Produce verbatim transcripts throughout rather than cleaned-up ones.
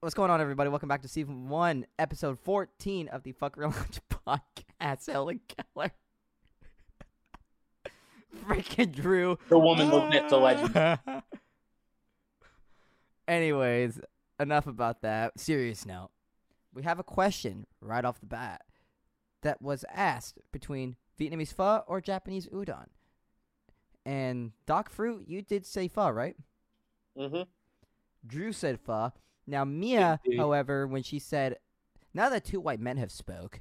What's going on, everybody? Welcome back to Season one, Episode fourteen of the Fuck Real Lunch podcast. Helen Keller. Freaking Drew. The woman looking at the legend. Anyways, enough about that. Serious note. We have a question right off the bat that was asked between Vietnamese pho or Japanese udon. And Doc Fruit, you did say pho, right? Mm-hmm. Drew said pho. Now, Mia, however, when she said, now that two white men have spoke,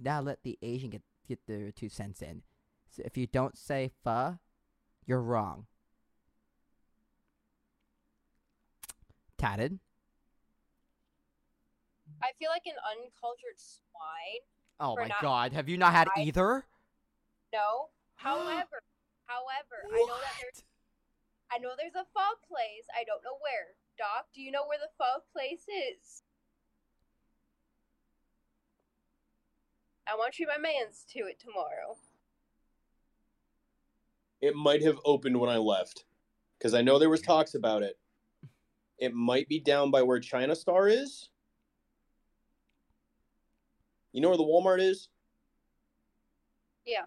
now let the Asian get, get their two cents in. So if you don't say pho, you're wrong. Tatted. I feel like an uncultured swine. Oh, my God. Have you not had I, either? No. However, however, what? I know that there's I know there's a pho place. I don't know where. Doc, do you know where the pho place is? I want you my mans to it tomorrow. It might have opened when I left, because I know there was talks about it. It might be down by where China Star is. You know where the Walmart is? Yeah.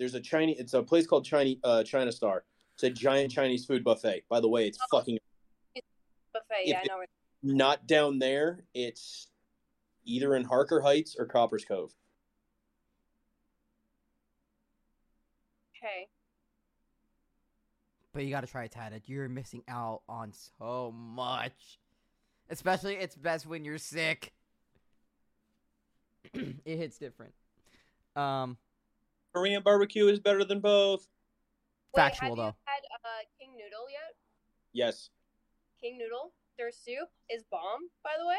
There's a Chinese. It's a place called China uh, China Star. It's a giant Chinese food buffet. By the way, it's oh. fucking. Buffet, yeah, I know it's not down there, it's either in Harker Heights or Copperas Cove. Okay. But you gotta try it, Tata. You're missing out on so much. Especially, it's best when you're sick. It hits different. Um, Korean barbecue is better than both. Wait, Factual, have though. Have you had uh, King Noodle yet? Yes. King Noodle, their soup is bomb, by the way.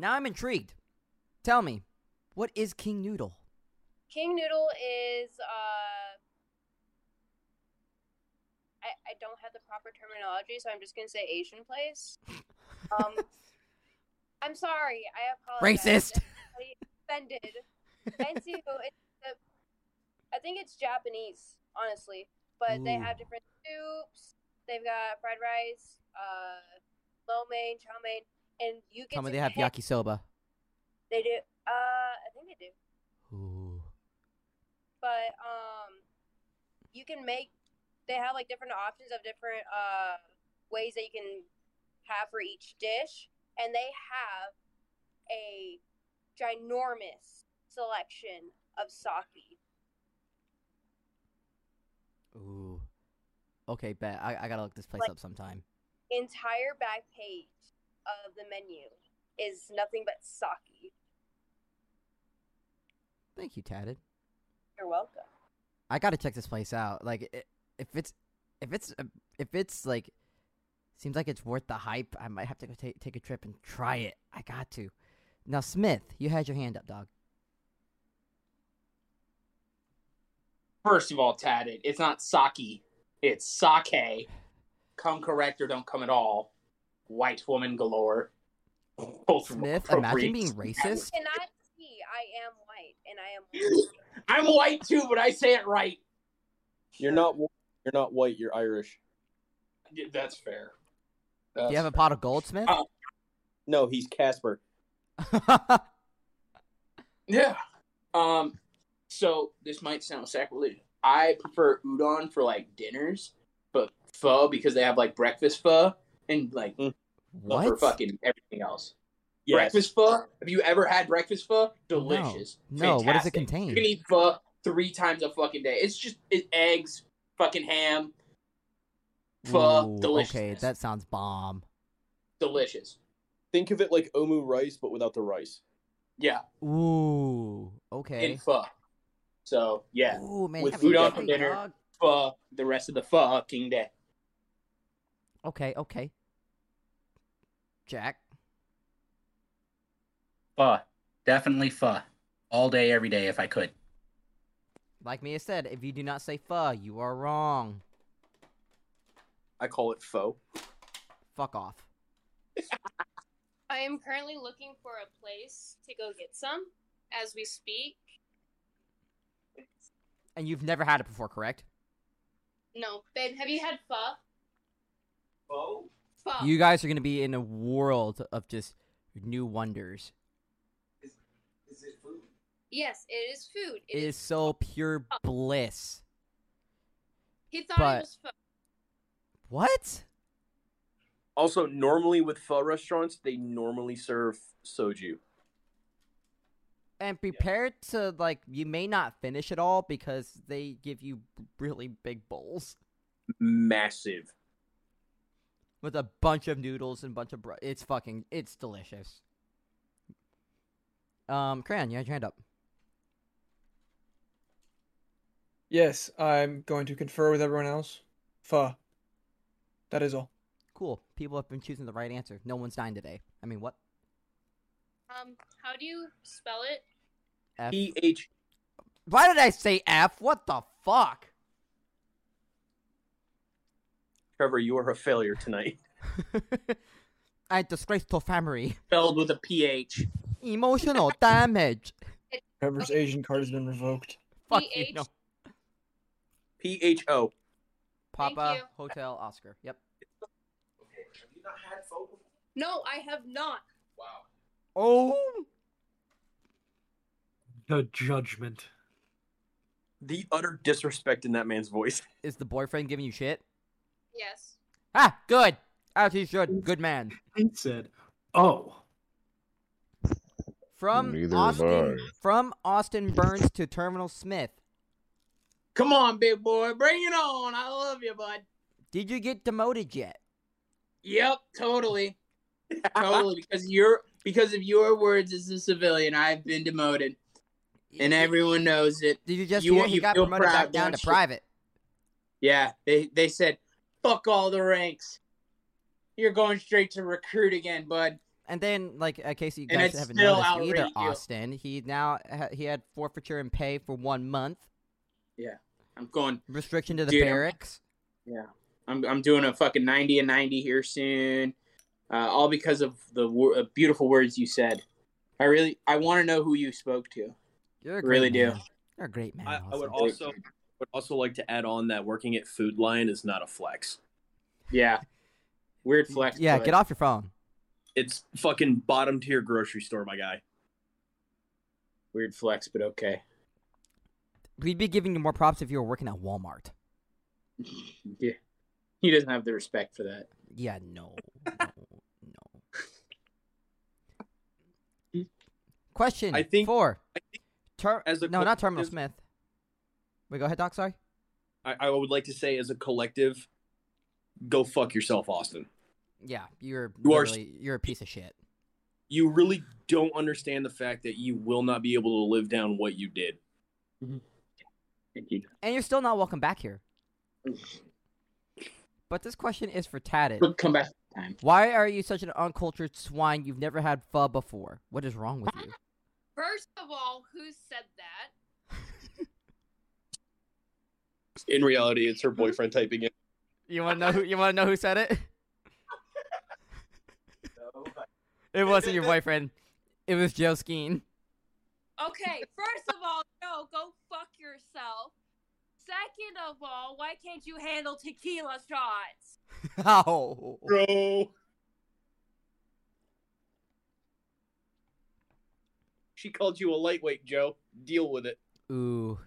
Now I'm intrigued. Tell me, what is King Noodle? King Noodle is, uh... I, I don't have the proper terminology, so I'm just going to say Asian place. Um, I'm sorry, I apologize. Racist! Offended. I see, it's the, I think it's Japanese, honestly. But Ooh. They have different soups. They've got fried rice, uh, lo mein, chow mein, and you get. Tell me they have yakisoba. They do. Uh, I think they do. Ooh. But um, you can make. They have like different options of different uh ways that you can have for each dish, and they have a ginormous selection of sake. Ooh. Okay, bet. I, I gotta look this place like, up sometime. Entire back page of the menu is nothing but sake. Thank you, Tatted. You're welcome. I gotta check this place out. Like, it, if it's, if it's, if it's like, seems like it's worth the hype, I might have to go take take a trip and try it. I got to. Now, Smith, you had your hand up, dog. First of all, Tatted, it's not sake. It's sake. Come correct or don't come at all. White woman galore. Both Smith, imagine being racist. I cannot see. I am white, and I am white. I'm white, too, but I say it right. You're not You're not white. You're Irish. That's fair. That's Do you have fair. a pot of gold, Smith? Uh, no, he's Casper. Yeah. Um... So, this might sound sacrilegious. I prefer udon for, like, dinners, but pho, because they have, like, breakfast pho, and, like, what? For fucking everything else. Yes. Breakfast pho? Have you ever had breakfast pho? Delicious. No, no. What does it contain? You can eat pho three times a fucking day. It's just it's eggs, fucking ham, pho, delicious. Okay, that sounds bomb. Delicious. Think of it like omu rice, but without the rice. Yeah. Ooh, okay. And pho. So, yeah, Ooh, man, with food on for dinner, pho, the rest of the fucking day. Okay, okay. Jack? Pho. Definitely pho. All day, every day, if I could. Like Mia said, if you do not say pho, you are wrong. I call it pho. Fuck off. I am currently looking for a place to go get some as we speak. And you've never had it before, correct? No. Ben, have you had pho? Faux? Faux. You guys are going to be in a world of just new wonders. Is, is it food? Yes, it is food. It, it is, is so pure faux. bliss. He thought but... it was faux. What? Also, normally with pho restaurants, they normally serve soju. And prepare yeah. to, like, you may not finish it all because they give you really big bowls. Massive. With a bunch of noodles and a bunch of... Br- it's fucking... It's delicious. Um, Crayon, you had your hand up. Yes, I'm going to confer with everyone else. Pho. That is all. Cool. People have been choosing the right answer. No one's dying today. I mean, what? Um, how do you spell it? F. E H. Why did I say F? What the fuck? Trevor, you are a failure tonight. I disgraced to family. Spelled with a P H. Emotional damage. Trevor's Asian card has been revoked. Fuck P H. You, no. P H O. Papa, Hotel, Oscar. Yep. Okay, have you not had pho? No, I have not. Wow. Oh, the judgment, the utter disrespect in that man's voice. Is the boyfriend giving you shit? Yes. Ah, good. As he should. Good man. He said, "Oh." From Neither Austin, from Austin Burns to Terminal Smith. Come on, big boy, bring it on! I love you, bud. Did you get demoted yet? Yep, totally, totally. Because you're. Because of your words as a civilian, I've been demoted, and everyone knows it. Did you just you, hear he you got promoted proud, back down to you? Private? Yeah, they they said, "Fuck all the ranks. You're going straight to recruit again, bud." And then, like, in case you guys haven't noticed either, you. Austin, he now he had forfeiture in pay for one month. Yeah, I'm going restriction to the dude, barracks. I'm, yeah, I'm I'm doing a fucking ninety and ninety here soon. Uh, all because of the wo- uh, beautiful words you said. I really, I want to know who you spoke to. You're a great really man. do. You're a great man. I, I would also, would also like to add on that working at Food Lion is not a flex. Yeah, weird flex. Yeah, get off your phone. It's fucking bottom tier grocery store, my guy. Weird flex, but okay. We'd be giving you more props if you were working at Walmart. Yeah, he doesn't have the respect for that. Yeah, no. no. Question I think, four. I think Ter- as a no, co- not Terminal Smith. Wait, go ahead, Doc. Sorry. I, I would like to say, as a collective, go fuck yourself, Austin. Yeah, you're you are, you're a piece of shit. You really don't understand the fact that you will not be able to live down what you did. Mm-hmm. Thank you. And you're still not welcome back here. But this question is for Tatted. We'll come back. Time. Why are you such an uncultured swine? You've never had pho before. What is wrong with you? First of all, who said that? In reality, it's her boyfriend typing it. You want to know who? You want to know who said it? No. It wasn't your boyfriend. It was Joe Skeen. Okay, first of all, no, go fuck yourself. Second of all, why can't you handle tequila shots? Oh, bro. She called you a lightweight, Joe. Deal with it. Ooh,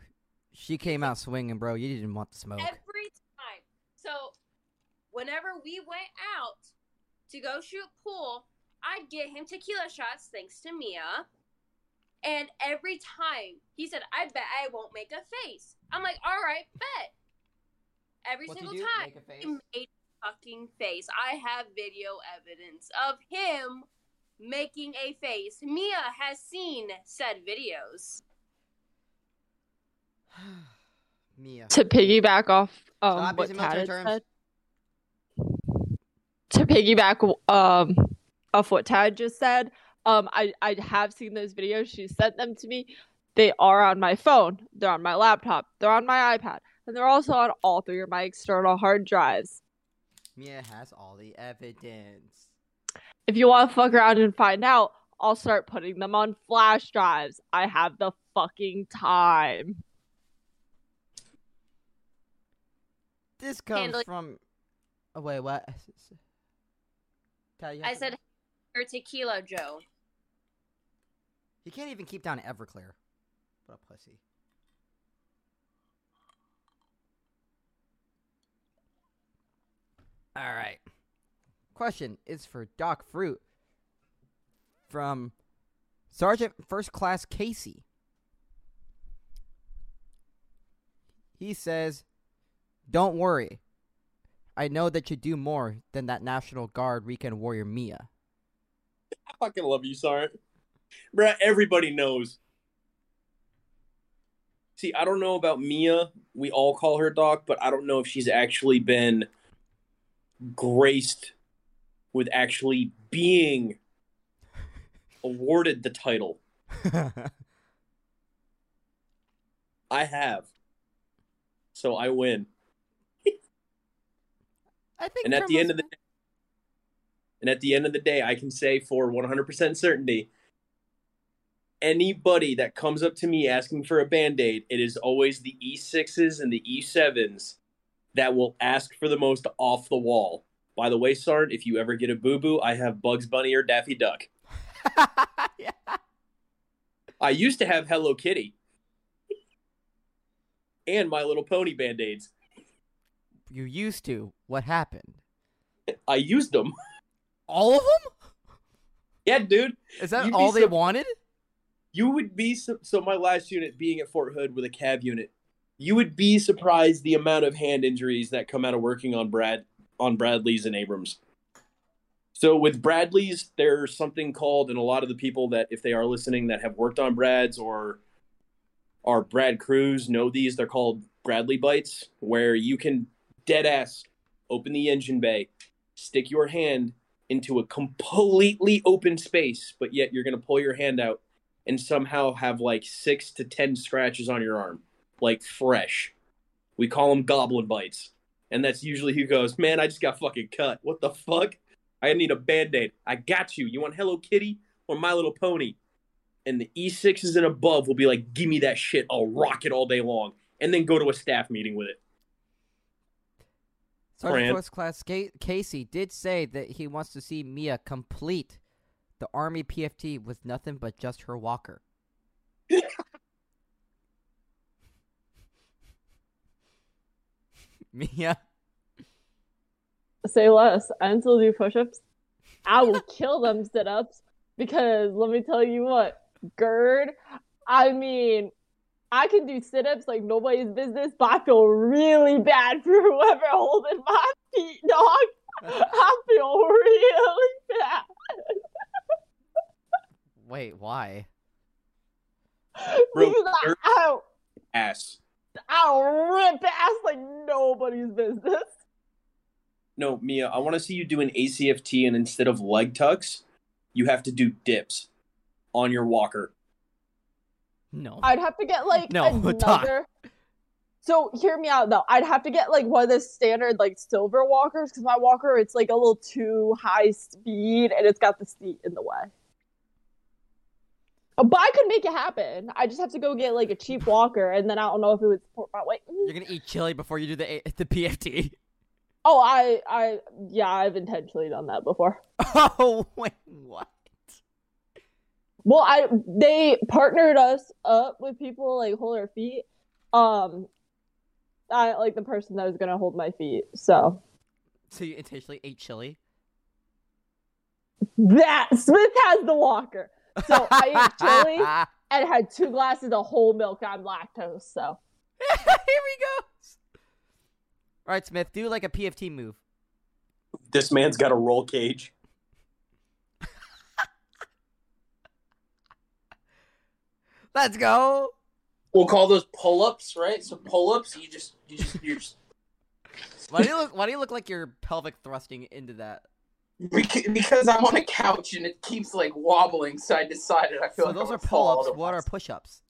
she came out swinging, bro. You didn't want the smoke. Every time. So, whenever we went out to go shoot pool, I'd get him tequila shots, thanks to Mia. And every time, he said, I bet I won't make a face. I'm like, all right, bet. Every what single did you time, make a face? He made a fucking face. I have video evidence of him making a face. Mia has seen said videos. Mia. To piggyback off um, what Tad said. To piggyback um, off what Tad just said. Um, I, I have seen those videos. She sent them to me. They are on my phone. They're on my laptop. They're on my iPad. And they're also on all three of my external hard drives. Mia has all the evidence. If you want to fuck around and find out, I'll start putting them on flash drives. I have the fucking time. This comes Handling- from Oh, wait, what? I said her tequila, Joe. He can't even keep down Everclear. What a pussy. All right. Question is for Doc Fruit from Sergeant First Class Casey. He says, "Don't worry. I know that you do more than that National Guard weekend warrior Mia." I fucking love you, Sarge. Bruh, everybody knows. See, I don't know about Mia. We all call her Doc, but I don't know if she's actually been graced with actually being awarded the title. I have. So I win. I think and at the end of the day, and at the end of the day, I can say for one hundred percent certainty, anybody that comes up to me asking for a Band-Aid, it is always the E sixes and the E sevens that will ask for the most off the wall. By the way, Sarn, if you ever get a boo-boo, I have Bugs Bunny or Daffy Duck. Yeah. I used to have Hello Kitty and My Little Pony Band-Aids. You used to. What happened? I used them. All of them? Yeah, dude. Is that all they wanted? You would be... So, so my last unit being at Fort Hood with a cab unit, you would be surprised the amount of hand injuries that come out of working on Brad on Bradleys and Abrams. So with Bradleys, there's something called, and a lot of the people that, if they are listening, that have worked on Brads or are Brad crews know these. They're called Bradley bites, where you can... dead ass, open the engine bay, stick your hand into a completely open space, but yet you're going to pull your hand out and somehow have like six to ten scratches on your arm, like fresh. We call them goblin bites. And that's usually who goes, man, I just got fucking cut. What the fuck? I need a Band-Aid. I got you. You want Hello Kitty or My Little Pony? And the E sixes and above will be like, give me that shit. I'll rock it all day long. And then go to a staff meeting with it. Sergeant First Class Casey did say that he wants to see Mia complete the Army P F T with nothing but just her walker. Mia? Say less. I still do push-ups. I will kill them sit-ups because let me tell you what, Gerd, I mean... I can do sit-ups like nobody's business, but I feel really bad for whoever holding my feet, dog. I feel really bad. Wait, why? Bro, because I, ass. I'll rip ass like nobody's business. No, Mia, I want to see you do an A C F T, and instead of leg tucks, you have to do dips on your walker. No. I'd have to get, like, no, another... So, hear me out, though. I'd have to get, like, one of the standard, like, silver walkers, because my walker, it's, like, a little too high speed, and it's got the seat in the way. But I could make it happen. I just have to go get, like, a cheap walker, and then I don't know if it would support my weight. You're going to eat chili before you do the the P F T. Oh, I... I yeah, I've intentionally done that before. Oh, wait, what? Well, I they partnered us up with people like hold our feet. Um, I like the person that was gonna hold my feet. So, so you intentionally ate chili. That Smith has the walker, so I ate chili and had two glasses of whole milk. I'm lactose, so here we go. All right, Smith, do like a P F T move. This man's got a roll cage. Let's go. We'll call those pull-ups, right? So pull-ups, you just, you just, you just. Why do you look? Why do you look like you're pelvic thrusting into that? Because I'm on a couch and it keeps like wobbling, so I decided I feel. So like those I'm are pull-ups. What are push-ups?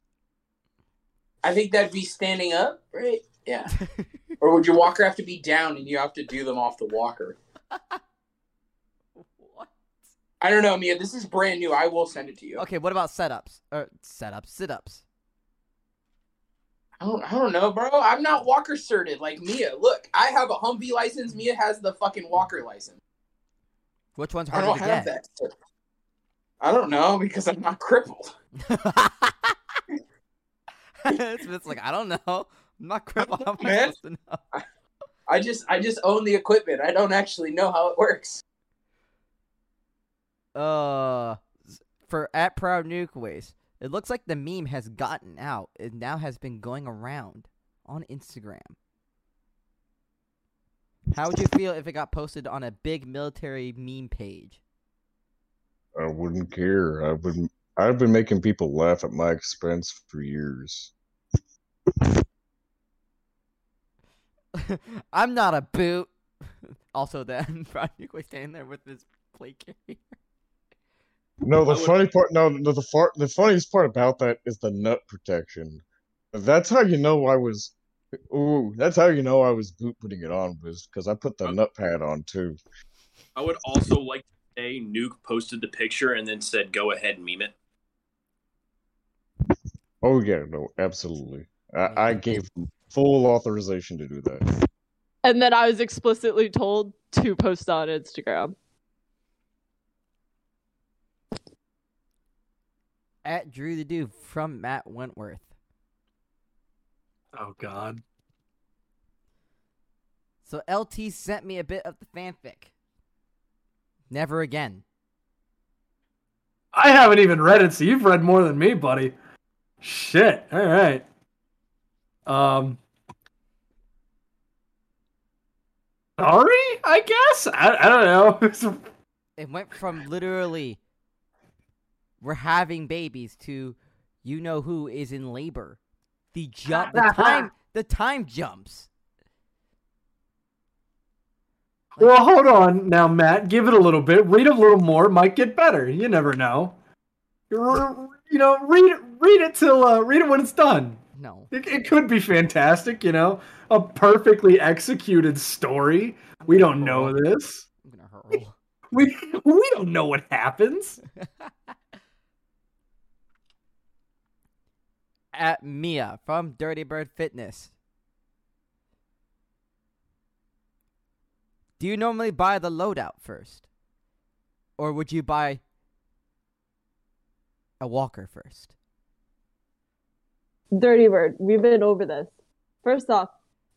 I think that'd be standing up, right? Yeah. Or would your walker have to be down and you have to do them off the walker? I don't know, Mia. This is brand new. I will send it to you. Okay, what about setups? Or setups, sit-ups. I I don't, I don't know, bro. I'm not Walker certed like Mia. Look, I have a Humvee license. Mia has the fucking Walker license. Which one's harder to get? I don't have that. I don't know because I'm not crippled. It's like, I don't know. I'm not crippled. How am I supposed to know? I, I just, I just own the equipment. I don't actually know how it works. Uh, for at Proud Nukeways, it looks like the meme has gotten out. It now has been going around on Instagram. How would you feel if it got posted on a big military meme page? I wouldn't care. I wouldn't. I've been making people laugh at my expense for years. I'm not a boot. Also, then Brian Nukeways standing there with his plate carrier. No, the funny part. No, no, the far, the funniest part about that is the nut protection. That's how you know I was. Ooh, that's how you know I was boot putting it on, was because I put the nut pad on too. I would also like to say Nuke posted the picture and then said, "Go ahead, meme it." Oh yeah, no, absolutely. I, I gave full authorization to do that. And then I was explicitly told to post on Instagram. At Drew the Dude from Matt Wentworth. Oh, God. So L T sent me a bit of the fanfic. Never again. I haven't even read it, so you've read more than me, buddy. Shit. All right. Um, sorry, I guess? I, I don't know. It went from literally... we're having babies to you know who is in labor. The jump, the time, the time jumps. Like, well, hold on now, Matt. Give it a little bit. Read a little more. Might get better. You never know. You know, read it. Read it till uh, read it when it's done. No, it, it could be fantastic. You know, a perfectly executed story. We don't know this. I'm gonna hurl. We we don't know what happens. At Mia from Dirty Bird Fitness. Do you normally buy the loadout first? Or would you buy a walker first? Dirty Bird, we've been over this. First off,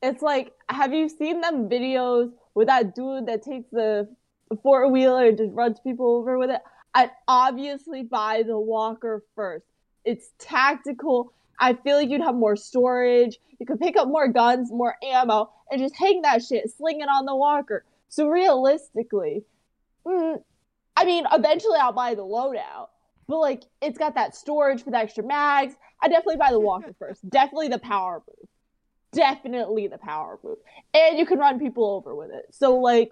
it's like, have you seen them videos with that dude that takes the four-wheeler and just runs people over with it? I'd obviously buy the walker first. It's tactical. I feel like you'd have more storage. You could pick up more guns, more ammo, and just hang that shit, sling it on the walker. So realistically, mm, I mean, eventually I'll buy the loadout. But, like, it's got that storage for the extra mags. I definitely buy the walker first. Definitely the power move. Definitely the power move. And you can run people over with it. So, like,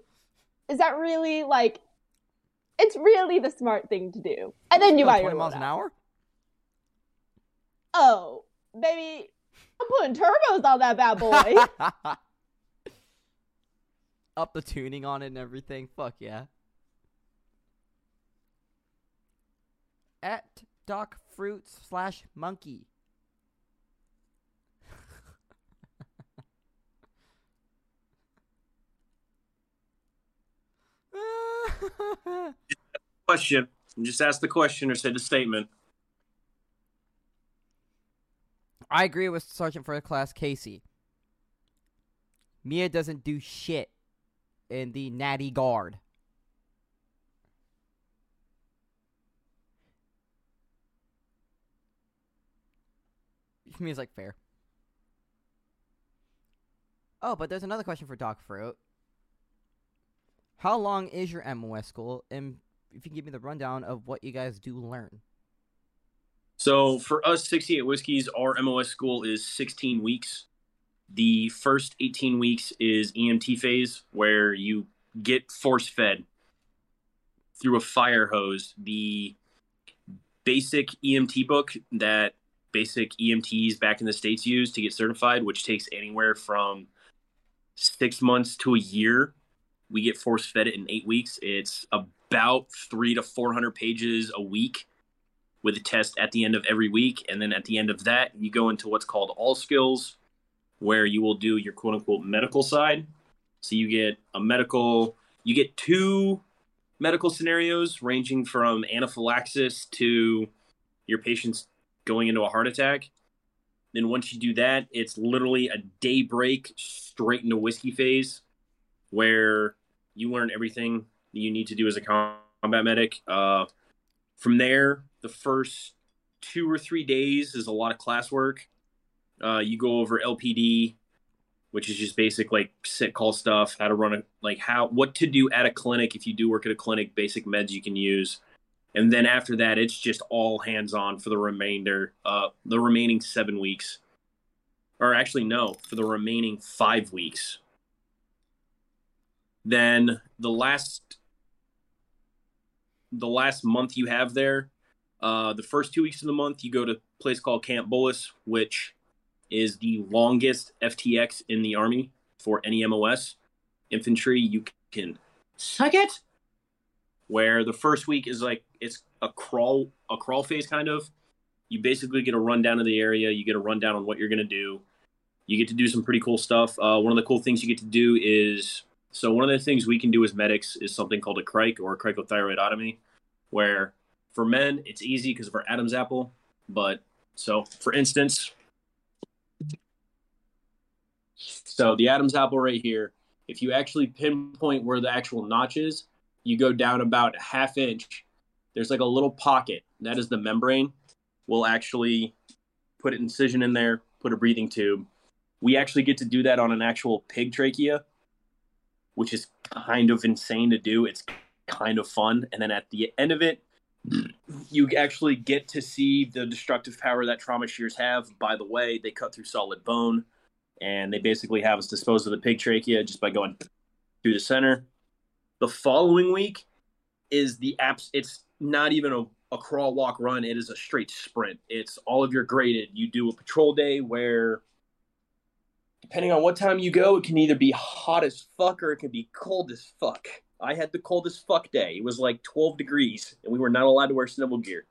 is that really, like, it's really the smart thing to do. And then you buy your loadout. twenty miles an hour? Oh, baby, I'm putting turbos on that bad boy. Up the tuning on it and everything. Fuck yeah. At Doc Fruit slash Monkey. Question. Just ask the question or say the statement. I agree with Sergeant First Class Casey. Mia doesn't do shit in the Natty Guard. Mia's like, fair. Oh, but there's another question for Doc Fruit. How long is your M O S school? And if you can give me the rundown of what you guys do learn. So for us, sixty-eight Whiskeys, our M O S school is sixteen weeks. The first eighteen weeks is E M T phase, where you get force-fed through a fire hose. The basic E M T book that basic E M Ts back in the States use to get certified, which takes anywhere from six months to a year. We get force-fed it in eight weeks. It's about three to four hundred pages a week, with a test at the end of every week. And then at the end of that, you go into what's called all skills, where you will do your quote unquote medical side. So you get a medical, you get two medical scenarios ranging from anaphylaxis to your patient's going into a heart attack. Then once you do that, it's literally a day break straight into whiskey phase, where you learn everything that you need to do as a combat medic. Uh, from there, the first two or three days is a lot of classwork. Uh, you go over L P D, which is just basic like sit call stuff, how to run a like how what to do at a clinic if you do work at a clinic, basic meds you can use. And then after that, it's just all hands-on for the remainder, uh, the remaining seven weeks. Or actually, no, for the remaining five weeks. Then the last, the last month you have there, uh, the first two weeks of the month, you go to a place called Camp Bullis, which is the longest F T X in the Army for any M O S. Infantry, you can suck it. Where the first week is like, it's a crawl a crawl phase kind of. You basically get a rundown of the area. You get a rundown on what you're going to do. You get to do some pretty cool stuff. Uh, one of the cool things you get to do is, so one of the things we can do as medics is something called a crike or a cricothyroidotomy, where for men, it's easy because of our Adam's apple. But so for instance, so the Adam's apple right here, if you actually pinpoint where the actual notch is, you go down about a half inch. There's like a little pocket. That is the membrane. We'll actually put an incision in there, put a breathing tube. We actually get to do that on an actual pig trachea, which is kind of insane to do. It's kind of fun. And then at the end of it, you actually get to see the destructive power that trauma shears have. By the way, they cut through solid bone, and they basically have us dispose of the pig trachea just by going through the center. The following week is the abs- – it's not even a, a crawl, walk, run. It is a straight sprint. It's all of your graded. You do a patrol day where, depending on what time you go, it can either be hot as fuck or it can be cold as fuck. I had the coldest fuck day. It was like twelve degrees, and we were not allowed to wear snivel gear.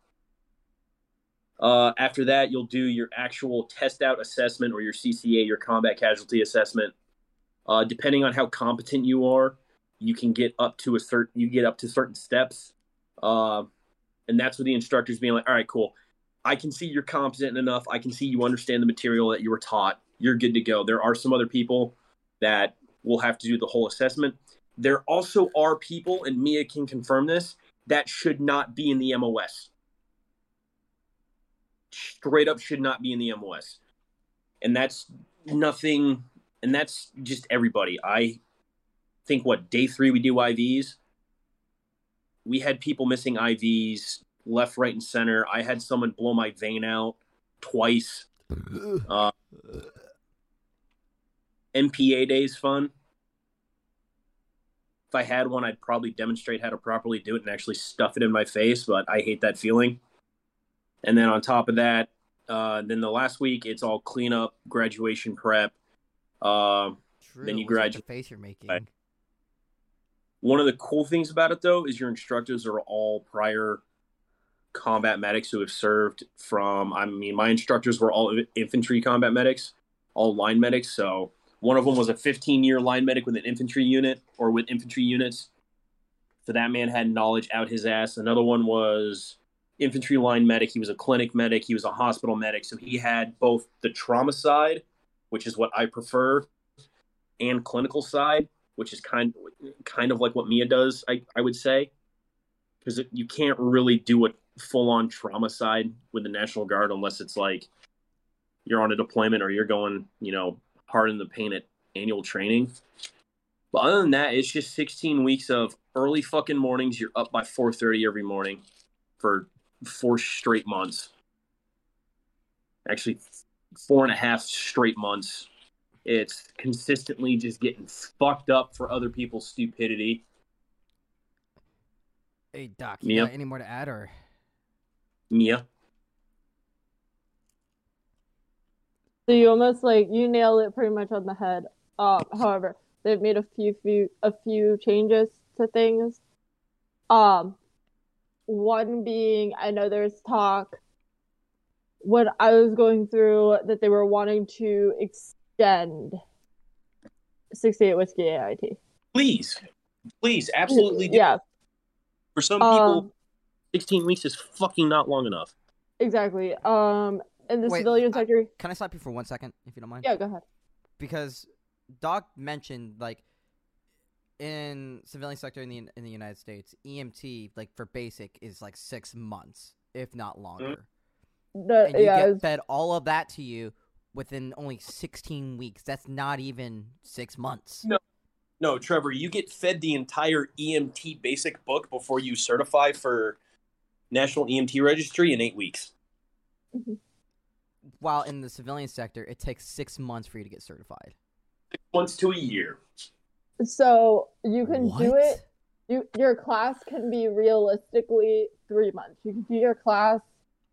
Uh, after that, you'll do your actual test-out assessment or your C C A, your combat casualty assessment. Uh, depending on how competent you are, you can get up to a certain, you get up to certain steps. Uh, and that's where the instructor's being like, all right, cool. I can see you're competent enough. I can see you understand the material that you were taught. You're good to go. There are some other people that will have to do the whole assessment. There also are people, and Mia can confirm this, that should not be in the M O S. Straight up should not be in the M O S. And that's nothing. And that's just everybody. I, think what day three we do I Vs. We had people missing I Vs left, right, and center. I had someone blow my vein out twice. Uh, M P A day is fun. If I had one, I'd probably demonstrate how to properly do it and actually stuff it in my face, but I hate that feeling. And then on top of that, uh, then the last week, it's all cleanup, graduation prep. Uh, then you graduate. The face you're making. Right. One of the cool things about it, though, is your instructors are all prior combat medics who have served from, I mean, my instructors were all infantry combat medics, all line medics. So one of them was a fifteen-year line medic with an infantry unit or with infantry units. So that man had knowledge out his ass. Another one was infantry line medic. He was a clinic medic. He was a hospital medic. So he had both the trauma side, which is what I prefer, and clinical side, which is kind kind of like what Mia does, I, I would say. Because you can't really do a full-on trauma side with the National Guard unless it's like you're on a deployment or you're going, you know, hard in the paint at annual training. But other than that, it's just sixteen weeks of early fucking mornings. You're up by four thirty every morning for four straight months. Actually, four and a half straight months. It's consistently just getting fucked up for other people's stupidity. Hey, Doc, you got any more to add, or? Mia? So you almost, like, you nail it pretty much on the head. Uh, however, they've made a few, few, a few changes to things. Um, One being, I know there's talk when I was going through that they were wanting to extend sixty-eight Whiskey A I T. Please. Please, absolutely do. Yeah. For some people, um, sixteen weeks is fucking not long enough. Exactly. Um, and the Wait, civilian sector... I, can I stop you for one second, if you don't mind? Yeah, go ahead. Because Doc mentioned, like, in civilian sector in the in the United States, E M T, like, for basic, is, like, six months, if not longer. The, and you yeah, get it's... fed all of that to you within only sixteen weeks. That's not even six months. No. No, Trevor, you get fed the entire E M T basic book before you certify for National E M T Registry in eight weeks. Mm-hmm. While in the civilian sector, it takes six months for you to get certified. Six months to a year. So you can what? do it. You, your class can be realistically three months. You can do your class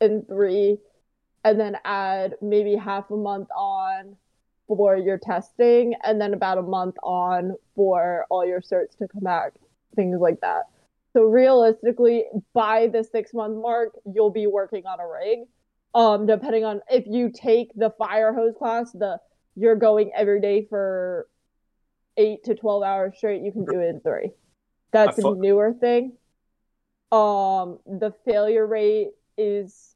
in three and then add maybe half a month on for your testing, and then about a month on for all your certs to come back, things like that. So realistically, by the six-month mark, you'll be working on a rig. Um, depending on if you take the fire hose class, the you're going every day for eight to twelve hours straight. You can do it in three. That's a newer thing. Um, the failure rate is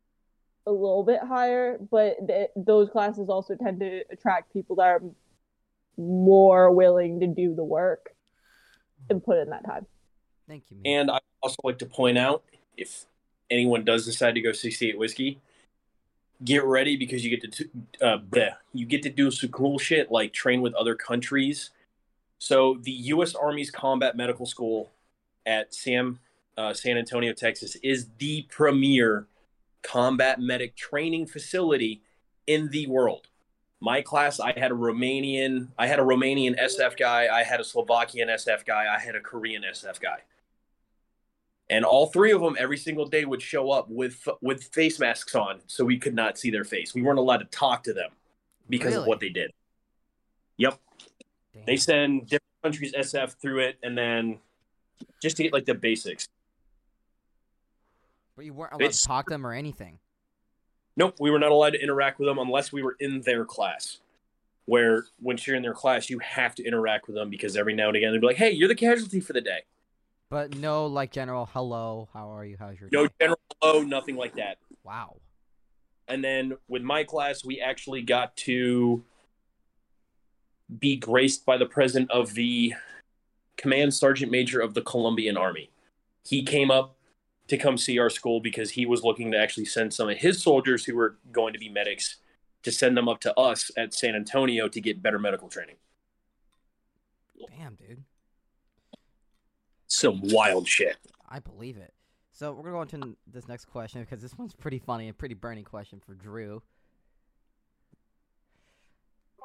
a little bit higher, but th- those classes also tend to attract people that are more willing to do the work and put in that time. Thank you, man. And I'd also like to point out, if anyone does decide to go sixty-eight Whiskey, get ready because you get to uh, bleh, you get to do some cool shit like train with other countries. So the U S Army's Combat Medical School at Sam uh, San Antonio, Texas, is the premier combat medic training facility in the world. My class, I had a Romanian, I had a Romanian S F guy, I had a Slovakian S F guy, I had a Korean S F guy, and all three of them every single day would show up with with face masks on, so we could not see their face. We weren't allowed to talk to them because really? of what they did. Yep, Damn. They send different countries S F through it, and then just to get like the basics. But you weren't allowed it's, to talk to them or anything. Nope, we were not allowed to interact with them unless we were in their class. Where, once you're in their class, you have to interact with them because every now and again they'd be like, hey, you're the casualty for the day. But no, like, general, hello, how are you, how's your day? No general, hello, nothing like that. Wow. And then with my class, we actually got to be graced by the president of the command sergeant major of the Colombian Army. He came up to come see our school because he was looking to actually send some of his soldiers who were going to be medics to send them up to us at San Antonio to get better medical training. Damn, dude. Some wild shit. I believe it. So we're going to go into this next question because this one's pretty funny and pretty burning question for Drew.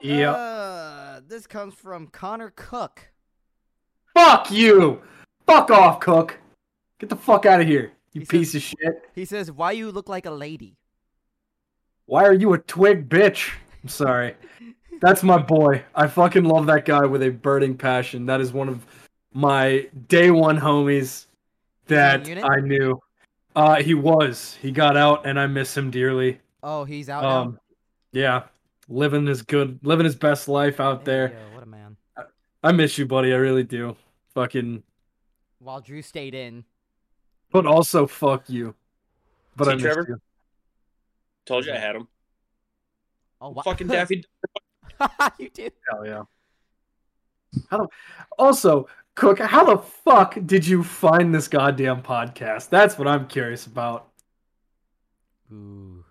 Yeah. Uh, this comes from Connor Cook. Fuck you. Fuck off, Cook. Get the fuck out of here, you he piece says, of shit. He says, why you look like a lady? Why are you a twig, bitch? I'm sorry. That's my boy. I fucking love that guy with a burning passion. That is one of my day one homies that I knew. Uh, he was. He got out, and I miss him dearly. Oh, he's out um, now? Yeah. Living his good, living his best life out there. there. What a man. I, I miss you, buddy. I really do. Fucking. While Drew stayed in. But also, fuck you. But See, I Trevor, you. Told you I had him. Oh, wow. Fucking Daffy. You did. Hell yeah. How the... Also, Cook, how the fuck did you find this goddamn podcast? That's what I'm curious about. Ooh.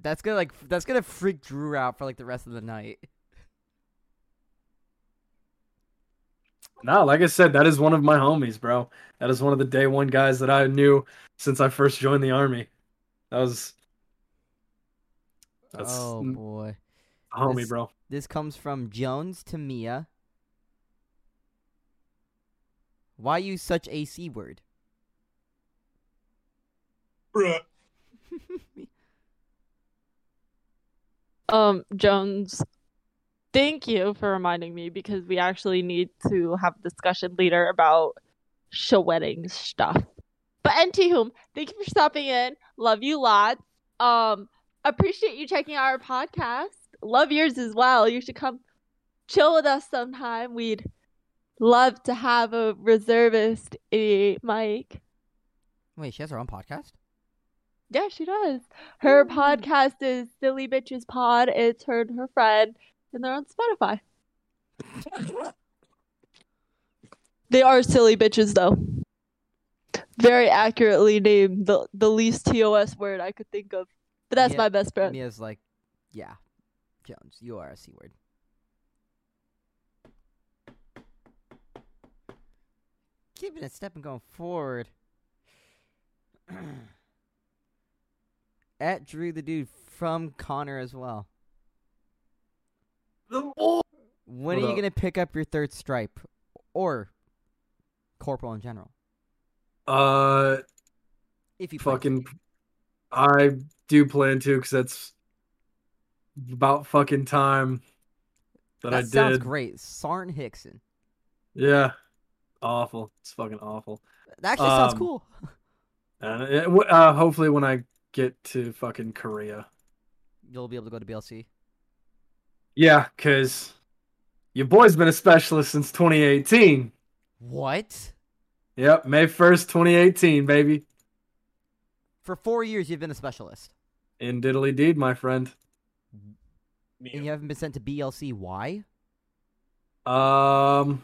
That's gonna like that's gonna freak Drew out for like the rest of the night. No, like I said, that is one of my homies, bro. That is one of the day one guys that I knew since I first joined the Army. That was... That's oh, boy. A homie, this, bro. This comes from Jones to Mia. Why use such a C-word? Bruh. um, Jones... Thank you for reminding me, because we actually need to have a discussion later about showetting stuff. But anywho, thank you for stopping in. Love you lots. Um, appreciate you checking out our podcast. Love yours as well. You should come chill with us sometime. We'd love to have a reservist idiot mic. Wait, she has her own podcast? Yeah, she does. Her Ooh. podcast is Silly Bitches Pod. It's her and her friend, and they're on Spotify. They are silly bitches, though. Very accurately named, the the least T O S word I could think of. But that's Mia, my best friend. Mia's like, yeah, Jones, you are a C word. Keeping a step and going forward. At Drew the Dude from Connor as well. When Hold are up. you going to pick up your third stripe? Or corporal in general? Uh, if you fucking, I do plan to, because that's about fucking time that, that I did. That sounds great. Sarn Hickson. Yeah. Awful. It's fucking awful. That actually um, sounds cool. And it, uh, hopefully when I get to fucking Korea, you'll be able to go to B L C. Yeah, because your boy's been a specialist since twenty eighteen. What? Yep, May first, twenty eighteen, baby. For four years, you've been a specialist. In diddly deed, my friend. And you haven't been sent to B L C. Why? Um,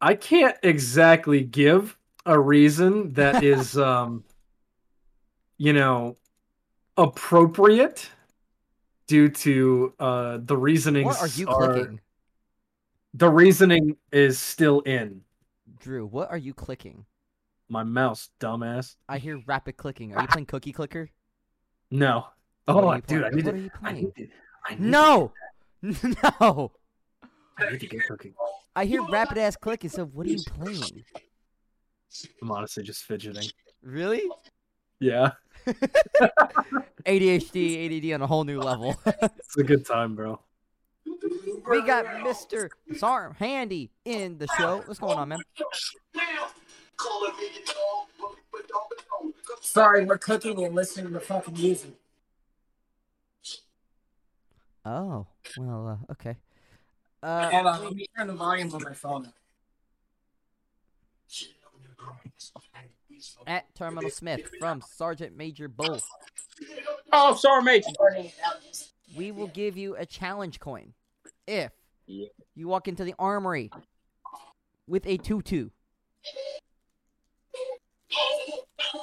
I can't exactly give a reason that is, um, you know, appropriate due to uh, the reasoning. What are you are... clicking? The reasoning is still in. Drew, what are you clicking? My mouse, dumbass. I hear rapid clicking. Are you playing Cookie Clicker? No. Hold on, dude. I need to. What are you playing? No! No! I need to get cooking. I hear rapid ass clicking, so what are you playing? I'm honestly just fidgeting. Really? Yeah. A D H D, A D D on a whole new level. It's a good time, bro. We got Mister Sarm Handy in the show. What's going on, man? Sorry, we're cooking and listening to fucking music. Oh, well, uh, okay. Uh, Hold on, let me turn the volume on my phone. At Terminal Smith from Sergeant Major Bull. Oh, sorry, Major. We will give you a challenge coin if you walk into the armory with a tutu.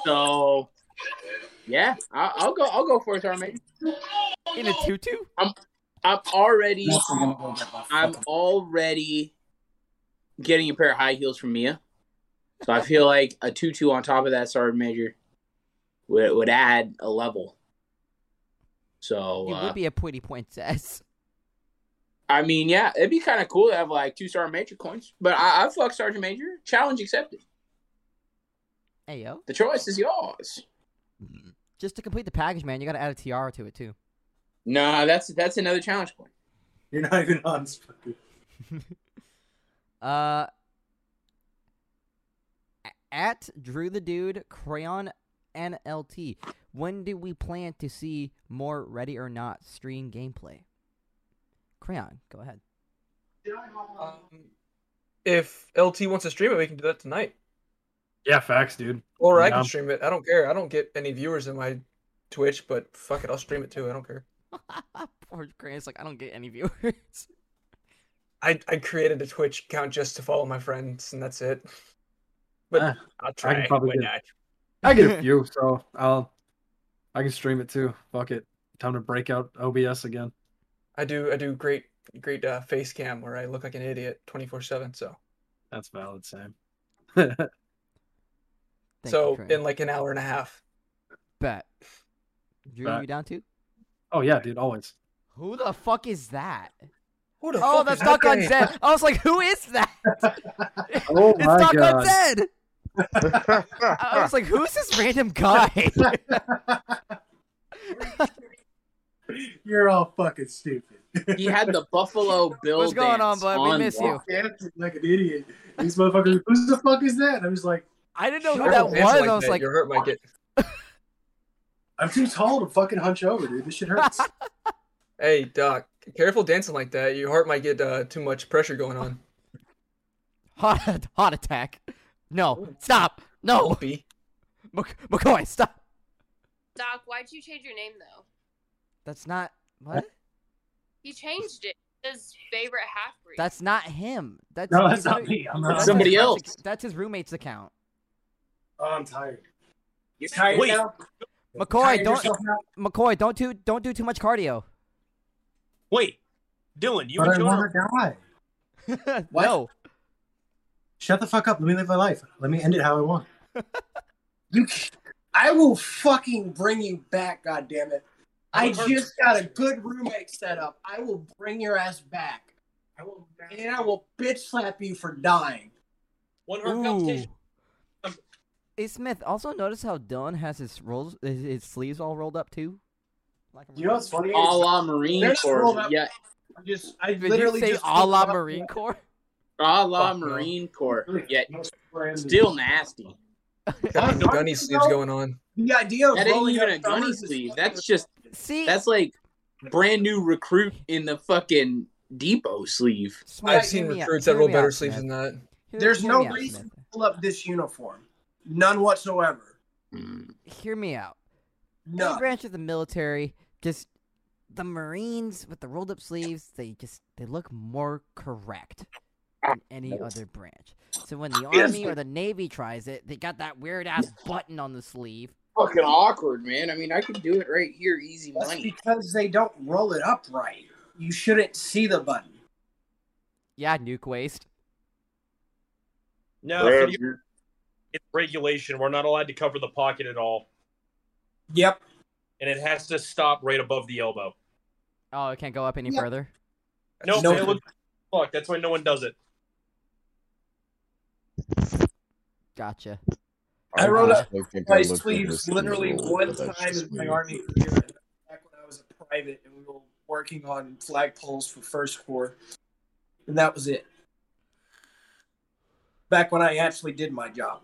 So, yeah, I'll, I'll go. I'll go for it, Sergeant Major. In a tutu? I'm, I'm already, I'm already getting a pair of high heels from Mia. So I feel like a tutu on top of that Sergeant Major would would add a level. So it uh, would be a pretty princess. I mean, yeah, it'd be kind of cool to have like two Sergeant Major coins. But I, I fuck Sergeant Major. Challenge accepted. Hey yo, the choice is yours. Just to complete the package, man, you got to add a tiara to it too. Nah, that's that's another challenge coin. You're not even on Spotify. uh. At Drew the Dude, Crayon N L T. When do we plan to see more Ready or Not stream gameplay? Crayon, go ahead. Um, if L T wants to stream it, we can do that tonight. Yeah, facts, dude. Or yeah. I can stream it. I don't care. I don't get any viewers in my Twitch, but fuck it, I'll stream it too. I don't care. Poor Crayon's like, I don't get any viewers. I I created a Twitch account just to follow my friends, and that's it. But uh, I'll try. I can probably get, not? I get a few, so I'll. I can stream it too. Fuck it. Time to break out O B S again. I do. I do great, great uh, face cam where I look like an idiot twenty four seven. So that's valid, Sam. So you, in like an hour and a half. Bet. Drew, Bet. You down too? Oh yeah, dude. Always. Who the fuck is that? Who the oh, fuck that's DocGonZed. I was like, who is that? Oh it's DocGonZed. I was like, who's this random guy? You're all fucking stupid. He had the Buffalo Bill. What's going on, bud? On we miss you. Like an idiot. These motherfuckers. Who the fuck is that? And I'm just like, I didn't know who that was. Like I was that. like, you're hurt, Mike. I'm too tall to fucking hunch over, dude. This shit hurts. Hey, Doc, careful dancing like that. Your heart might get uh, too much pressure going on. Hot, hot attack. No, stop. No. Mc- McCoy, stop. Doc, why'd you change your name, though? That's not... What? He changed it. His favorite half-breed. That's not him. That's no, that's not me. I'm not. That's somebody his, else. That's his roommate's account. Oh, I'm tired. You're tired Wait. now? McCoy, tired don't... McCoy, don't do, don't do too much cardio. Wait. Dylan, you but enjoy... I want to die. No. Shut the fuck up. Let me live my life. Let me end it how I want. You... I will fucking bring you back, goddammit. I just got a good roommate set up. I will bring your ass back. I will, and I will bitch slap you for dying. One hurt competition. Hey, Smith, also notice how Dylan has his rolls, his, his sleeves all rolled up, too? Like you know what's funny? A la Marine Corps. Yeah. I just, I Did literally you say just a la Marine Corps? A la Marine Corps. Yeah. Still nasty. Got the gunny sleeves going on. The idea of that ain't even a gunny sleeve. That's just see. That's like brand new recruit in the fucking depot sleeve. Smart, I've seen recruits that roll better out, sleeves man. than that. There's hear no reason out, to pull up this uniform, none whatsoever. Mm. Hear me out. No branch of the military, just the Marines with the rolled up sleeves. They just they look more correct. Than any other branch. So when the Army or the Navy tries it, they got that weird ass button on the sleeve. Fucking awkward, man. I mean, I could do it right here, easy money. That's because they don't roll it up right. You shouldn't see the button. Yeah, nuke waste. No, it's regulation. We're not allowed to cover the pocket at all. Yep. And it has to stop right above the elbow. Oh, it can't go up any yep. further? Nope, no, it looks fuck. That's why no one does it. Gotcha. I rolled up my sleeves literally one time in my Army career, back when I was a private, and we were working on flagpoles for First Corps, and that was it. Back when I actually did my job.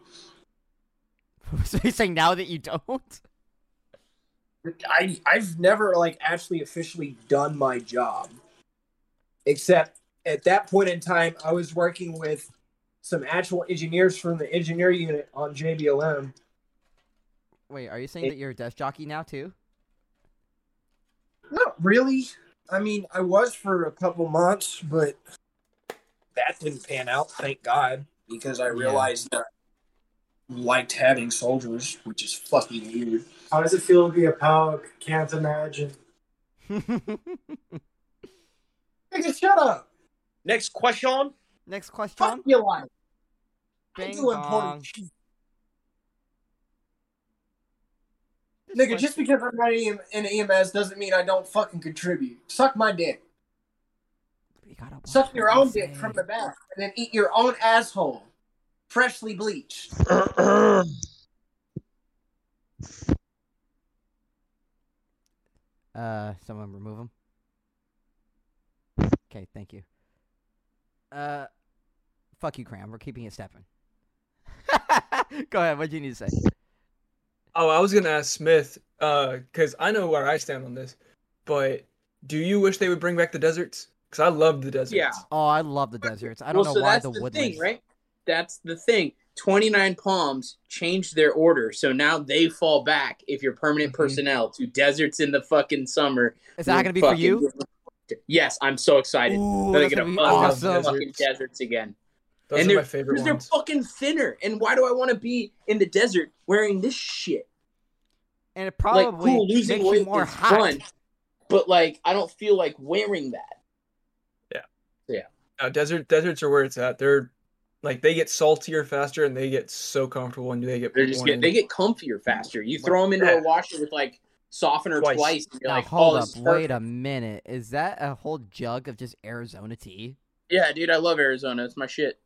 So you're saying now that you don't? I I've never like actually officially done my job, except at that point in time, I was working with some actual engineers from the engineer unit on J B L M. Wait, are you saying it, that you're a desk jockey now, too? Not really. I mean, I was for a couple months, but that didn't pan out, thank God, because I realized yeah. that I liked having soldiers, which is fucking weird. How does it feel to be a POW? Can't imagine. Nigga, shut up. Next question. Next question. Fuck your life. Bing I do important shit. Nigga, question. Just because I'm not in E M S doesn't mean I don't fucking contribute. Suck my dick. You Suck your own dick from the back and then eat your own asshole. Freshly bleached. uh, someone remove him. Okay, thank you. Uh, fuck you, Cram. We're keeping it stepping. Go ahead. What do you need to say? Oh, I was going to ask Smith, uh, because I know where I stand on this, but do you wish they would bring back the deserts? Because I love the deserts. Yeah. Oh, I love the deserts. I don't well, know so why that's the, the woodlands. Thing, right? That's the thing. twenty-nine Palms changed their order, so now they fall back, if you're permanent mm-hmm. personnel, to deserts in the fucking summer. Is that going to be for you? Yes, I'm so excited. Ooh, they're gonna fuck up the fucking deserts again. Those and are my favorite ones. They're fucking thinner. And why do I want to be in the desert wearing this shit? And it probably like, cool, losing makes weight you more is hot. Fun, but like, I don't feel like wearing that. Yeah, yeah. No, desert deserts are where it's at. They're like they get saltier faster, and they get so comfortable, and they get they just get they get comfier faster. You throw them into a washer with like. Softener twice. twice and you're now, like, hold oh, up, wait a minute. Is that a whole jug of just Arizona tea? Yeah, dude, I love Arizona. It's my shit.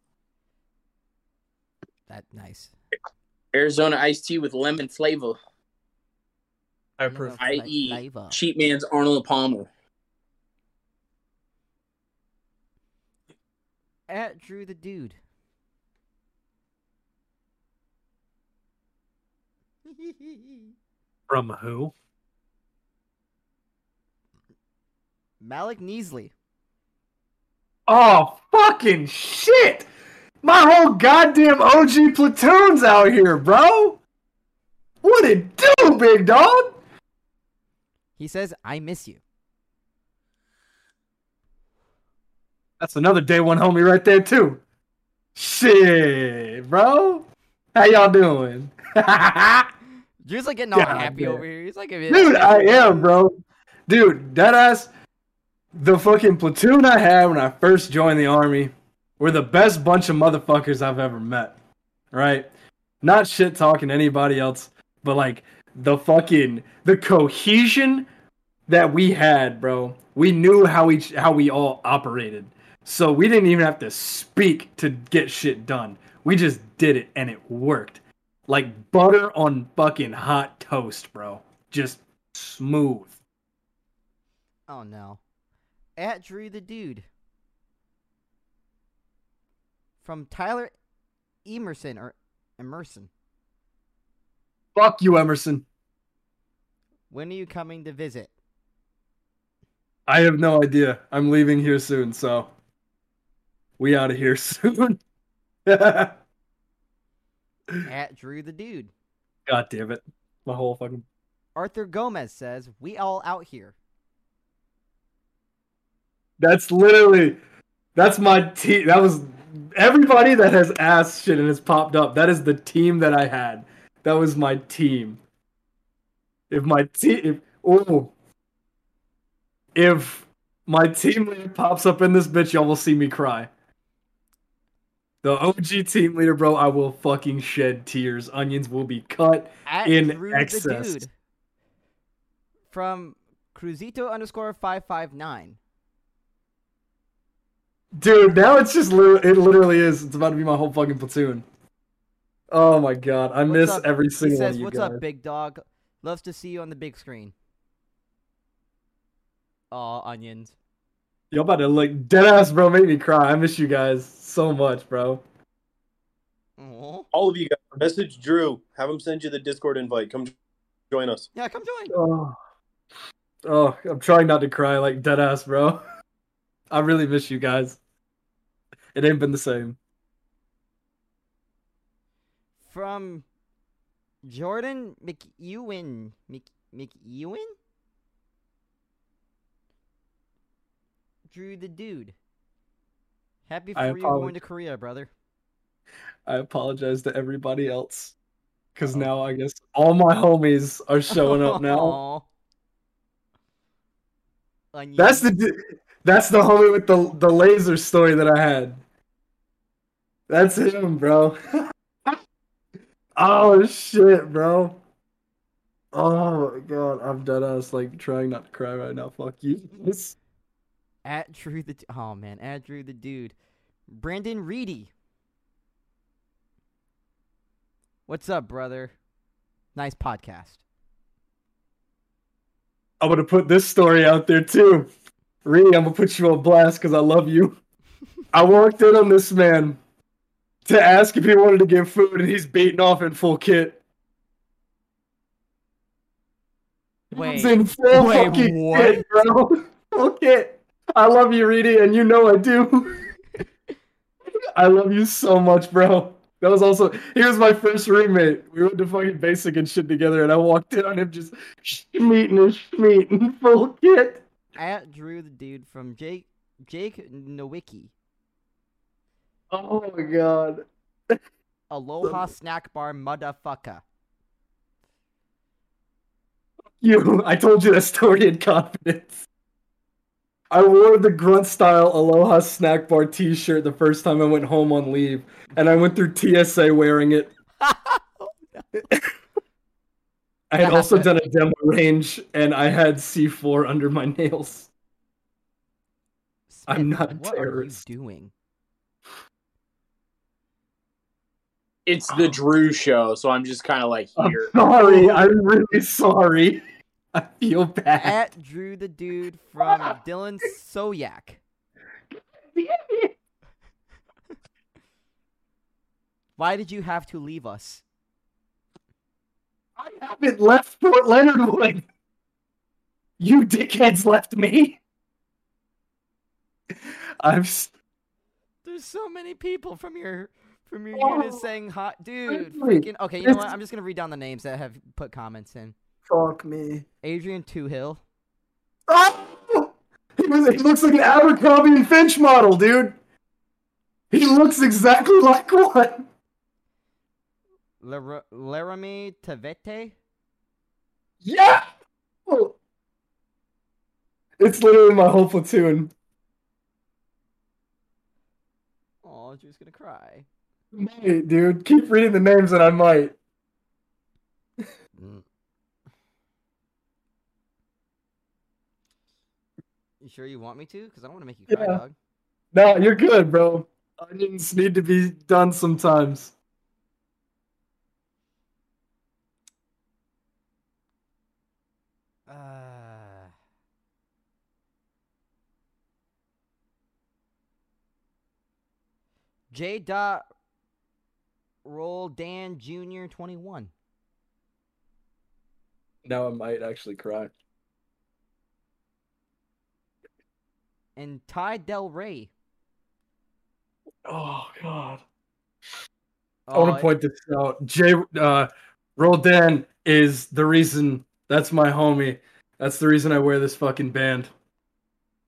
That nice. Arizona iced tea with lemon flavor. I approve. I E. Cheap man's Arnold Palmer. at Drew the Dude. From who? Malik Neasley. Oh, fucking shit! My whole goddamn O G platoon's out here, bro! What it do, big dog? He says, I miss you. That's another day one homie right there, too. Shit, bro. How y'all doing? Drew's like getting all God, happy man. Over here. He's like, dude, I am, bro. Dude, that ass, the fucking platoon I had when I first joined the Army were the best bunch of motherfuckers I've ever met. Right? Not shit talking to anybody else, but like the fucking, the cohesion that we had, bro. We knew how each, how we all operated. So we didn't even have to speak to get shit done. We just did it and it worked. Like butter on fucking hot toast, bro. Just smooth. Oh no. At Drew the Dude. From Tyler Emerson or Emerson. Fuck you, Emerson. When are you coming to visit? I have no idea. I'm leaving here soon, so we out of here soon. At Drew the Dude. God damn it. My whole fucking... Arthur Gomez says, we all out here. That's literally... That's my team. That was... Everybody that has asked shit and has popped up, that is the team that I had. That was my team. If my team... Oh... If my team leader pops up in this bitch, y'all will see me cry. The O G team leader, bro, I will fucking shed tears. Onions will be cut At in excess. Dude. From Cruzito underscore five five nine. Dude, now it's just, li- it literally is. It's about to be my whole fucking platoon. Oh my God. I what's miss up? Every single says, one of you what's guys. What's up, big dog? Loves to see you on the big screen. Aw, onions. Y'all about to like deadass, bro. Make me cry. I miss you guys so much, bro. Aww. All of you guys, message Drew. Have him send you the Discord invite. Come join us. Yeah, come join. Oh, oh I'm trying not to cry like deadass, bro. I really miss you guys. It ain't been the same. From Jordan McEwen. Mc McEwen? Drew the Dude. Happy for you going to Korea, brother. I apologize to everybody else. Because now I guess all my homies are showing up now. That's the that's the homie with the, the laser story that I had. That's him, bro. Oh, shit, bro. Oh, my God. I'm deadass, like, trying not to cry right now. Fuck you. At Drew the... Oh, man. At Drew the Dude. Brandon Reedy. What's up, brother? Nice podcast. I'm going to put this story out there, too. Reedy, I'm going to put you on blast because I love you. I walked in on this man to ask if he wanted to get food, and he's beating off in full kit. Wait. He's in full wait, fucking what? Kit, bro. Full kit. I love you, Reedy, and you know I do. I love you so much, bro. That was also... He was my first roommate. We went to fucking basic and shit together, and I walked in on him just schmeating and schmeating full kit. At Drew the Dude from Jake Jake Nowicki. Oh, my God. Aloha Snack Bar motherfucker. You, I told you that story in confidence. I wore the grunt-style Aloha Snack Bar t-shirt the first time I went home on leave, and I went through T S A wearing it. I had also done a demo range, and I had C four under my nails. Smith, I'm not a what terrorist. What are you doing? It's the Drew show, so I'm just kind of like here. I'm sorry, I'm really sorry. I feel bad. At Drew the Dude from Dylan Soyak. Why did you have to leave us? I haven't left Fort Leonard Wood. You dickheads left me. I'm. St- There's so many people from your from your oh, unit saying hot dude. Freaking okay. You know what? I'm just gonna read down the names that have put comments in. Fuck me. Adrian Toohill. Oh, he, was, he looks like an Abercrombie and Finch model, dude. He looks exactly like one. Lar- Laramie Tavete? Yeah! It's literally my whole platoon. Aw, Drew's gonna cry. Hey, dude, keep reading the names and I might. You sure you want me to? Because I don't want to make you cry, yeah. dog. No, you're good, bro. Onions need to be done sometimes. Uh... J. Roldan Junior twenty-one. Now I might actually cry. And Ty Del Rey. Oh, God. Oh, I want to point this out. Jay uh, Roldan is the reason. That's my homie. That's the reason I wear this fucking band.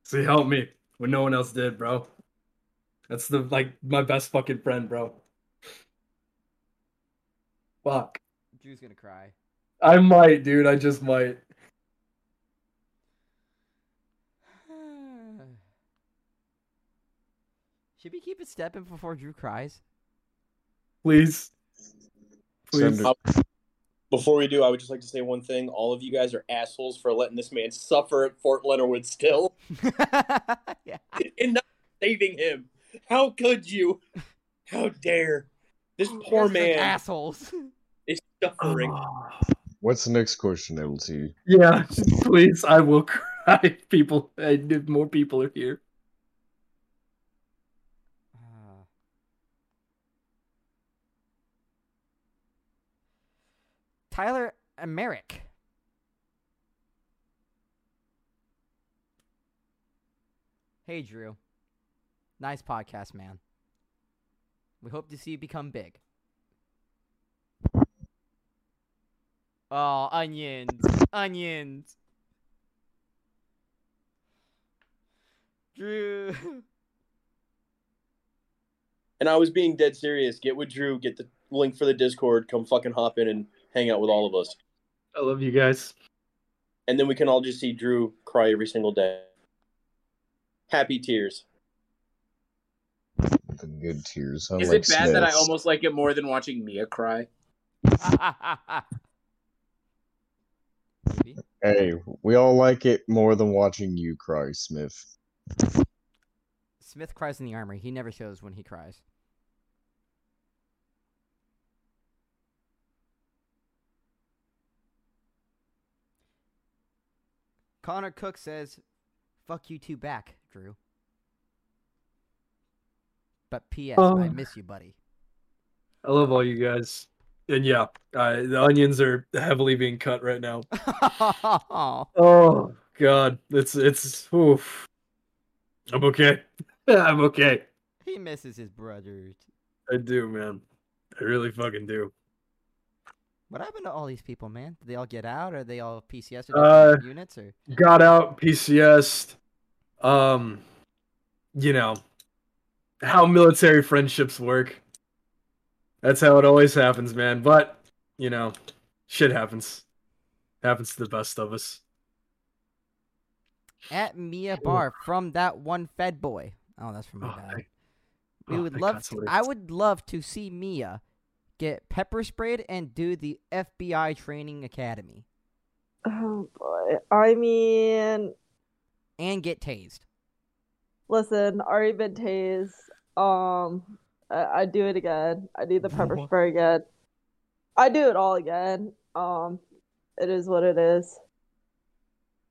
So he helped me when no one else did, bro. That's the like my best fucking friend, bro. Fuck. Drew's gonna cry. I might, dude. I just might. Should we keep it stepping before Drew cries? Please. Please. Before we do, I would just like to say one thing. All of you guys are assholes for letting this man suffer at Fort Leonard Wood still. Yeah. And not saving him. How could you? How dare. This poor man. Assholes. Is suffering. What's the next question, L T? Yeah, please. I will cry. People. If more people are here. Tyler Emmerich. Hey, Drew. Nice podcast, man. We hope to see you become big. Oh, onions. Onions. Drew. And I was being dead serious. Get with Drew. Get the link for the Discord. Come fucking hop in and hang out with all of us. I love you guys. And then we can all just see Drew cry every single day. Happy tears. The good tears. I Is like it bad snacks. That I almost like it more than watching Mia cry? Hey, we all like it more than watching you cry, Smith. Smith cries in the armory. He never shows when he cries. Connor Cook says, fuck you two back, Drew. But P S Um, I miss you, buddy. I love all you guys. And yeah, uh, the onions are heavily being cut right now. Oh, God. It's, it's, oof. I'm okay. I'm okay. He misses his brothers. I do, man. I really fucking do. What happened to all these people, man? Did they all get out? Are they all P C S or uh, units? Or got out, P C S. Um, you know how military friendships work. That's how it always happens, man. But you know, shit happens. Happens to the best of us. At Mia Bar from that one Fed boy. Oh, that's from my dad. Oh, we oh, would love. To, I would love to see Mia. Get pepper sprayed and do the F B I training academy. Oh boy. I mean. And get tased. Listen, already been tased. Um, I, I do it again. I do the pepper spray again. I do it all again. Um, it is what it is.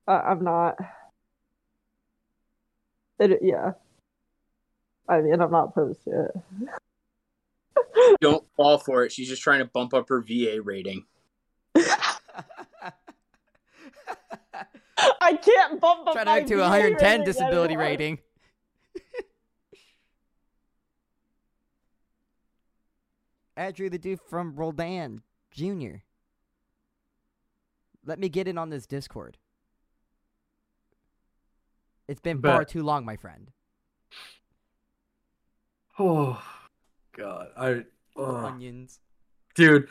I, I'm not. It, yeah. I mean, I'm not opposed to it. Don't fall for it. She's just trying to bump up her V A rating. I can't bump up. Try to up to one hundred ten disability anymore. Rating. Andrew, the dude from Roldan Junior Let me get in on this Discord. It's been but... far too long, my friend. Oh, God. I oh. Onions. Dude.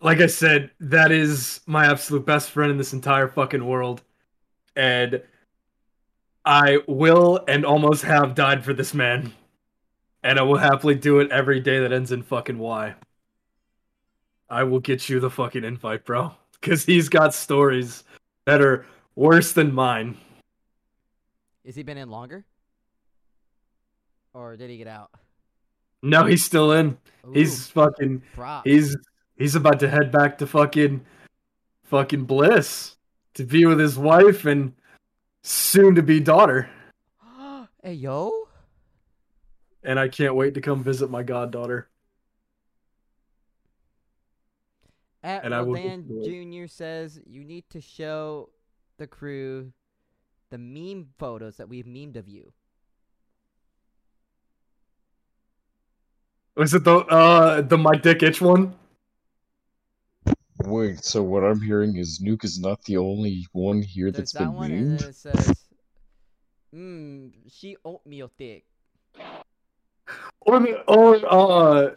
Like I said, that is my absolute best friend in this entire fucking world. And I will and almost have died for this man. And I will happily do it every day that ends in fucking Y. I will get you the fucking invite, bro. Because he's got stories that are worse than mine. Has he been in longer? Or did he get out? No, he's still in. Ooh, he's fucking... Props. He's... He's about to head back to fucking, fucking Bliss to be with his wife and soon-to-be daughter. Hey, yo. And I can't wait to come visit my goddaughter. At and Roland I Junior says, you need to show the crew the meme photos that we've memed of you. Was it the, uh, the My Dick Itch one? Wait, so what I'm hearing is Nuke is not the only one here. There's that's that been one named? And then it says, mmm, she oatmeal thick. Or, or, uh,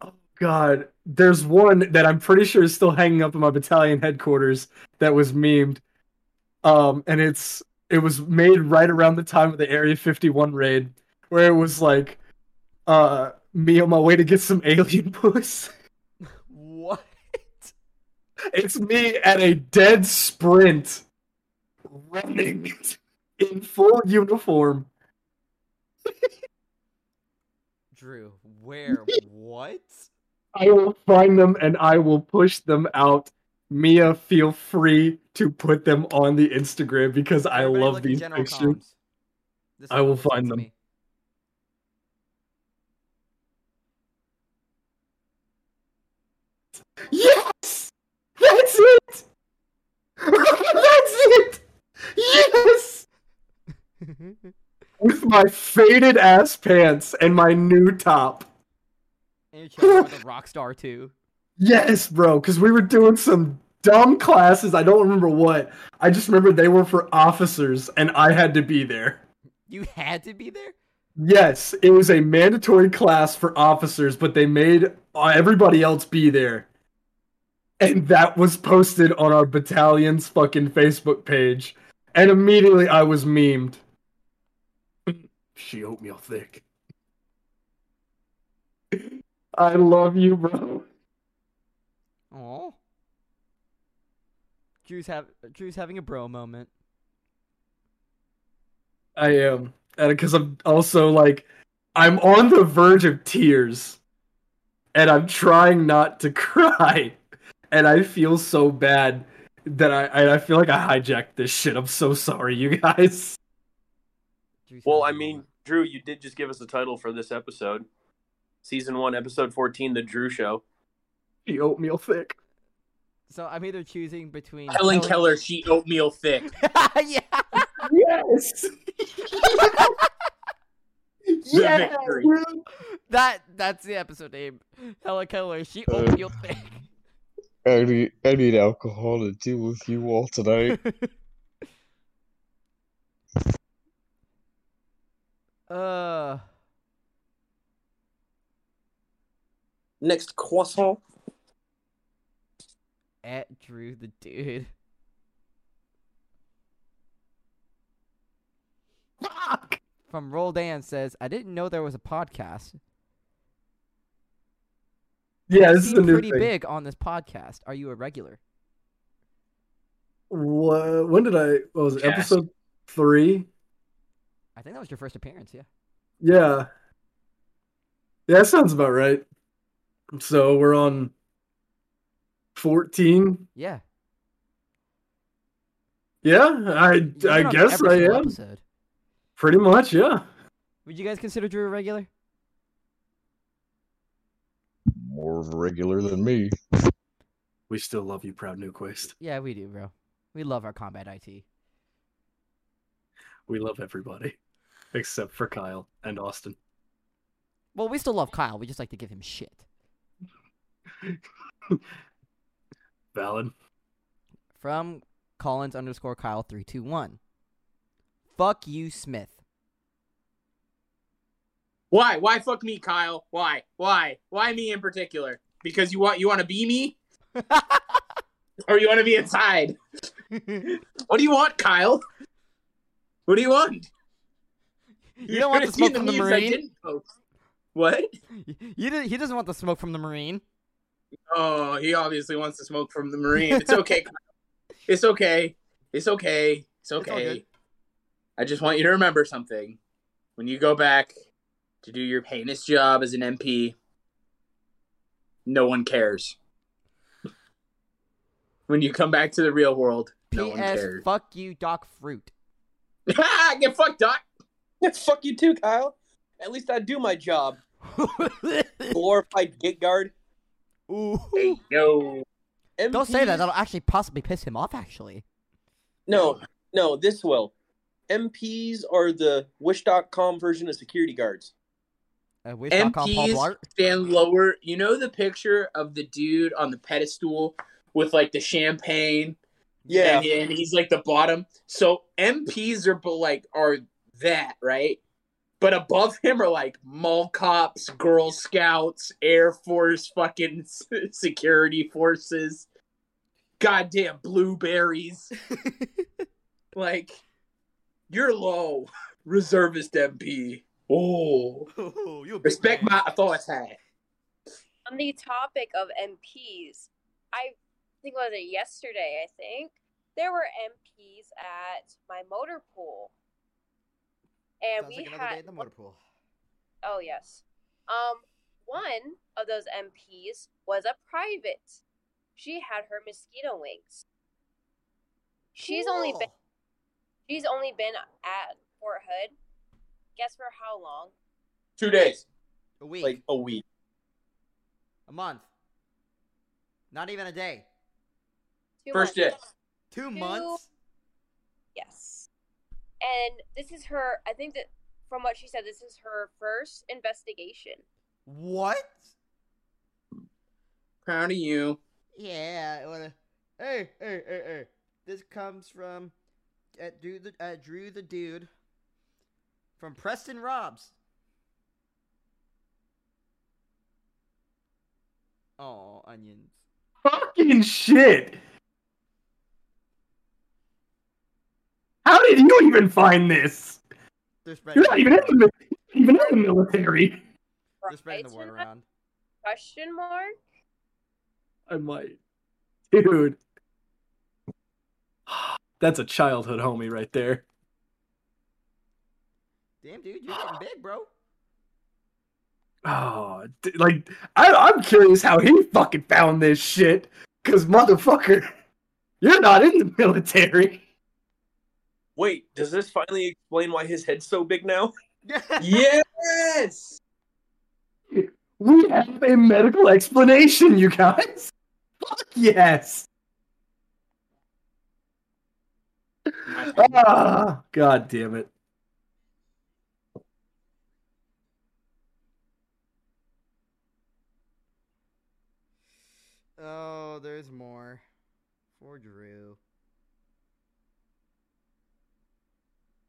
oh, God. There's one that I'm pretty sure is still hanging up in my battalion headquarters that was memed. Um, and it's, it was made right around the time of the Area fifty-one raid, where it was like, uh, me on my way to get some alien puss. What? It's me at a dead sprint, running in full uniform. Drew, where? What? I will find them and I will push them out. Mia, feel free to put them on the Instagram because I Everybody love these pictures. I will find them. Yes! That's it! That's it! Yes! With my faded ass pants and my new top. And you're chilling with a rock star too. Yes, bro, because we were doing some dumb classes. I don't remember what. I just remember they were for officers and I had to be there. You had to be there? Yes, it was a mandatory class for officers, but they made everybody else be there. And that was posted on our battalion's fucking Facebook page. And immediately I was memed. She oatmeal thick. I love you, bro. Aw. Drew's, have, Drew's having a bro moment. I am. And because I'm also like, I'm on the verge of tears. And I'm trying not to cry. And I feel so bad that I I feel like I hijacked this shit. I'm so sorry, you guys. Well, I mean, Drew, you did just give us the title for this episode. Season one, episode fourteen, The Drew Show. She oatmeal thick. So I'm either choosing between... Helen, Helen... Keller, she oatmeal thick. Yeah. Yes! Yes! That, that's the episode name. Helen Keller, she uh... oatmeal thick. I need, I need alcohol to deal with you all tonight. uh. Next croissant. At Drew the Dude. Fuck! From Roldan says, I didn't know there was a podcast. Yeah, this is a new pretty thing. Big on this podcast. Are you a regular? What, when did I... What was it? Yeah. Episode three? I think that was your first appearance, yeah. Yeah. Yeah, that sounds about right. So we're on fourteen? Yeah. Yeah, I, I guess I am. Episode. Pretty much, yeah. Would you guys consider Drew a regular? more regular than me. We still love you, Proud Newquest. Yeah, we do, bro. We love our combat I T. We love everybody, except for Kyle and Austin. Well, we still love Kyle. We just like to give him shit. Valid. From Collins underscore Kyle three two one. Fuck you, Smith. Why? Why fuck me, Kyle? Why? Why? Why me in particular? Because you want you want to be me, or you want to be inside? What do you want, Kyle? What do you want? You, you don't want the smoke from the Marine. What? You didn't, he doesn't want the smoke from the Marine. Oh, he obviously wants the smoke from the Marine. It's okay, Kyle. It's okay. It's okay. It's okay. I just want you to remember something. When you go back to do your heinous job as an M P, no one cares. When you come back to the real world, no one cares. Fuck you, Doc Fruit. Get fucked, Doc. Get fuck you too, Kyle. At least I do my job. Glorified git guard. Ooh. Hey, yo. M P... Don't say that. That'll actually possibly piss him off, actually. No, no, this will. M Ps are the wish dot com version of security guards. Uh, M Ps stand lower. You know the picture of the dude on the pedestal with, like, the champagne? Yeah. And, and he's, like, the bottom. So M Ps are, like, are that, right? But above him are, like, mall cops, Girl Scouts, Air Force, fucking security forces, goddamn blueberries. Like, you're low, reservist M P. Oh, oh respect bad. My authority. On the topic of M Ps, I think it was it yesterday, I think, there were M Ps at my motor pool. And Sounds we like had the motor pool. Oh yes, um, one of those M Ps was a private. She had her mosquito wings. She's cool. only been, she's only been at Fort Hood. Guess for how long? Two days. A week. Like a week. A month. Not even a day. Two First months. day. Two, Two months. Yes. And this is her, I think that from what she said, this is her first investigation. What? Proud of you. Yeah. I wanna... Hey, hey, hey, hey. This comes from uh, Drew, the, uh, Drew the Dude from Preston Robs. Oh, onions. Fucking shit. How did you even find this? You're not even in the, even in the military. They're spreading the word around. Question mark? I might. Dude. That's a childhood homie right there. Damn, dude. You're getting big, bro. Oh, like, I, I'm curious how he fucking found this shit. Because, motherfucker, you're not in the military. Wait, does this finally explain why his head's so big now? Yes! We have a medical explanation, you guys! Fuck yes! Ah, God damn it. Oh, there's more. For Drew.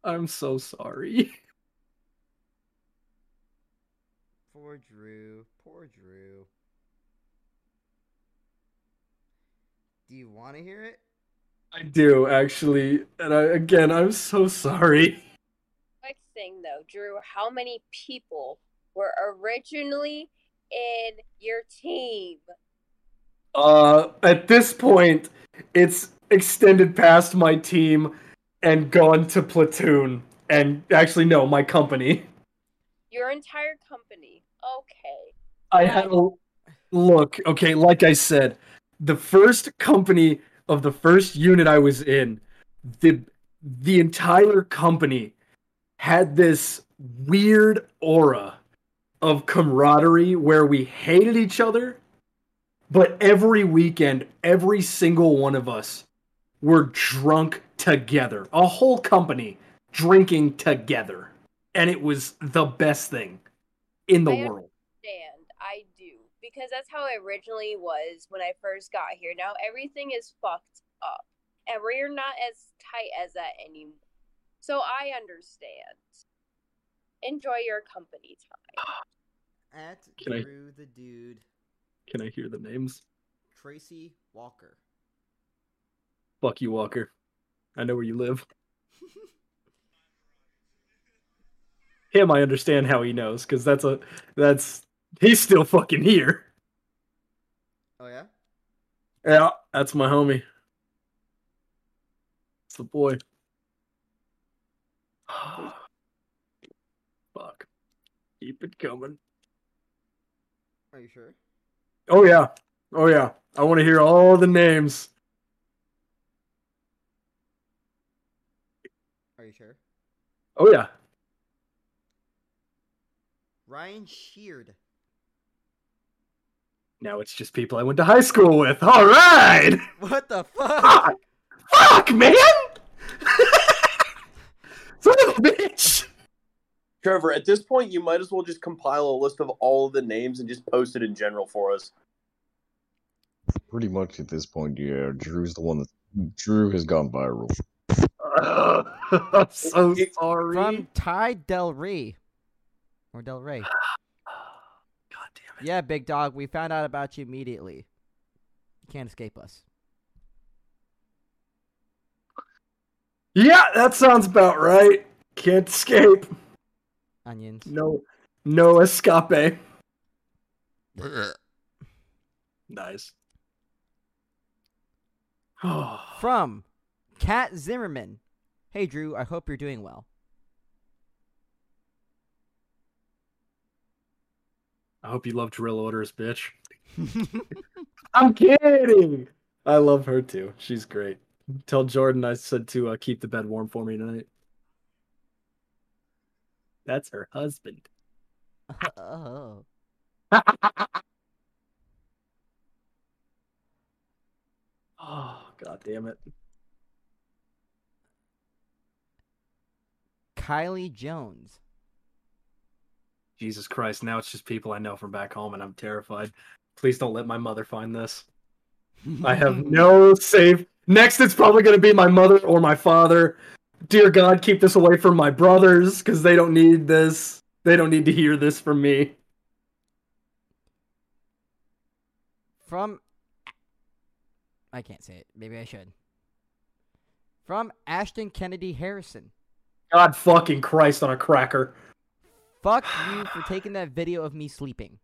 I'm so sorry. Poor Drew. Poor Drew. Do you want to hear it? I do, actually. And I, again, I'm so sorry. Quick thing, though, Drew. How many people were originally in your team? Uh, at this point, it's extended past my team. And gone to platoon. And actually, no, my company. Your entire company. Okay. I had a look. Okay, like I said, the first company of the first unit I was in, the the entire company had this weird aura of camaraderie where we hated each other, But every weekend, every single one of us were drunk together. A whole company drinking together. And it was the best thing in the I world. Understand. I do. Because that's how it originally was when I first got here. Now everything is fucked up. And we're not as tight as that anymore. So I understand. Enjoy your company time. At Drew the Dude. Can I hear the names? Tracy Walker. Fuck you, Walker. I know where you live. Him, I understand how he knows, because that's a that's he's still fucking here. Oh yeah? Yeah, that's my homie. It's the boy. Fuck. Keep it coming. Are you sure? Oh yeah. Oh yeah. I want to hear all the names. Are you sure? Oh yeah. Ryan Sheard. Now it's just people I went to high school with. All right. What the fuck? Fuck, fuck man. Son of a bitch. Trevor, at this point, you might as well just compile a list of all of the names and just post it in general for us. Pretty much at this point, yeah. Drew's the one that Drew has gone viral. Uh, I'm so sorry. From Ty Del Rey. Or Del Rey. God damn it. Yeah, big dog. We found out about you immediately. You can't escape us. Yeah, that sounds about right. Can't escape. Onions. No, no escape. Nice. From Kat Zimmerman. Hey, Drew. I hope you're doing well. I hope you love drill orders, bitch. I'm kidding. I love her too. She's great. Tell Jordan I said to uh, keep the bed warm for me tonight. That's her husband. Oh. Oh, God damn it. Kylie Jones. Jesus Christ, now it's just people I know from back home, and I'm terrified. Please don't let my mother find this. I have no safe... Next, it's probably going to be my mother or my father. Dear God, keep this away from my brothers, because they don't need this. They don't need to hear this from me. From... I can't say it. Maybe I should. From Ashton Kennedy Harrison. God fucking Christ on a cracker. Fuck you for taking that video of me sleeping.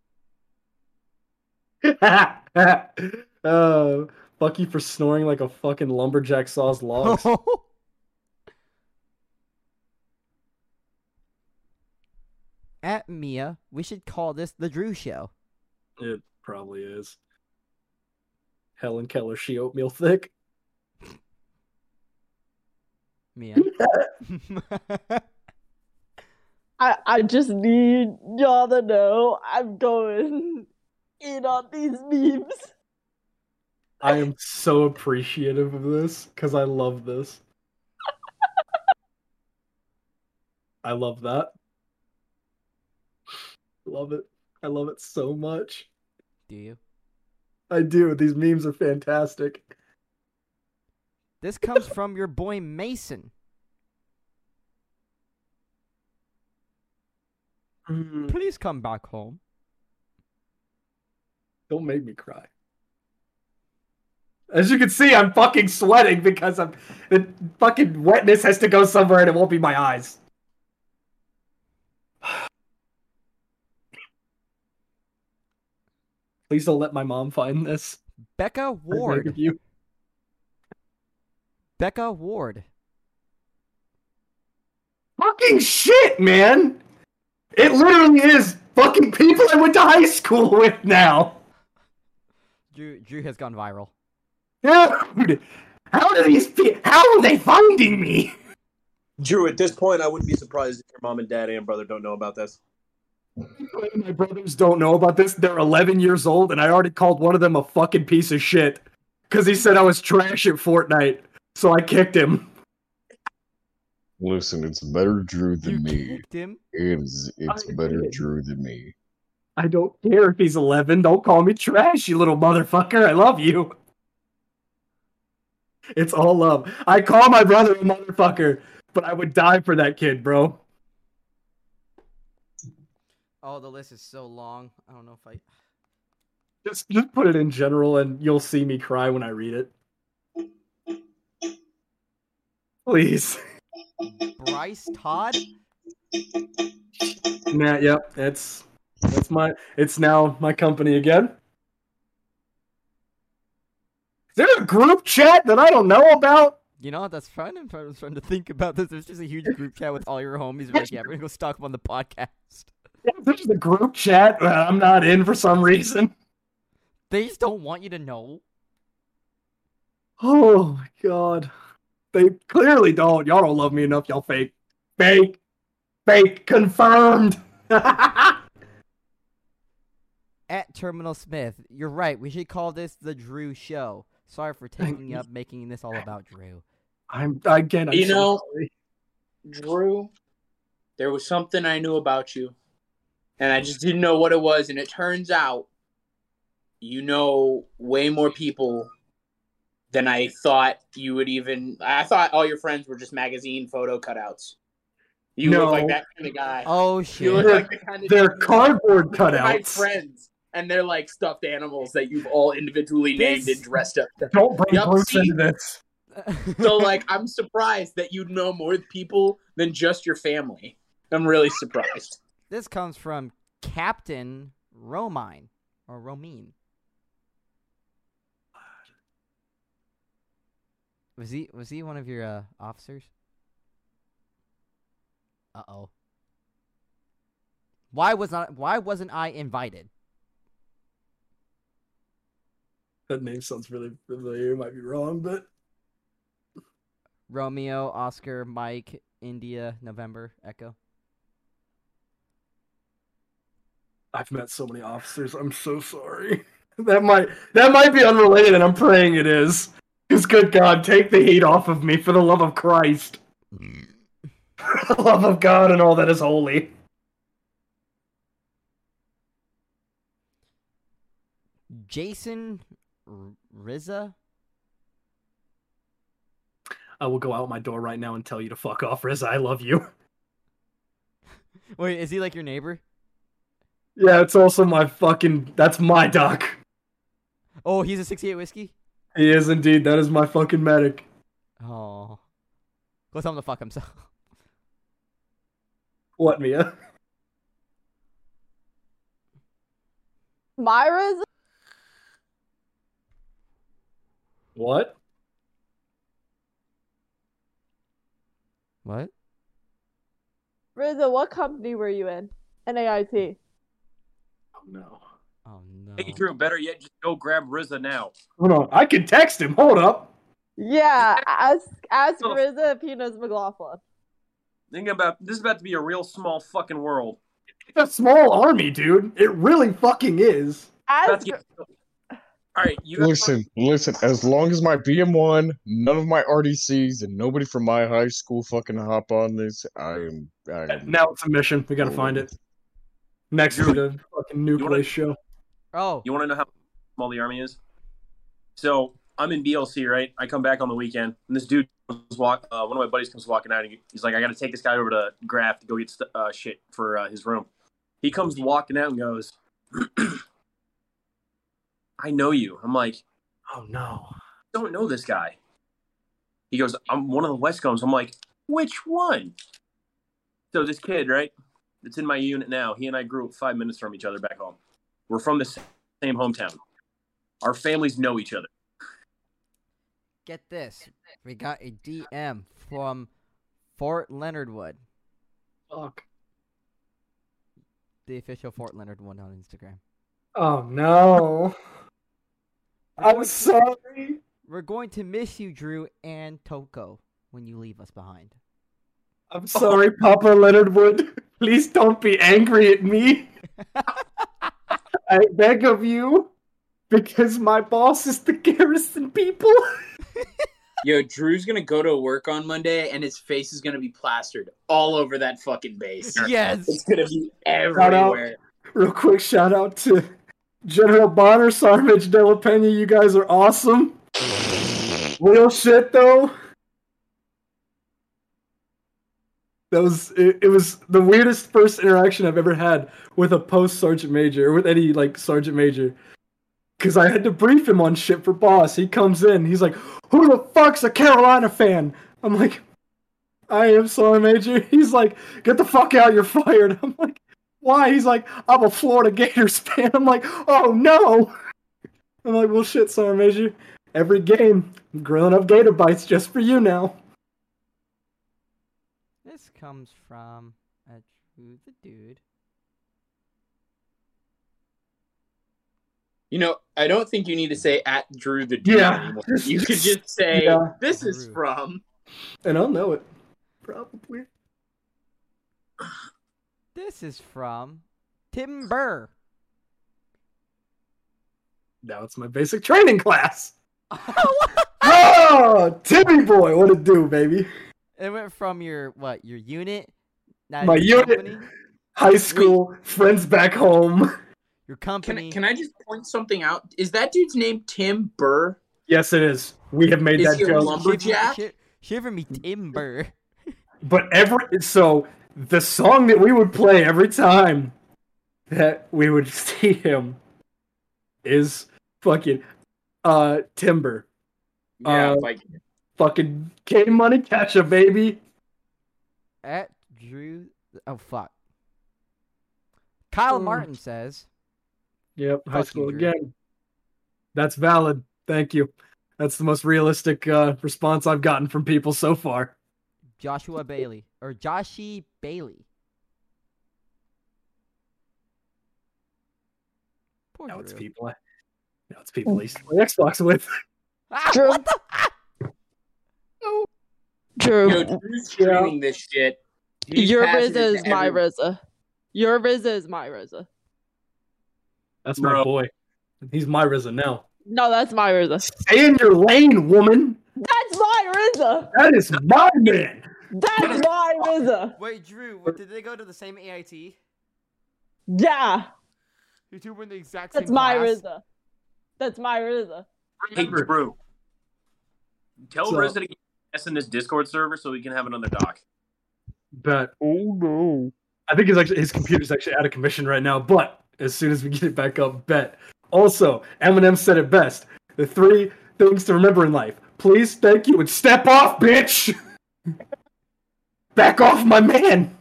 Oh, fuck you for snoring like a fucking lumberjack saws logs. At Mia, we should call this the Drew Show. It probably is. Helen Keller, she oatmeal thick. Mia. I, I just need y'all to know I'm going in on these memes. I am so appreciative of this because I love this. I love that. Love it. I love it so much. Do you? I do. These memes are fantastic. This comes from your boy Mason. Please come back home. Don't make me cry. As you can see, I'm fucking sweating because I'm the fucking wetness has to go somewhere and it won't be my eyes. Please don't let my mom find this. Becca Ward. You. Becca Ward. Fucking shit, man! It literally is fucking people I went to high school with now. Drew, Drew has gone viral. Dude, how do these people, how are they finding me? Drew, at this point, I wouldn't be surprised if your mom and dad and brother don't know about this. My brothers don't know about this. They're eleven years old, and I already called one of them a fucking piece of shit because he said I was trash at Fortnite, so I kicked him. Listen, it's better Drew than you me. Kicked him? It is, it's I better did. Drew than me. I don't care if he's eleven. Don't call me trash, you little motherfucker. I love you. It's all love. I call my brother a motherfucker, but I would die for that kid, bro. Oh, the list is so long. I don't know if I... Just, just put it in general, and you'll see me cry when I read it. Please. Bryce Todd? Nah, yep. It's, it's, my, it's now my company again. Is there a group chat that I don't know about? You know, that's fun. I'm trying, I'm trying to think about this. There's just a huge group chat with all your homies. Like, yeah, we're going to go stalk them on the podcast. Yeah, there's just a group chat that I'm not in for some reason. They just don't want you to know. Oh, my God. They clearly don't. Y'all don't love me enough. Y'all fake. Fake. Fake. Confirmed. At Terminal Smith, you're right. We should call this the Drew Show. Sorry for taking up making this all about Drew. I'm again. I'm you so know, sorry. Drew, there was something I knew about you, and I just didn't know what it was. And it turns out, you know, way more people than I thought you would even. I thought all your friends were just magazine photo cutouts. You no. look like that kind of guy. Oh shit! You look like the kind of they're cardboard cutouts. My friends. And they're like stuffed animals that you've all individually named this... and dressed up. Don't bring yep, Bruce into this. So, like, I'm surprised that you know more people than just your family. I'm really surprised. This comes from Captain Romine or Romine. Was he was he one of your uh, officers? Uh oh. Why was not Why wasn't I invited? That name sounds really familiar. Might be wrong, but Romeo, Oscar, Mike, India, November, Echo. I've met so many officers. I'm so sorry. That might that might be unrelated, and I'm praying it is. Because good God, take the heat off of me for the love of Christ, for the love of God, and all that is holy. Jason Rizza? I will go out my door right now and tell you to fuck off, Rizza. I love you. Wait, is he like your neighbor? Yeah, it's also my fucking... That's my doc. Oh, he's a sixty-eight whiskey? He is indeed. That is my fucking medic. Oh. Go tell him to fuck himself. What, Mia? My Rizza? What? What? Rizzo, what company were you in? N A I T. Oh, no. Oh, no. Hey, Drew, better yet, just go grab Rizzo now. Hold on. I can text him. Hold up. Yeah. Ask, ask oh. Rizzo if he knows McLaughlin. Think about this is about to be a real small fucking world. It's a small army, dude. It really fucking is. Ask... All right, you listen, fucking- listen, as long as my B M one, none of my R D Cs, and nobody from my high school fucking hop on this, I am... I am now it's a mission. We gotta find it. Next Drew, to the fucking nuclear wanna, show. Oh. You wanna know how small the army is? So, I'm in B L C, right? I come back on the weekend, and this dude, comes walk. Uh, one of my buddies comes walking out, and he's like, I gotta take this guy over to Graff to go get st- uh, shit for uh, his room. He comes walking out and goes... I know you. I'm like, oh no, I don't know this guy. He goes, I'm one of the Westcombs. I'm like, which one? So this kid, right, that's in my unit now, he and I grew up five minutes from each other back home. We're from the same hometown. Our families know each other. Get this. We got a D M from Fort Leonard Wood. Fuck. The official Fort Leonard Wood on Instagram. Oh no. I'm sorry. We're going to miss you, Drew and Toko, when you leave us behind. I'm sorry, oh. Papa Leonard Wood. Please don't be angry at me. I beg of you, because my boss is the garrison people. Yo, Drew's going to go to work on Monday, and his face is going to be plastered all over that fucking base. Yes. It's going to be everywhere. Out, real quick, shout out to General Bonner, Sarmage, De La Pena. You guys are awesome. Real shit, though. That was it, it was the weirdest first interaction I've ever had with a post-Sergeant Major, or with any, like, Sergeant Major. Because I had to brief him on shit for boss. He comes in, he's like, who the fuck's a Carolina fan? I'm like, I am, sorry, Major. He's like, get the fuck out, you're fired. I'm like, why? He's like, I'm a Florida Gators fan. I'm like, oh no! I'm like, well shit, sorry, Major. Every game, I'm grilling up Gator Bites just for you now. This comes from a Drew the Dude. You know, I don't think you need to say at Drew the Dude yeah, anymore. Just, you could just say, yeah. This is Drew. From... And I'll know it. Probably. This is from Tim Burr. Now it's my basic training class. Oh, Timmy boy, what it do, baby? It went from your, what, your unit? Not my your unit, company? High school, Wait. Friends back home. Your company. Can I, can I just point something out? Is that dude's name Tim Burr? Yes, it is. We have made is that joke. Is he a lumberjack? Shiver, shiver me Tim Burr. But every so the song that we would play every time that we would see him is fucking uh Timber. Yeah, uh, like fucking K Money Catcher, baby. At Drew. Oh fuck. Kyle mm. Martin says. Yep, high school again. That's valid. Thank you. That's the most realistic uh, response I've gotten from people so far. Joshua Bailey. Or Joshi Bailey. Poor now Drew. It's people. Now it's people he's playing Xbox with. Ah, Drew. What the? No. Drew. Yo, Drew's streaming yeah. this shit. He's Your Rizza is my everyone. Rizza. Your Rizza is my Rizza. That's my Bro. boy. He's my Rizza now. No, that's my Rizza. Stay in your lane, woman. That's my Rizza. That is my man. That's my Rizza. Wait, Drew, did they go to the same A I T? Yeah. You two were in the exact same that's class. That's my Rizza. That's my Rizza. Hey, Drew. Tell so, Rizza to get us in this Discord server so we can have another doc. But oh no, I think his actually his computer's actually out of commission right now, but. As soon as we get it back up, bet. Also, Eminem said it best. The three things to remember in life. Please, thank you, and step off, bitch! Back off, my man!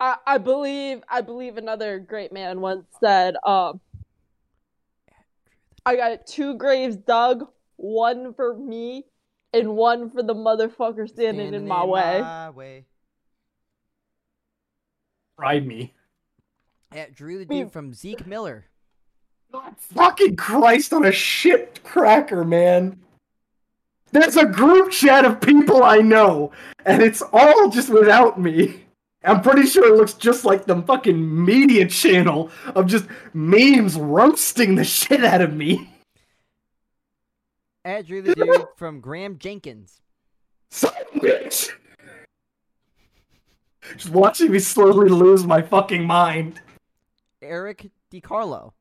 I, I believe I believe another great man once said, um, I got two graves dug, one for me, and one for the motherfucker standing, standing in my, in way. my way. Ride me. At Drew the Dude from Zeke Miller. God fucking Christ on a shit cracker, man. There's a group chat of people I know, and it's all just without me. I'm pretty sure it looks just like the fucking media channel of just memes roasting the shit out of me. At Drew the Dude from Graham Jenkins. Sandwich! Just watching me slowly lose my fucking mind. Eric DiCarlo.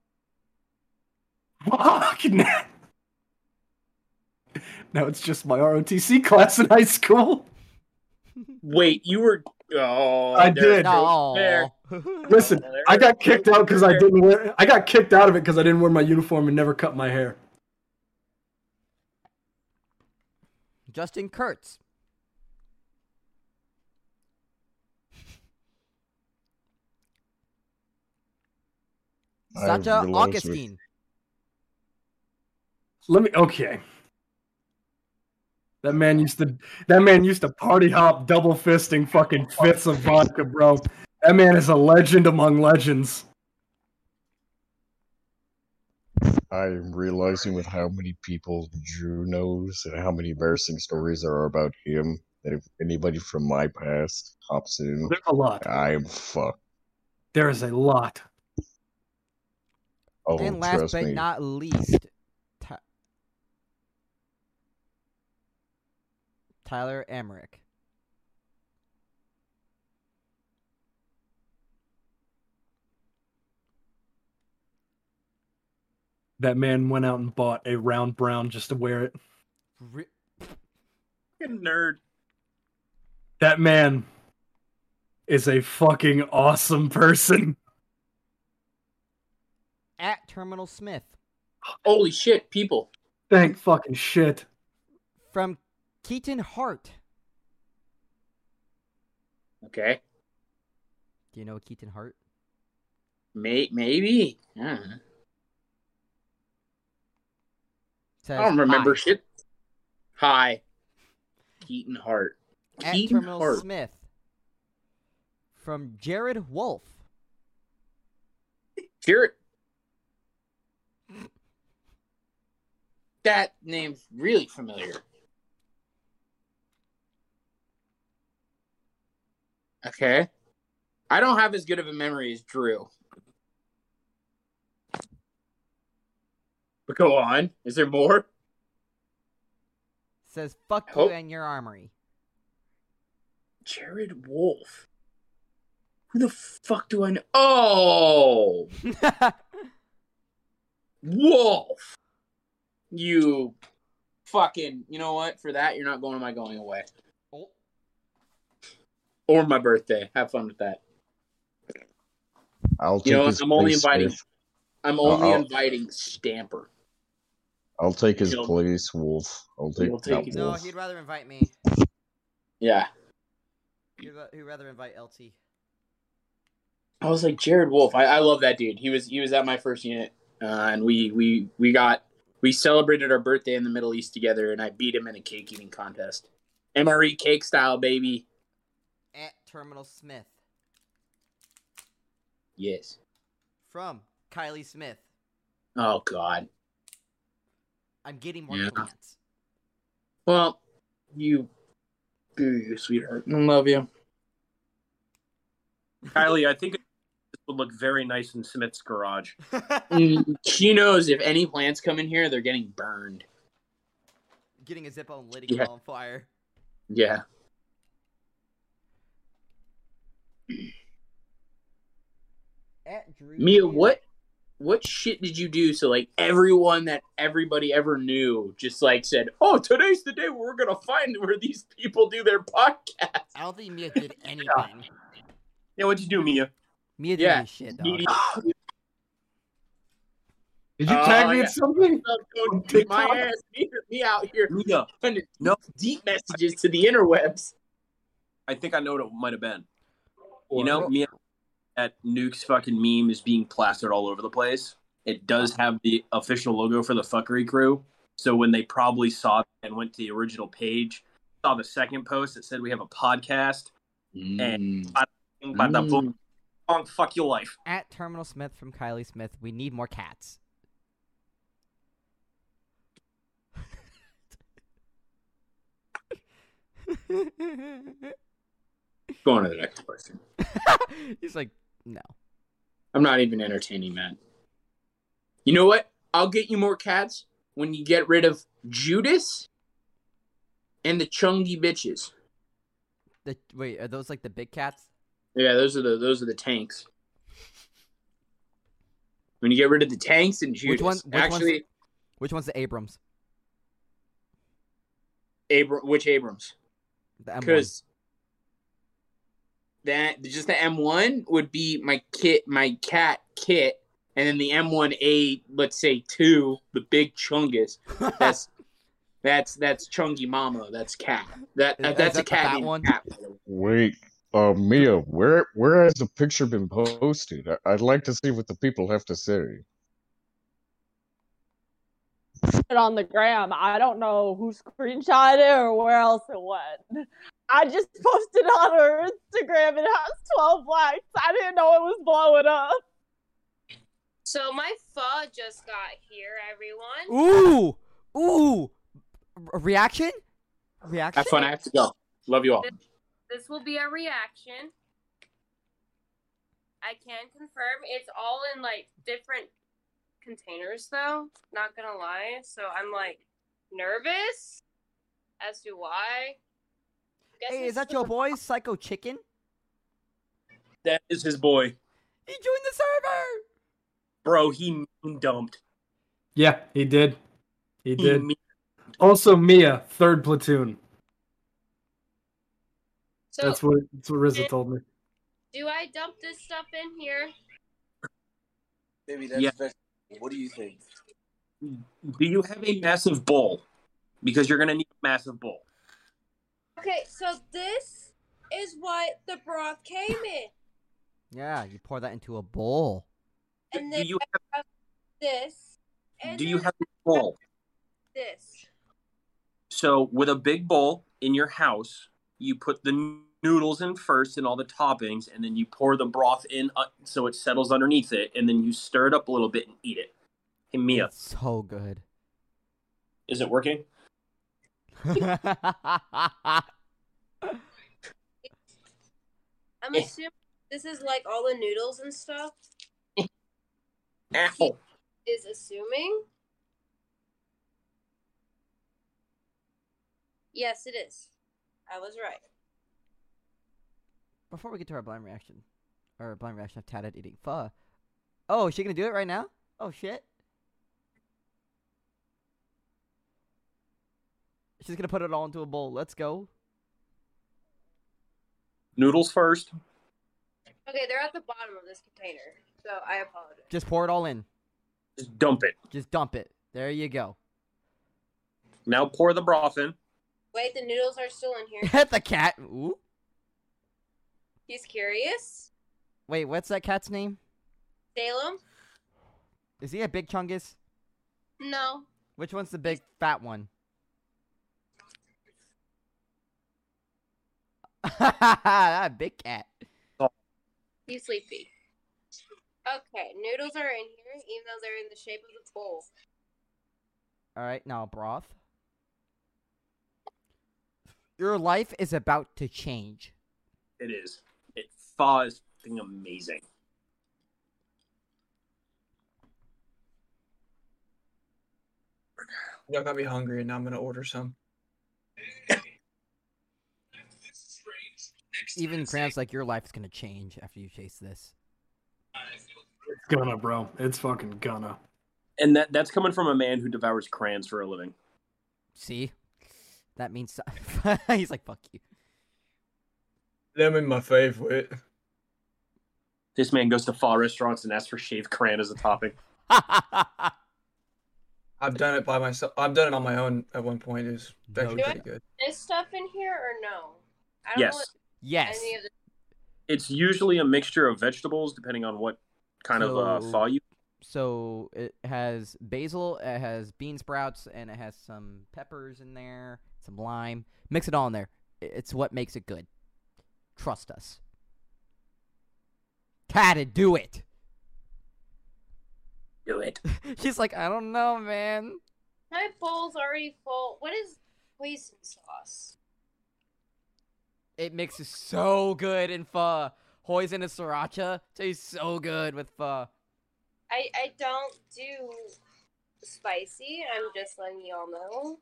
Fuck! Now it's just my R O T C class in high school. Wait, you were... Oh, I did. No. There. Listen, I got kicked out because I didn't wear... I got kicked out of it because I didn't wear my uniform and never cut my hair. Justin Kurtz. Sacha Augustine. Let me. Okay. That man used to. That man used to party hop, double fisting, fucking fifths of vodka, bro. That man is a legend among legends. I am realizing with how many people Drew knows and how many embarrassing stories there are about him that if anybody from my past hops in, there's a lot. I am fucked. There is a lot. Oh, and last but me. not least, Ty- Tyler Emmerich. That man went out and bought a round brown just to wear it. Re- nerd. That man is a fucking awesome person. At Terminal Smith. Holy shit, people. Thank fucking shit. From Keaton Hart. Okay. Do you know Keaton Hart? May- maybe. Yeah. Says, I don't remember hi. shit. Hi. Keaton Hart. At Keaton Terminal Hart. Smith. From Jared Wolf. Jared. That name's really familiar. Okay. I don't have as good of a memory as Drew. But go on. Is there more? It says, fuck you and your armory. Jared Wolf. Who the fuck do I know? Oh! Wolf! You fucking, you know what? For that, you're not going to my going away. Oh. Or my birthday. Have fun with that. I'll you know what? I'm only inviting. With... I'm only I'll, inviting Stamper. I'll take his He'll... place, Wolf. I'll take, we'll take his... Wolf. No, he'd rather invite me. Yeah. He'd, he'd rather invite L T. I was like, Jared Wolf. I, I love that dude. He was he was at my first unit, uh, and we we we got. We celebrated our birthday in the Middle East together, and I beat him in a cake-eating contest. M R E cake style, baby. At Terminal Smith. Yes. From Kylie Smith. Oh, God. I'm getting more yeah. plants. Well, you do you, sweetheart. I love you. Kylie, I think... would look very nice in Smith's garage. She knows if any plants come in here, they're getting burned. Getting a zip on lid yeah. on fire. Yeah. At Drew Mia, what what shit did you do so like everyone that everybody ever knew just like said, oh, today's the day where we're gonna find where these people do their podcast? I don't think Mia did anything. Yeah, yeah what'd you do, Mia? Me yeah. shit, dog. Did you tag uh, me yeah. in something? My ass, me, me out here. Mia. No deep messages to the interwebs. I think I know what it might have been. Or, you know, Mia at Nuke's fucking meme is being plastered all over the place. It does have the official logo for the Fuckery Crew. So when they probably saw it and went to the original page, saw the second post that said we have a podcast. Mm. And I don't think about mm. that. Oh, fuck your life. At Terminal Smith from Kylie Smith, we need more cats. Go on to the next question. He's like, no. I'm not even entertaining, man. You know what? I'll get you more cats when you get rid of Judas and the chungy bitches. The, wait, are those like the big cats? Yeah, those are the those are the tanks. When you get rid of the tanks and Judas, which one? Which actually, one's, which one's the Abrams? Abr- which Abrams? The M one. Because that just the M one would be my kit, my cat kit, and then the M one A, let's say two, the big Chungus. That's that's that's Chungy Mama. That's cat. That is, that's is a cat. That one. Cat. Wait. Uh, Mia, where where has the picture been posted? I, I'd like to see what the people have to say. On the gram, I don't know who screenshot it or where else it went. I just posted on her Instagram and it has twelve likes. I didn't know it was blowing up. So my pho just got here, everyone. Ooh, ooh, a reaction, reaction. Have fun. I have to go. Love you all. This will be a reaction. I can confirm it's all in like different containers, though, not gonna lie. So I'm, like, nervous as to why. Hey, is that your boy, Psycho Chicken? That is his boy. He joined the server! Bro, he mean dumped. Yeah, he did. He, he did. Mean- also, Mia, third platoon. So, that's what that's what Rizza told me. Do I dump this stuff in here? Maybe that's yeah. best. What do you think? Do you have a massive bowl? Because you're going to need a massive bowl. Okay, so this is what the broth came in. Yeah, you pour that into a bowl. And then do you have, have this. And do you have a bowl? This. So with a big bowl in your house, you put the noodles in first and all the toppings, and then you pour the broth in uh, so it settles underneath it, and then you stir it up a little bit and eat it. Hey, Mia. It's so good. Is it working? I'm assuming this is like all the noodles and stuff. Ow. Is assuming? Yes, it is. I was right. Before we get to our blind reaction, or blind reaction of Tatted eating pho. Oh, is she gonna do it right now? Oh shit. She's gonna put it all into a bowl. Let's go. Noodles first. Okay, they're at the bottom of this container, so I apologize. Just pour it all in. Just dump it. Just dump it. There you go. Now pour the broth in. Wait, the noodles are still in here. Hit the cat. Ooh. He's curious. Wait, what's that cat's name? Salem. Is he a big chungus? No. Which one's the big fat one? That big cat. He's sleepy. Okay, noodles are in here, even though they're in the shape of the bowl. All right, now broth. Your life is about to change. It is. It pho is fucking amazing. Y'all got me hungry, and now I'm gonna order some. Even Cramps, like, your life's gonna change after you chase this. It's gonna, bro. It's fucking gonna. And that that's coming from a man who devours crayons for a living. See? That means... He's like, fuck you. Them in my favorite. This man goes to pho restaurants and asks for shaved crayon as a topping. I've done it by myself. I've done it on my own at one point. It was actually no, pretty good. This stuff in here or no? I don't yes. know what yes. Any of the- it's usually a mixture of vegetables, depending on what kind so, of uh, pho you... So it has basil, it has bean sprouts, and it has some peppers in there, some lime. Mix it all in there. It's what makes it good. Trust us. Gotta do it. Do it. She's like, I don't know, man. My bowl's already full. What is hoisin sauce? It mixes so good in pho. Hoisin and sriracha tastes so good with pho. I, I don't do spicy. I'm just letting y'all know.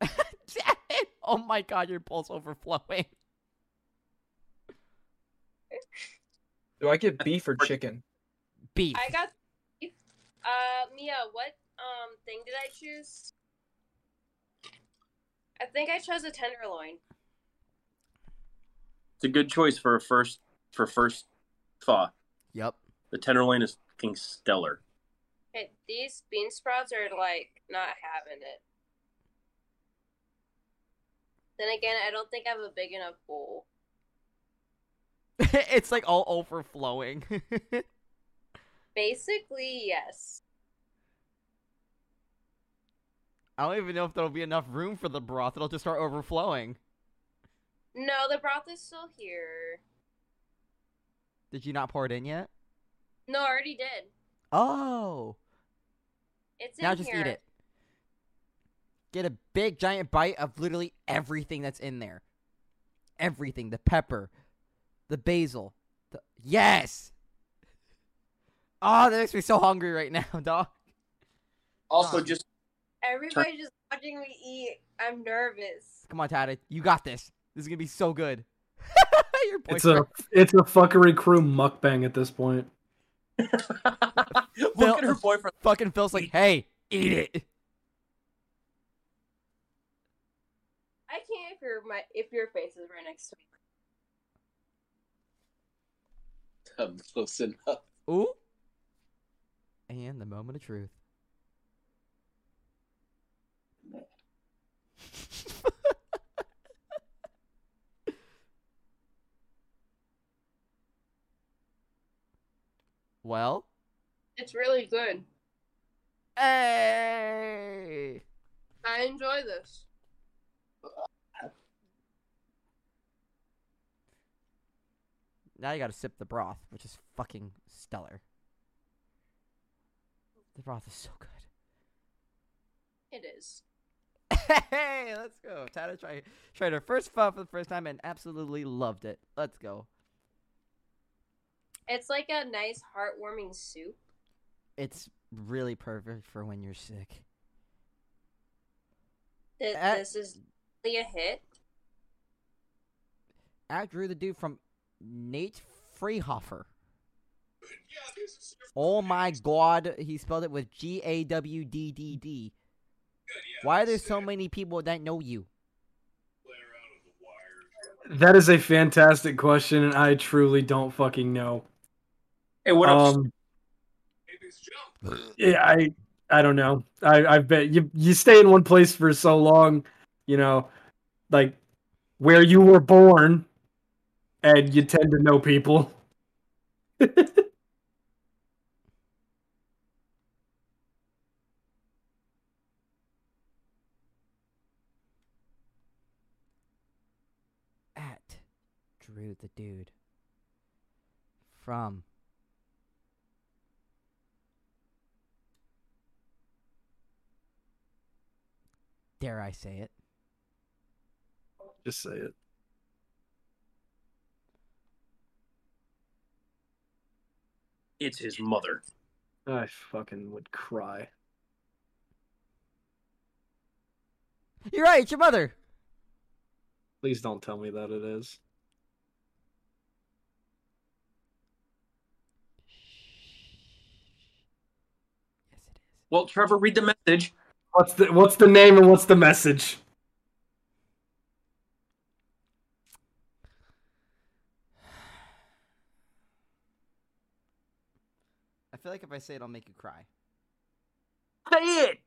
Damn it. Oh my god, your bowl's overflowing. Do I get beef or chicken? Beef. I got beef. Uh, Mia, what um thing did I choose? I think I chose a tenderloin. It's a good choice for a first for first pho. Yep. The tenderloin is fucking stellar. Okay, these bean sprouts are, like, not having it. Then again, I don't think I have a big enough bowl. It's, like, all overflowing. Basically, yes. I don't even know if there'll be enough room for the broth. It'll just start overflowing. No, the broth is still here. Did you not pour it in yet? No, I already did. Oh. It's in here. Now just eat it. Get a big, giant bite of literally everything that's in there. Everything. The pepper. The basil. The... Yes! Oh, that makes me so hungry right now, dog. Also, oh. just everybody just watching me eat. I'm nervous. Come on, Tata. You got this. This is gonna be so good. Your it's a it's a fuckery crew mukbang at this point. Phil, look at her boyfriend. Fucking Phil's like, hey, eat it. I can't if your my if your face is right next to me. I'm close enough. Ooh. And the moment of truth. Well, it's really good. Hey, I enjoy this. Now you gotta sip the broth, which is fucking stellar. The broth is so good. It is. Hey, let's go. Tata tried, tried her first pho for the first time and absolutely loved it. Let's go. It's like a nice, heartwarming soup. It's really perfect for when you're sick. Th- At- this is really a hit. I drew the dude from Nate Freehofer. Oh my god, he spelled it with G A W D D D. Why are there so many people that know you? That is a fantastic question, and I truly don't fucking know. Hey, what else? Um, yeah, I I don't know. I I bet you you stay in one place for so long, you know, like where you were born, and you tend to know people. The dude from dare I say it? Just say it. It's his mother. I fucking would cry. You're right, it's your mother. Please don't tell me that it is. Well, Trevor, read the message. What's the what's the name and what's the message? I feel like if I say it, I'll make you cry. Say it!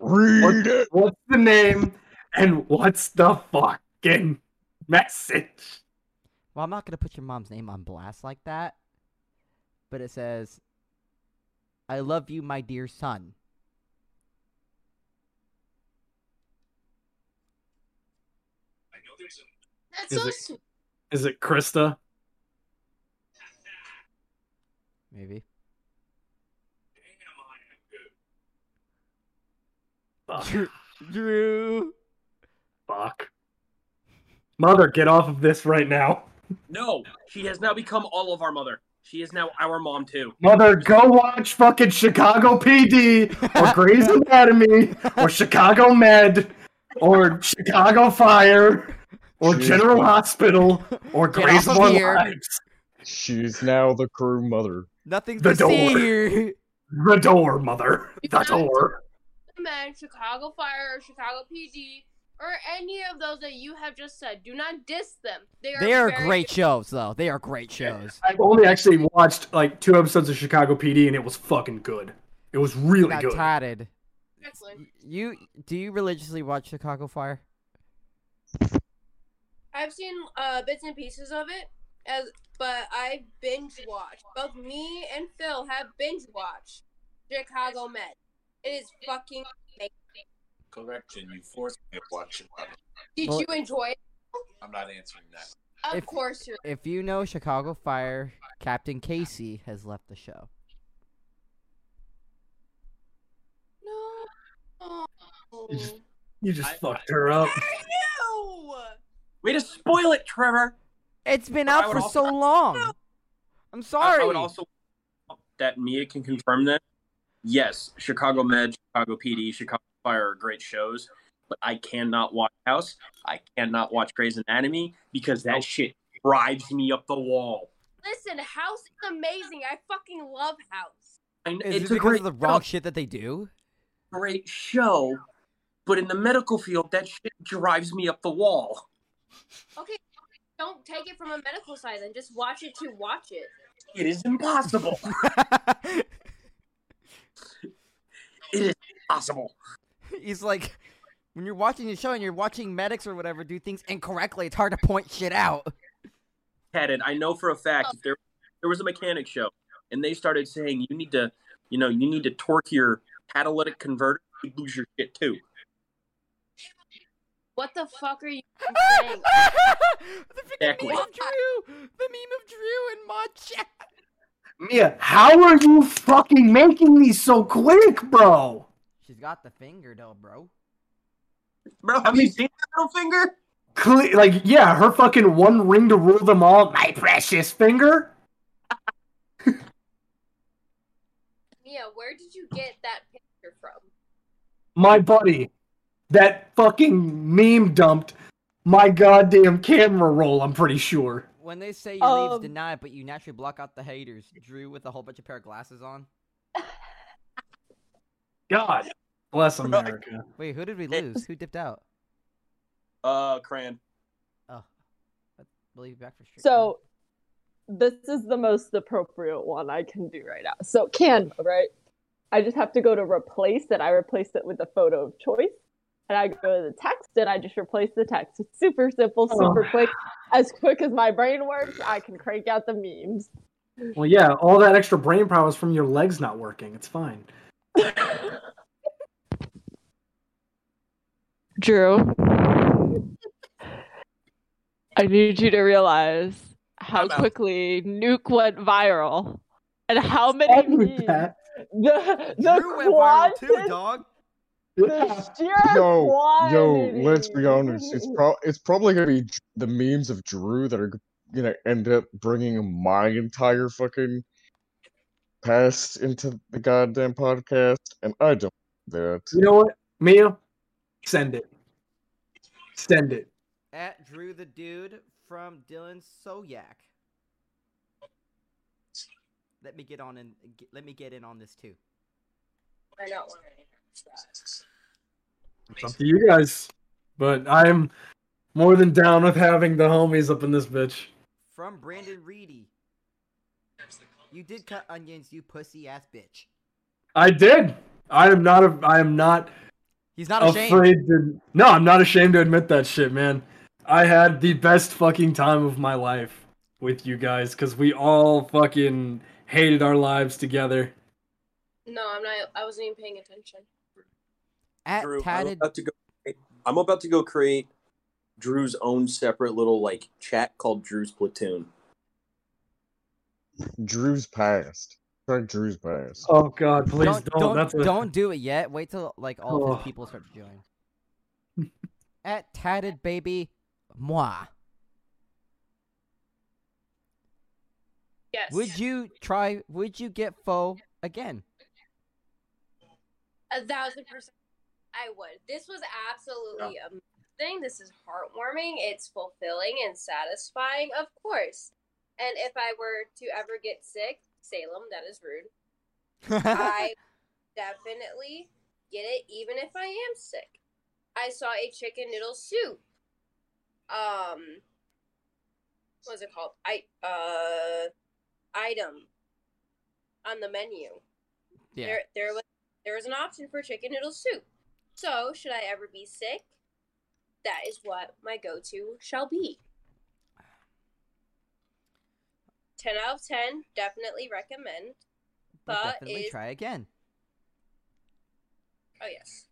Read what's, it! What's the name and what's the fucking message? Well, I'm not going to put your mom's name on blast like that, but it says... I love you, my dear son. I know there's a... That's is so it, sweet. Is it Krista? Maybe. Fuck. Drew. Fuck. Mother, get off of this right now. No, she has now become all of our mother. She is now our mom, too. Mother, go watch fucking Chicago P D, or Grey's Anatomy, or Chicago Med, or Chicago Fire, or She's General the... Hospital, or Grey's Anatomy. She's now the crew mother. Nothing's the door. Here. The door, mother. The door. Men, Chicago Fire, or Chicago P D, or any of those that you have just said. Do not diss them. They are, they are great good. shows, though. They are great shows. I've only actually watched, like, two episodes of Chicago P D, and it was fucking good. It was really got good. Tatted. You Do you religiously watch Chicago Fire? I've seen uh, bits and pieces of it, as but I binge-watched. Both me and Phil have binge-watched Chicago Med. It is fucking amazing. Correction, you forced me to watch it. Did well, you enjoy it? I'm not answering that. Of if, course you're. If you know Chicago Fire, Captain Casey has left the show. No. You just, you just I, fucked I, her up. You! Way to spoil it, Trevor. It's been but out for also, so long. I'm sorry. I, I would also that Mia can confirm that. Yes, Chicago Med, Chicago P D, Chicago Fire are great shows, but I cannot watch House. I cannot watch Grey's Anatomy because that shit drives me up the wall. Listen, House is amazing. I fucking love House. I know, is it's it because of the wrong show. Shit that they do? Great show, but in the medical field, that shit drives me up the wall. Okay, don't take it from a medical side, then just watch it to watch it. It is impossible. It is impossible. He's like, when you're watching a show and you're watching medics or whatever do things incorrectly, it's hard to point shit out. Had it, I know for a fact oh. if there there was a mechanic show, and they started saying you need to, you know, you need to torque your catalytic converter, you lose your shit too. What the fuck are you saying? The exactly. meme of Drew, the meme of Drew and Mod Chat. Mia, how are you fucking making these so quick, bro? She's got the finger, though, bro. Bro, have I mean, you seen that little finger? Cle- like, yeah, her fucking one ring to rule them all, my precious finger. Mia, where did you get that picture from? My buddy that fucking meme dumped my goddamn camera roll, I'm pretty sure. When they say your um, leaves deny it, but you naturally block out the haters, Drew with a whole bunch of pair of glasses on. God bless America. Wait, who did we lose? Who dipped out? Uh, Cran. Oh. We'll leave back for sure. So, this is the most appropriate one I can do right now. So, Canva, right? I just have to go to replace it. I replace it with the photo of choice. And I go to the text, and I just replace the text. It's super simple, super oh. quick. As quick as my brain works, I can crank out the memes. Well, yeah, all that extra brain power is from your legs not working. It's fine. Drew. I need you to realize how quickly Nuke went viral and how many memes. The, the Drew went viral too, dog. The sheer yo, quantity. yo, let's be honest. It's, pro- it's probably going to be the memes of Drew that are going to end up bringing my entire fucking past into the goddamn podcast, and I don't do that. You know what, Mia? Send it. Send it. At Drew the Dude from Dylan Soyak. Let me get on and get, let me get in on this too. I got one. It's up to you guys, but I'm more than down with having the homies up in this bitch. From Brandon Reedy. You did cut onions, you pussy ass bitch. I did. I am not. A, I am not. He's not ashamed. Afraid to, no, I'm not ashamed to admit that shit, man. I had the best fucking time of my life with you guys because we all fucking hated our lives together. No, I'm not. I wasn't even paying attention. At Drew, I'm, about to go, I'm about to go create Drew's own separate little like chat called Drew's Platoon. Drew's past. Start Drew's past. Oh God, please don't don't don't, that's a... don't do it yet. Wait till like all oh. of his people start to join. At tatted baby, moi. Yes. Would you try? Would you get faux again? A thousand percent. I would. This was absolutely yeah. amazing. This is heartwarming. It's fulfilling and satisfying, of course. And if I were to ever get sick, Salem, that is rude. I definitely get it, even if I am sick. I saw a chicken noodle soup. Um, what was it called? I uh, item on the menu. Yeah. There, there was there was an option for chicken noodle soup. So, should I ever be sick? That is what my go-to shall be. ten out of ten, definitely recommend. But we'll definitely is... try again. Oh, yes.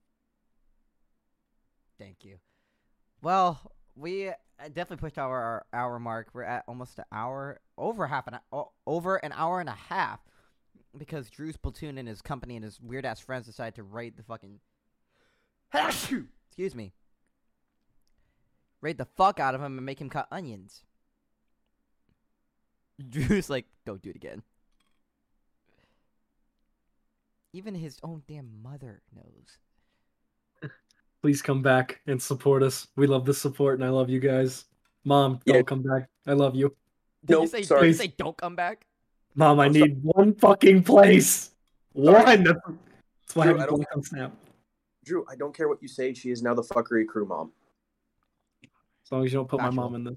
Thank you. Well, we definitely pushed our hour mark. We're at almost an hour, over half an hour, over an hour and a half, because Drew's Platoon and his company and his weird-ass friends decided to raid the fucking... Excuse me. Raid the fuck out of him and make him cut onions. Drew's like, don't do it again. Even his own damn mother knows. Please come back and support us. We love the support, and I love you guys. Mom, don't yeah. come back. I love you. Did, nope, you, say, sorry. did you say don't come back? Mom, I I'm need sorry. one fucking place. One. That's why Drew, I don't come snap. Drew, I don't care what you say. She is now the fuckery crew mom. As long as you don't put Not my sure. mom in this.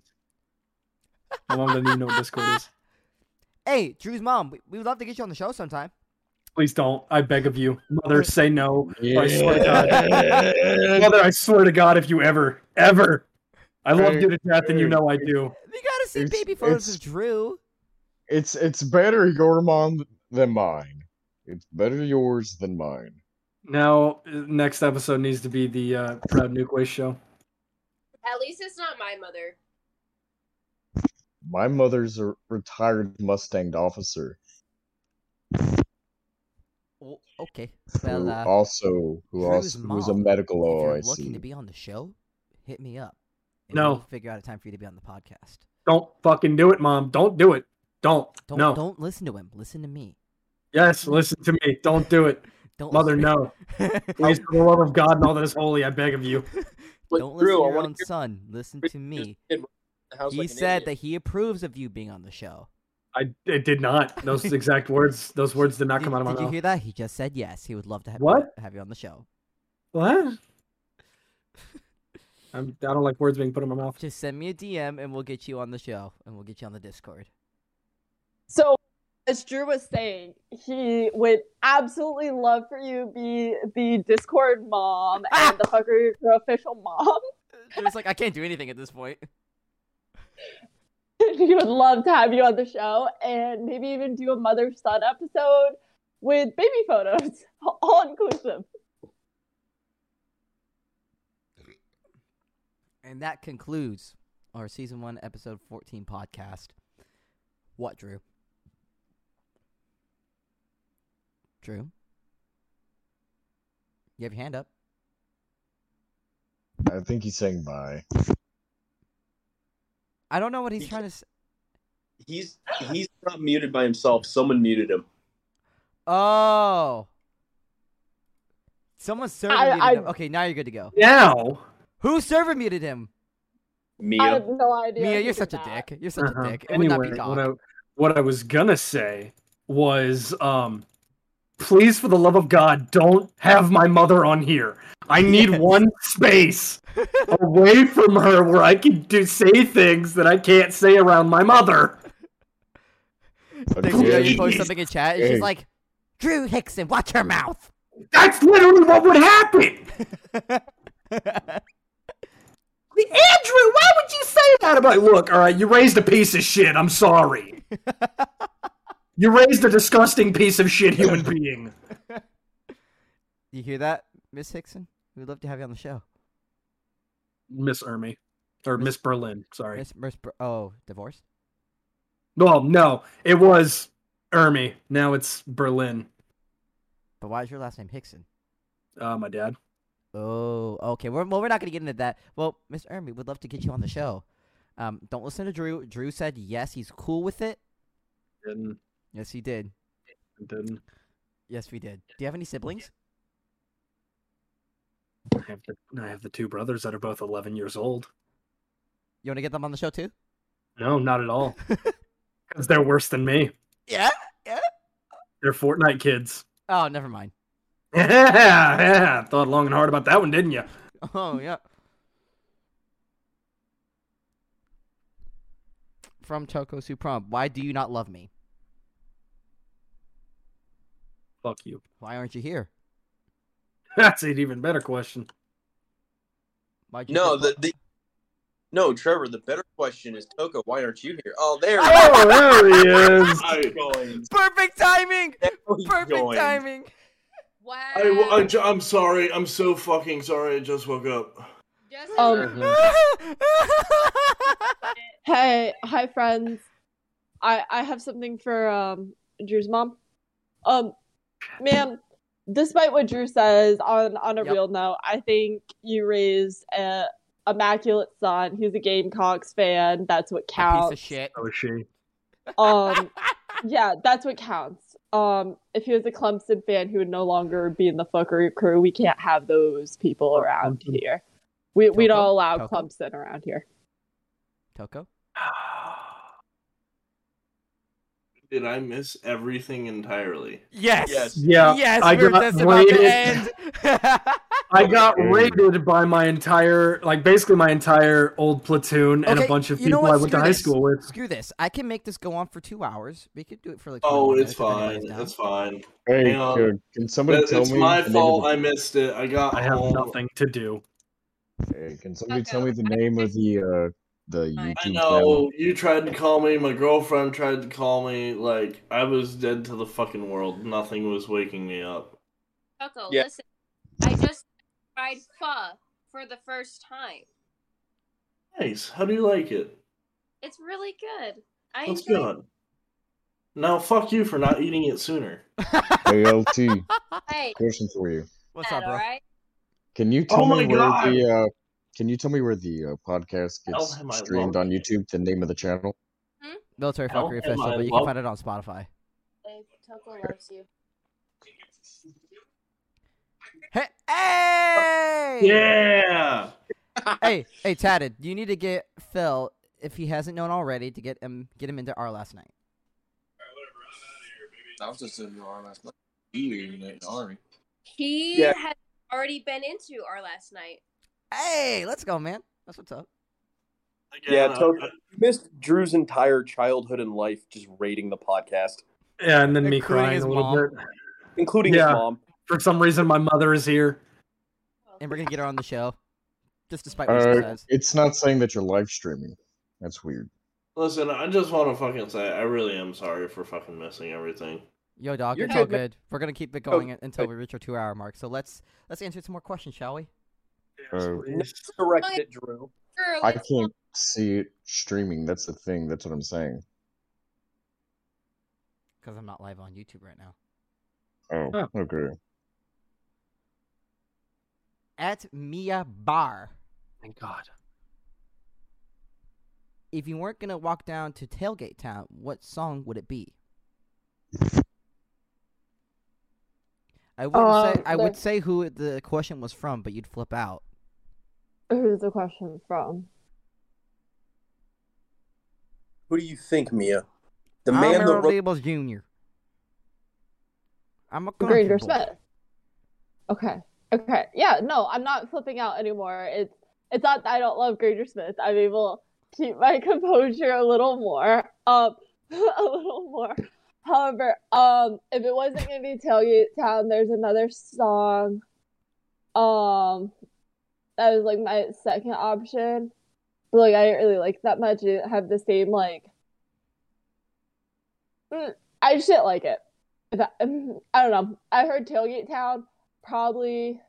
My mom doesn't even know what Discord is. Hey, Drew's mom, we, we would love to get you on the show sometime. Please don't. I beg of you. Mother, say no. Yeah. I swear to God. Mother, I swear to God, if you ever, ever. I love you to death, and you know I do. We gotta see it's, baby photos of Drew. It's it's better your mom than mine. It's better yours than mine. Now, next episode needs to be the uh, Proud Nuke Waste show. At least it's not my mother. My mother's a retired Mustang officer. Oh, okay. Well, who uh, also, who Drew's also mom, who's a medical O I C. If you're looking to be on the show, hit me up. No. We'll figure out a time for you to be on the podcast. Don't fucking do it, Mom. Don't do it. Don't. Don't no. Don't listen to him. Listen to me. Yes, listen to me. Don't do it. Don't Mother, no. Please, for the love of God and all that is holy, I beg of you. Don't listen Drew, to your own hear... son. Listen to me. He like said idiot. that he approves of you being on the show. I it did not. Those exact words. Those words did not did, come out of my mouth. Did you hear that? He just said yes. He would love to have, what? You, have you on the show. What? I'm, I don't like words being put in my mouth. Just send me a D M and we'll get you on the show and we'll get you on the Discord. So, as Drew was saying, he would absolutely love for you to be the Discord mom ah! and the Fucker Your official mom. It's like, I can't do anything at this point. He would love to have you on the show and maybe even do a mother-son episode with baby photos, all inclusive. And that concludes our Season one, Episode fourteen podcast. What, Drew? Drew? You have your hand up. I think he's saying bye. I don't know what he's, he's trying to say. He's, he's not muted by himself. Someone muted him. Oh. Someone server muted I... him. Okay, now you're good to go. Now? Who server muted him? Mia. I have no idea. Mia, you're such a that. dick. You're such uh-huh. a dick. It anyway, would not be what I, what I was gonna say was, um, please, for the love of God, don't have my mother on here. I need yes. one space away from her where I can do say things that I can't say around my mother. Please. You post something in chat, and she's like, "Drew Hickson, watch your mouth." That's literally what would happen. Andrew, why would you say that? I'm like, look, all right, you raised a piece of shit. I'm sorry. You raised a disgusting piece of shit human being. You hear that, Miss Hickson? We'd love to have you on the show. Miss Ermey. Or Miss, Miss Berlin, sorry. Miss, Miss Ber- Oh, divorce? Well, no. It was Ermey. Now it's Berlin. But why is your last name Hickson? Uh, my dad. Oh, okay. We're, well, we're not going to get into that. Well, Miss Ermey, we'd love to get you on the show. Um, don't listen to Drew. Drew said yes, he's cool with it. Didn't. Yes, he did. Didn't. Yes, we did. Do you have any siblings? I have the, I have the two brothers that are both eleven years old. You want to get them on the show too? No, not at all. Because they're worse than me. Yeah, yeah. They're Fortnite kids. Oh, never mind. Yeah, yeah. Thought long and hard about that one, didn't you? Oh, yeah. From Toko Suprom, why do you not love me? Fuck you. Why aren't you here? That's an even better question. No, the, the no, Trevor, the better question is, Toko, why aren't you here? Oh, there, oh, there he is. Perfect timing. Perfect timing. Wow. I, I, I'm sorry. I'm so fucking sorry. I just woke up. Yes, um, hey, hi, friends. I, I have something for um Drew's mom. Um, ma'am, despite what Drew says, on, on a yep. real note, I think you raised an immaculate son. He's a Gamecocks fan. That's what counts. A piece of shit. Oh, she. Um, yeah, that's what counts. um, if he was a Clemson fan, he would no longer be in the Fuck Real crew. We can't have those people around Clemson. Here. We Telco? we don't allow Telco? Clemson around here. Telco? Did I miss everything entirely? Yes. Yes. Yeah. Yes. I we got were just about to end. I got raided by my entire, like basically my entire old platoon and okay, a bunch of people I went Screw to high this. school with. Screw this. I can make this go on for two hours. We could do it for like. Oh, it's fine. It's fine. Hey, Hang on. Dude, can somebody that, tell it's me? It's my fault. I missed it. I got. I have home. nothing to do. Hey, can somebody okay. tell me the name of the? Uh... The YouTube I know, family. You tried to call me, my girlfriend tried to call me, like, I was dead to the fucking world. Nothing was waking me up. Coco, yeah. listen, I just tried pho for the first time. Nice, how do you like it? It's really good. I That's enjoy- good. Now, fuck you for not eating it sooner. A L T, hey. Question for you. What's that, up, bro? Right? Can you tell oh me where God. the, uh... Can you tell me where the uh, podcast gets streamed on YouTube? The name of the channel? Hmm? Military Fuckery Official, but you can find it on Spotify. Hey, Toko loves you. Hey! Hey! Yeah! hey, hey, Tatted, you need to get Phil, if he hasn't known already, to get him get him into Our Last Night. Alright, whatever. I'm out of here, baby. I was just in Our Last Night. He, Army. he yeah. has already been into Our Last Night. Hey, let's go, man. That's what's up. Yeah, Toad, you missed Drew's entire childhood and life just raiding the podcast. Yeah, and then including me crying a little mom. bit. Including yeah. his mom. For some reason, my mother is here. And we're going to get her on the show. Just despite what uh, she says. It's not saying that you're live streaming. That's weird. Listen, I just want to fucking say I really am sorry for fucking missing everything. Yo, Doc, you're it's all good. We're going to keep it going oh, until we reach our two-hour mark. So let's let's answer some more questions, shall we? Uh, correct it, Drew. I can't see it streaming. That's the thing. That's what I'm saying. Because I'm not live on YouTube right now. Oh, oh. okay. At Mia Bar. Thank God. If you weren't gonna walk down to Tailgate Town, what song would it be? I would uh, say I would say who the question was from, but you'd flip out. Who's the question from? Who do you think, Mia? The I'm man that Gables Junior I'm a Granger Smith. Okay. Okay. Yeah. No, I'm not flipping out anymore. It's it's not that I don't love Granger Smith. I'm able to keep my composure a little more. Um, a little more. However, um, if it wasn't going to be Tailgate Town, there's another song um, that was, like, my second option. But, like, I didn't really like that much. It didn't have the same, like... I just didn't like it. If I, I don't know. I heard Tailgate Town probably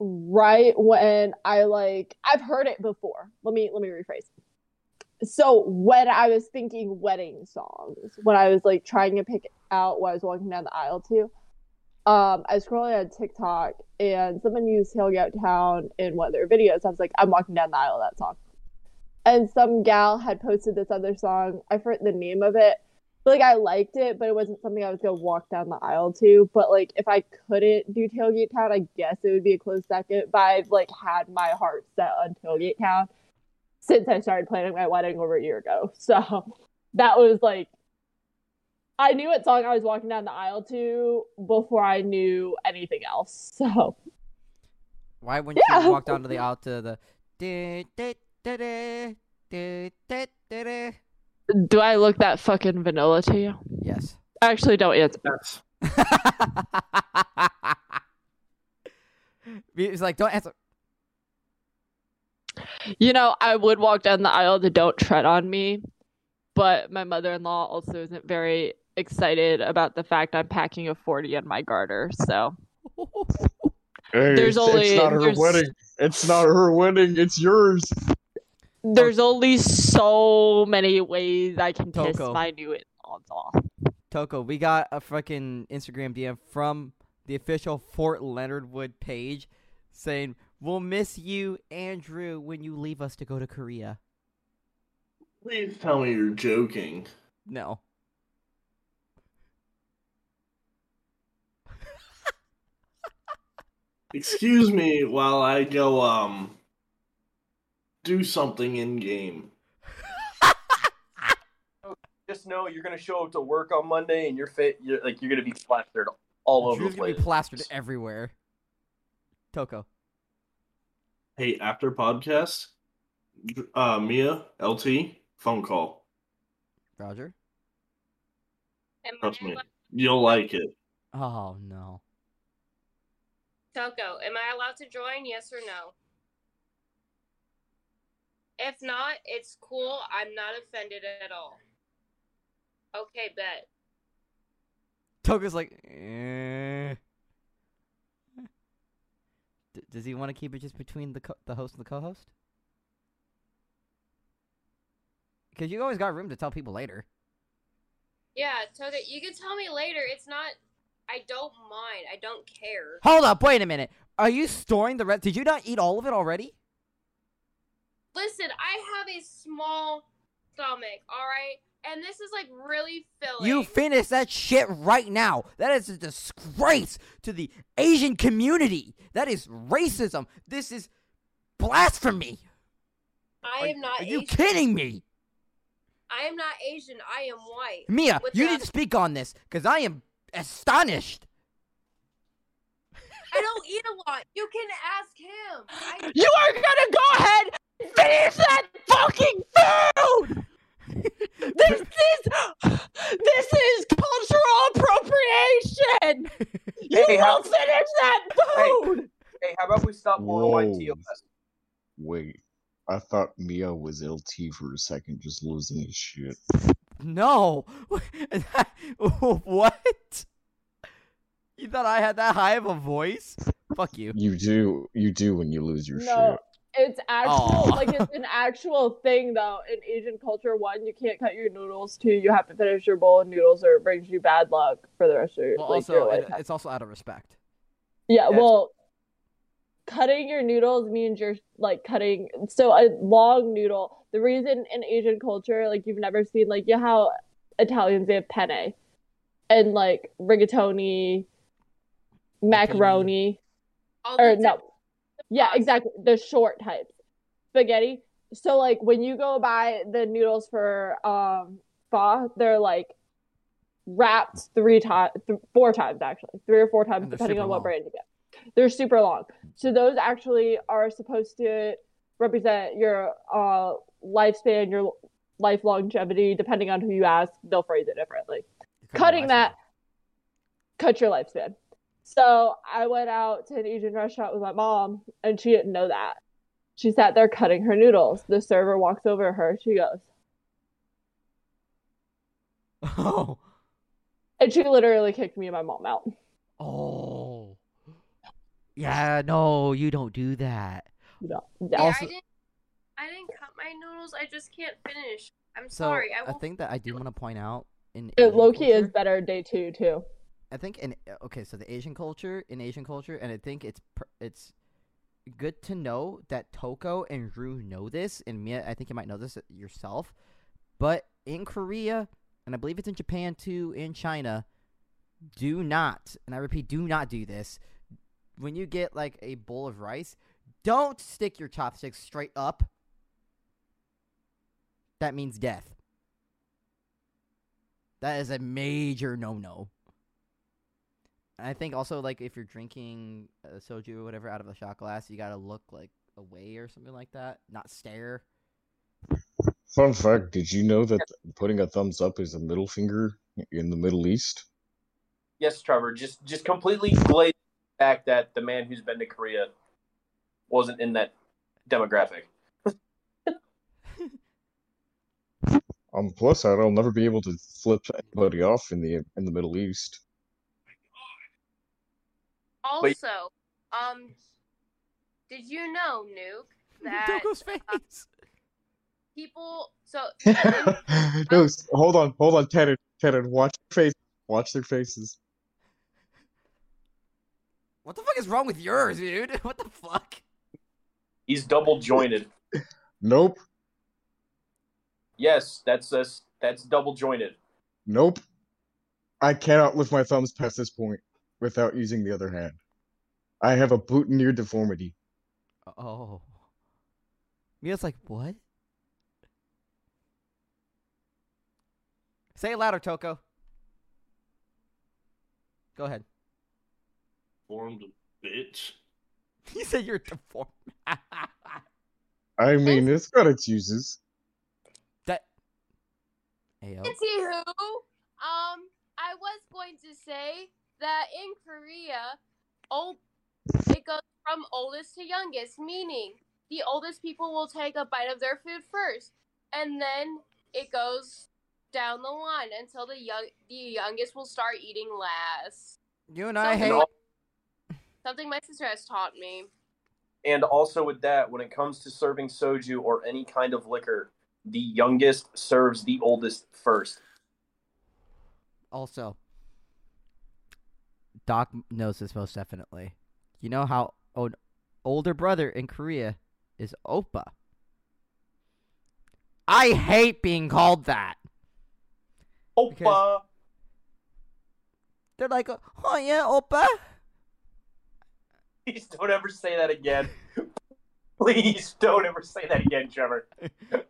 right when I, like... I've heard it before. Let me let me rephrase. So when I was thinking wedding songs, when I was like trying to pick out what I was walking down the aisle to, um, I was scrolling on TikTok and someone used Tailgate Town in one of their videos. I was like, I'm walking down the aisle of that song. And some gal had posted this other song. I forget the name of it. But, like, I liked it, but it wasn't something I was going to walk down the aisle to. But, like, if I couldn't do Tailgate Town, I guess it would be a close second. But I, like, had my heart set on Tailgate Town since I started planning my wedding over a year ago. So that was like, I knew what song I was walking down the aisle to before I knew anything else. So why wouldn't yeah. you walk down to the aisle to the da, da, da, da, da, da, da, da. Do I look that fucking vanilla to you? Yes. I actually don't answer. Yes. It's like, don't answer. You know, I would walk down the aisle to Don't Tread on Me, but my mother-in-law also isn't very excited about the fact I'm packing a forty in my garter, so. Hey, there's it's, only, it's not her wedding. It's not her wedding. It's yours. There's only so many ways I can piss my new in-laws off. Toko, we got a freaking Instagram D M from the official Fort Leonard Wood page saying, "We'll miss you, Andrew, when you leave us to go to Korea." Please tell me you're joking. No. Excuse me while I go, um, do something in-game. Just know you're going to show up to work on Monday, and you're fit. You're, like, you're going to be plastered all over the place. You're going to be plastered everywhere. Toko. Hey, after podcast, uh, Mia, L T, phone call. Roger. Trust me. You'll like it. Oh, no. Toko, am I allowed to join? Yes or no? If not, it's cool. I'm not offended at all. Okay, bet. Toka's like, eh. D- does he want to keep it just between the co- the host and the co-host? Because you always got room to tell people later. Yeah, Toka, you can tell me later. It's not. I don't mind. I don't care. Hold up! Wait a minute. Are you storing the rest? Did you not eat all of it already? Listen, I have a small stomach. All right. And this is, like, really filling. You finish that shit right now. That is a disgrace to the Asian community. That is racism. This is blasphemy. I are, am not Asian. Are you Asian. Kidding me? I am not Asian. I am white. Mia, With you that... need to speak on this, because I am astonished. I don't eat a lot. You can ask him. I... You are going to go ahead and finish that fucking food! This is this is cultural appropriation. You hey, will how, finish that food. Hey, hey, how about we stop worldwide T O S? Wait, I thought Mia was L T for a second, just losing his shit. No, what? You thought I had that high of a voice? Fuck you. You do. You do when you lose your no. shit. It's actual, oh. like, it's an actual thing, though. In Asian culture, one, you can't cut your noodles. Two, you have to finish your bowl of noodles or it brings you bad luck for the rest of your, well, like, also, your life. It's also out of respect. Yeah, yeah, well, cutting your noodles means you're, like, cutting... So a long noodle, the reason in Asian culture, like, you've never seen, like, you know how Italians, they have penne. And, like, rigatoni, macaroni. Okay. Or, no... Yeah, exactly. The short types. Spaghetti. So, like, when you go buy the noodles for um, pho, they're, like, wrapped three times, th- four times, actually. Three or four times, depending on what brand you get. They're super long. So those actually are supposed to represent your uh, lifespan, your life longevity. Depending on who you ask, they'll phrase it differently. Cutting that, cut your lifespan. So I went out to an Asian restaurant with my mom, and she didn't know that. She sat there cutting her noodles. The server walks over to her. She goes, "Oh!" And she literally kicked me and my mom out. Oh, yeah. No, you don't do that. No. Yeah, also... I didn't. I didn't cut my noodles. I just can't finish. I'm so, sorry. I, I think that I do want to point out in Loki is better day two too. I think in okay, so the Asian culture in Asian culture, and I think it's it's good to know that Toko and Rue know this, and Mia, I think you might know this yourself. But in Korea, and I believe it's in Japan too, in China, do not, and I repeat, do not do this. When you get like a bowl of rice, don't stick your chopsticks straight up. That means death. That is a major no-no. I think also, like, if you're drinking uh, soju or whatever out of a shot glass, you gotta look, like, away or something like that, not stare. Fun fact, did you know that th- putting a thumbs up is a middle finger in the Middle East? Yes, Trevor, just just completely glazed the fact that the man who's been to Korea wasn't in that demographic. On the plus side, I'll never be able to flip anybody off in the in the Middle East. Also, um, did you know, Nuke, that uh, people, so... no, hold on, hold on, Tenon, Tenon, watch their faces, watch their faces. What the fuck is wrong with yours, dude? What the fuck? He's double-jointed. Nope. Yes, that's us. That's double-jointed. Nope. I cannot lift my thumbs past this point without using the other hand. I have a boutonniere deformity. Oh. Mia's like, what? Say it louder, Toko. Go ahead. Deformed bitch. He said you're deformed. I mean, it's got its uses. That. Ayo. Anywho, um, I was going to say that in Korea, old it goes from oldest to youngest, meaning the oldest people will take a bite of their food first, and then it goes down the line until the young the youngest will start eating last. You and something I hate all- something my sister has taught me. And also with that, when it comes to serving soju or any kind of liquor, the youngest serves the oldest first. Also, Doc knows this most definitely. You know how an older brother in Korea is oppa. I hate being called that. Oppa. They're like, oh yeah, oppa. Please don't ever say that again. Please don't ever say that again, Trevor.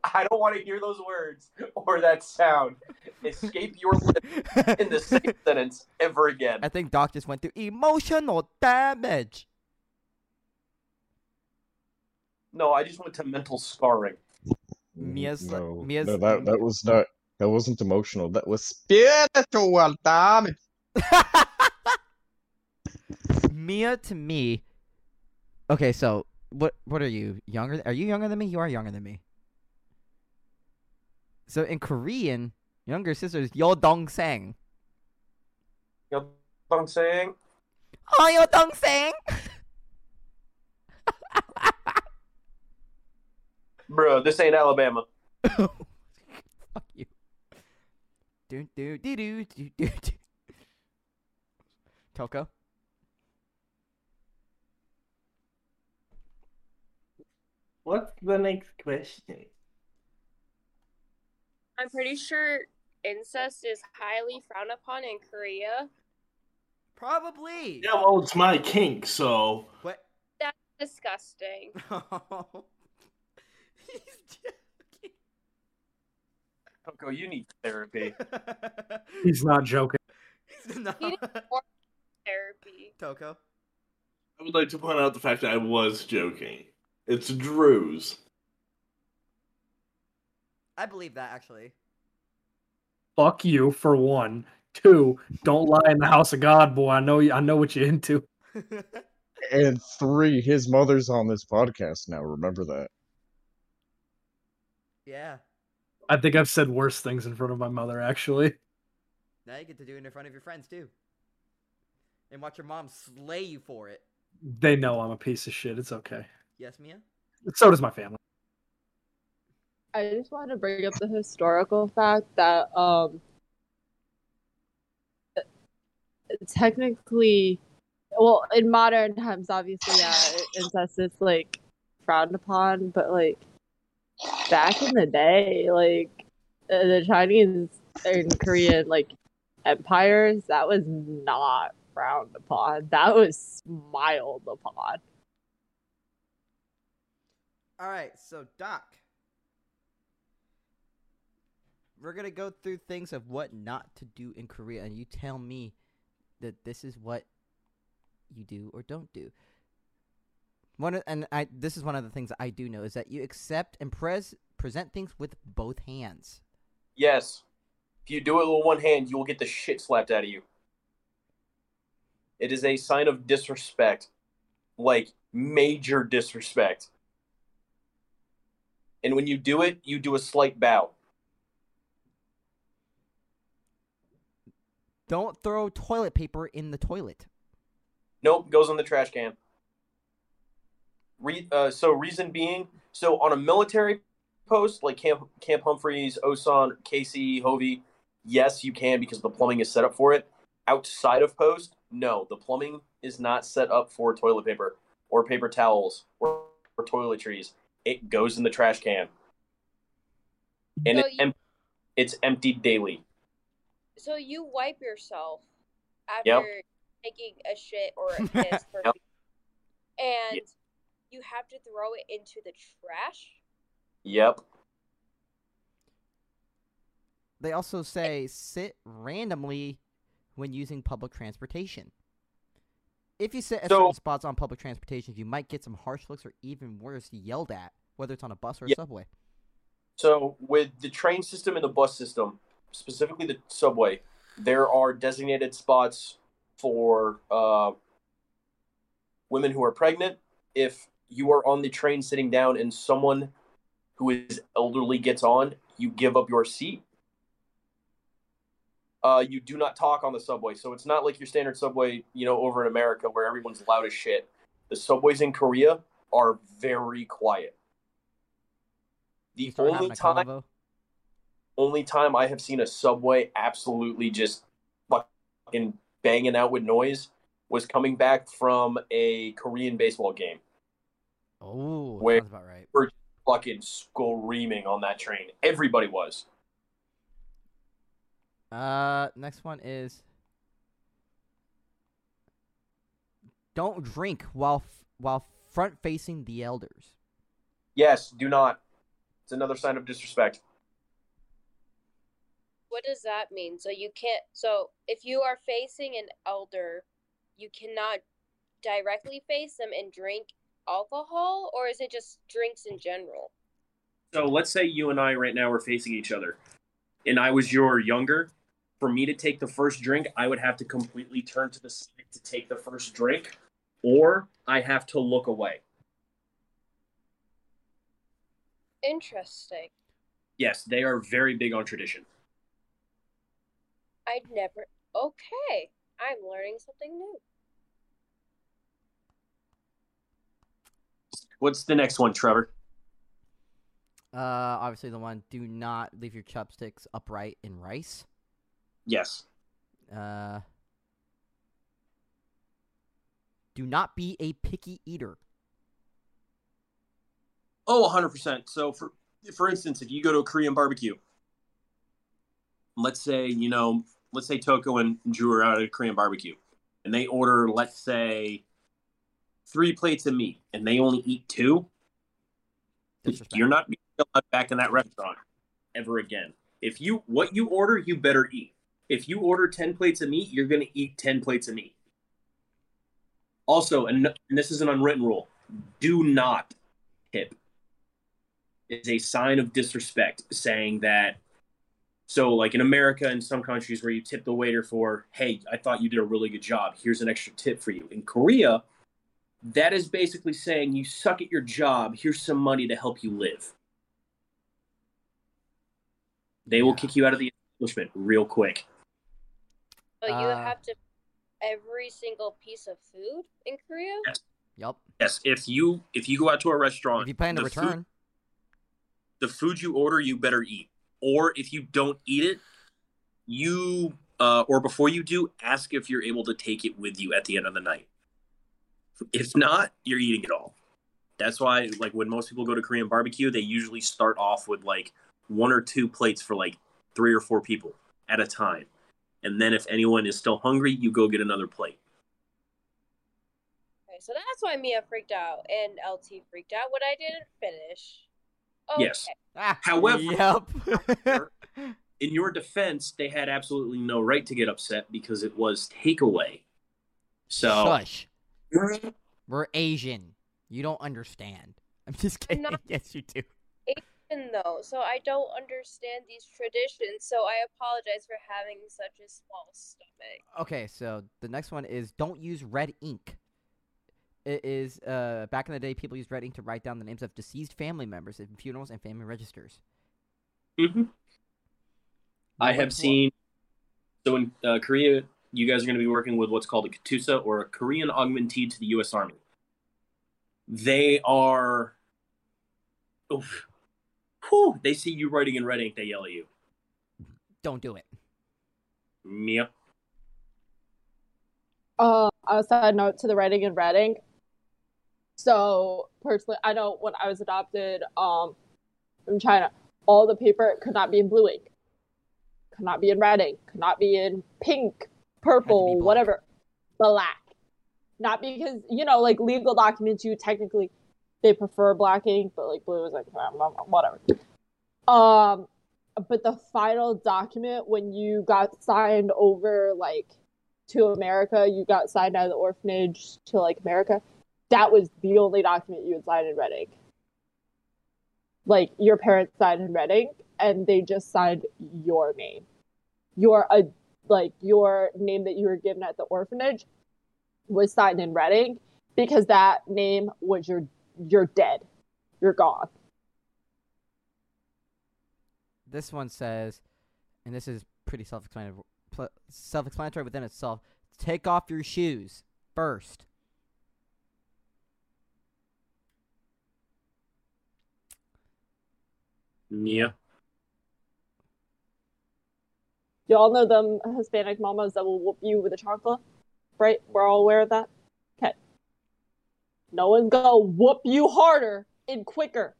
I don't want to hear those words or that sound escape your lips in the same sentence ever again. I think Doc just went through emotional damage. No, I just went to mental scarring. Mia's no, Mia's no, that that was not that wasn't emotional. That was spiritual damage. Mia to me. Okay, so what what are you? Younger? Are you younger than me? You are younger than me. So in Korean, younger sisters, yo dong sang. Yo dong sang. Oh, yo dong sang. Bro, this ain't Alabama. Fuck you. Do do do do do do. Toko. What's the next question? I'm pretty sure incest is highly frowned upon in Korea. Probably. Yeah, well, it's my kink, so. What? That's disgusting. Oh. He's joking. Coco, you need therapy. He's not joking. He's not. He needs more therapy. Coco? I would like to point out the fact that I was joking. It's Drew's. I believe that, actually. Fuck you, for one. Two, don't lie in the house of God, boy. I know, I know what you're into. And three, his mother's on this podcast now. Remember that. Yeah. I think I've said worse things in front of my mother, actually. Now you get to do it in front of your friends, too. And watch your mom slay you for it. They know I'm a piece of shit. It's okay. Yes, Mia? So does my family. I just wanted to bring up the historical fact that um, technically, well, in modern times, obviously, yeah, incest is, like, frowned upon, but, like, back in the day, like, the Chinese and Korean, like, empires, that was not frowned upon. That was smiled upon. All right, so Doc, we're going to go through things of what not to do in Korea, and you tell me that this is what you do or don't do. One of, and I, this is one of the things I do know is that you accept and pres, present things with both hands. Yes. If you do it with one hand, you will get the shit slapped out of you. It is a sign of disrespect, like major disrespect. And when you do it, you do a slight bow. Don't throw toilet paper in the toilet. Nope, goes in the trash can. Re- uh, so reason being, so on a military post, like Camp Camp Humphreys, Osan, K C, Hovey, yes, you can because the plumbing is set up for it. Outside of post, no, the plumbing is not set up for toilet paper or paper towels or, or toiletries. It goes in the trash can, and so it you, em- it's emptied daily. So you wipe yourself after yep. taking a shit or a piss. Yep. and yeah. you have to throw it into the trash. Yep. They also say sit randomly when using public transportation. If you sit at so, certain spots on public transportation, you might get some harsh looks or even worse yelled at, whether it's on a bus or a yeah. subway. So with the train system and the bus system, specifically the subway, there are designated spots for uh, women who are pregnant. If you are on the train sitting down and someone who is elderly gets on, you give up your seat. Uh, you do not talk on the subway. So it's not like your standard subway, you know, over in America where everyone's loud as shit. The subways in Korea are very quiet. The only time, only time I have seen a subway absolutely just fucking banging out with noise was coming back from a Korean baseball game. Oh, that's about right. We're fucking screaming on that train. Everybody was. Uh, next one is don't drink while f- while front facing the elders. Yes, do not. It's another sign of disrespect. What does that mean? So you can't. So if you are facing an elder, you cannot directly face them and drink alcohol, or is it just drinks in general? So let's say you and I right now are facing each other, and I was your younger. For me to take the first drink, I would have to completely turn to the side to take the first drink, or I have to look away. Interesting. Yes, they are very big on tradition. I'd never... Okay, I'm learning something new. What's the next one, Trevor? Uh, obviously the one, do not leave your chopsticks upright in rice. Yes. Uh... Do not be a picky eater. Oh, one hundred percent. So, for for instance, if you go to a Korean barbecue, let's say, you know, let's say Toko and Drew are out at a Korean barbecue, and they order, let's say, three plates of meat, and they only eat two, you're not allowed back in that restaurant ever again. If you, what you order, you better eat. If you order ten plates of meat, you're going to eat ten plates of meat. Also, and this is an unwritten rule, do not tip. Is a sign of disrespect, saying that, so like in America and some countries where you tip the waiter for, hey, I thought you did a really good job, here's an extra tip for you. In Korea, that is basically saying you suck at your job, here's some money to help you live. They will kick you out of the establishment real quick. But you uh, have to every single piece of food in Korea? Yes. Yep. Yes, if you if you go out to a restaurant, if you plan to return, food, the food you order, you better eat. Or if you don't eat it, you uh, or before you do, ask if you're able to take it with you at the end of the night. If not, you're eating it all. That's why, like, when most people go to Korean barbecue, they usually start off with like one or two plates for like three or four people at a time, and then if anyone is still hungry, you go get another plate. So that's why Mia freaked out and L T freaked out when I didn't finish. Okay. Yes. Ah, However, yep. In your defense, they had absolutely no right to get upset because it was takeaway. So, shush. We're Asian. You don't understand. I'm just kidding. I'm not yes, you do. Asian though, so I don't understand these traditions. So I apologize for having such a small stomach. Okay, so the next one is don't use red ink. It is uh, back in the day, people used red ink to write down the names of deceased family members in funerals and family registers. Mm-hmm. I have seen. So in uh, Korea, you guys are going to be working with what's called a Katusa, or a Korean augmentee to the U S Army. They are. Oof. Whew, they see you writing in red ink, they yell at you. Don't do it. Yep. Uh, on a side note to the red ink and red ink. So, personally, I know when I was adopted um, from China, all the paper could not be in blue ink, could not be in red ink, could not be in pink, purple, black. Whatever, black. Not because, you know, like, legal documents, you technically, they prefer black ink, but, like, blue is like, whatever. Um, but the final document, when you got signed over, like, to America, you got signed out of the orphanage to, like, America, that was the only document you had signed in red ink. Like, your parents signed in red ink, and they just signed your name. Your, uh, like, your name that you were given at the orphanage was signed in red ink because that name was your you're dead. You're gone. This one says, and this is pretty self-explanatory, self-explanatory within itself, take off your shoes first. Yeah. Y'all know them Hispanic mamas that will whoop you with a chancla? Right? We're all aware of that? Okay. No one's gonna whoop you harder and quicker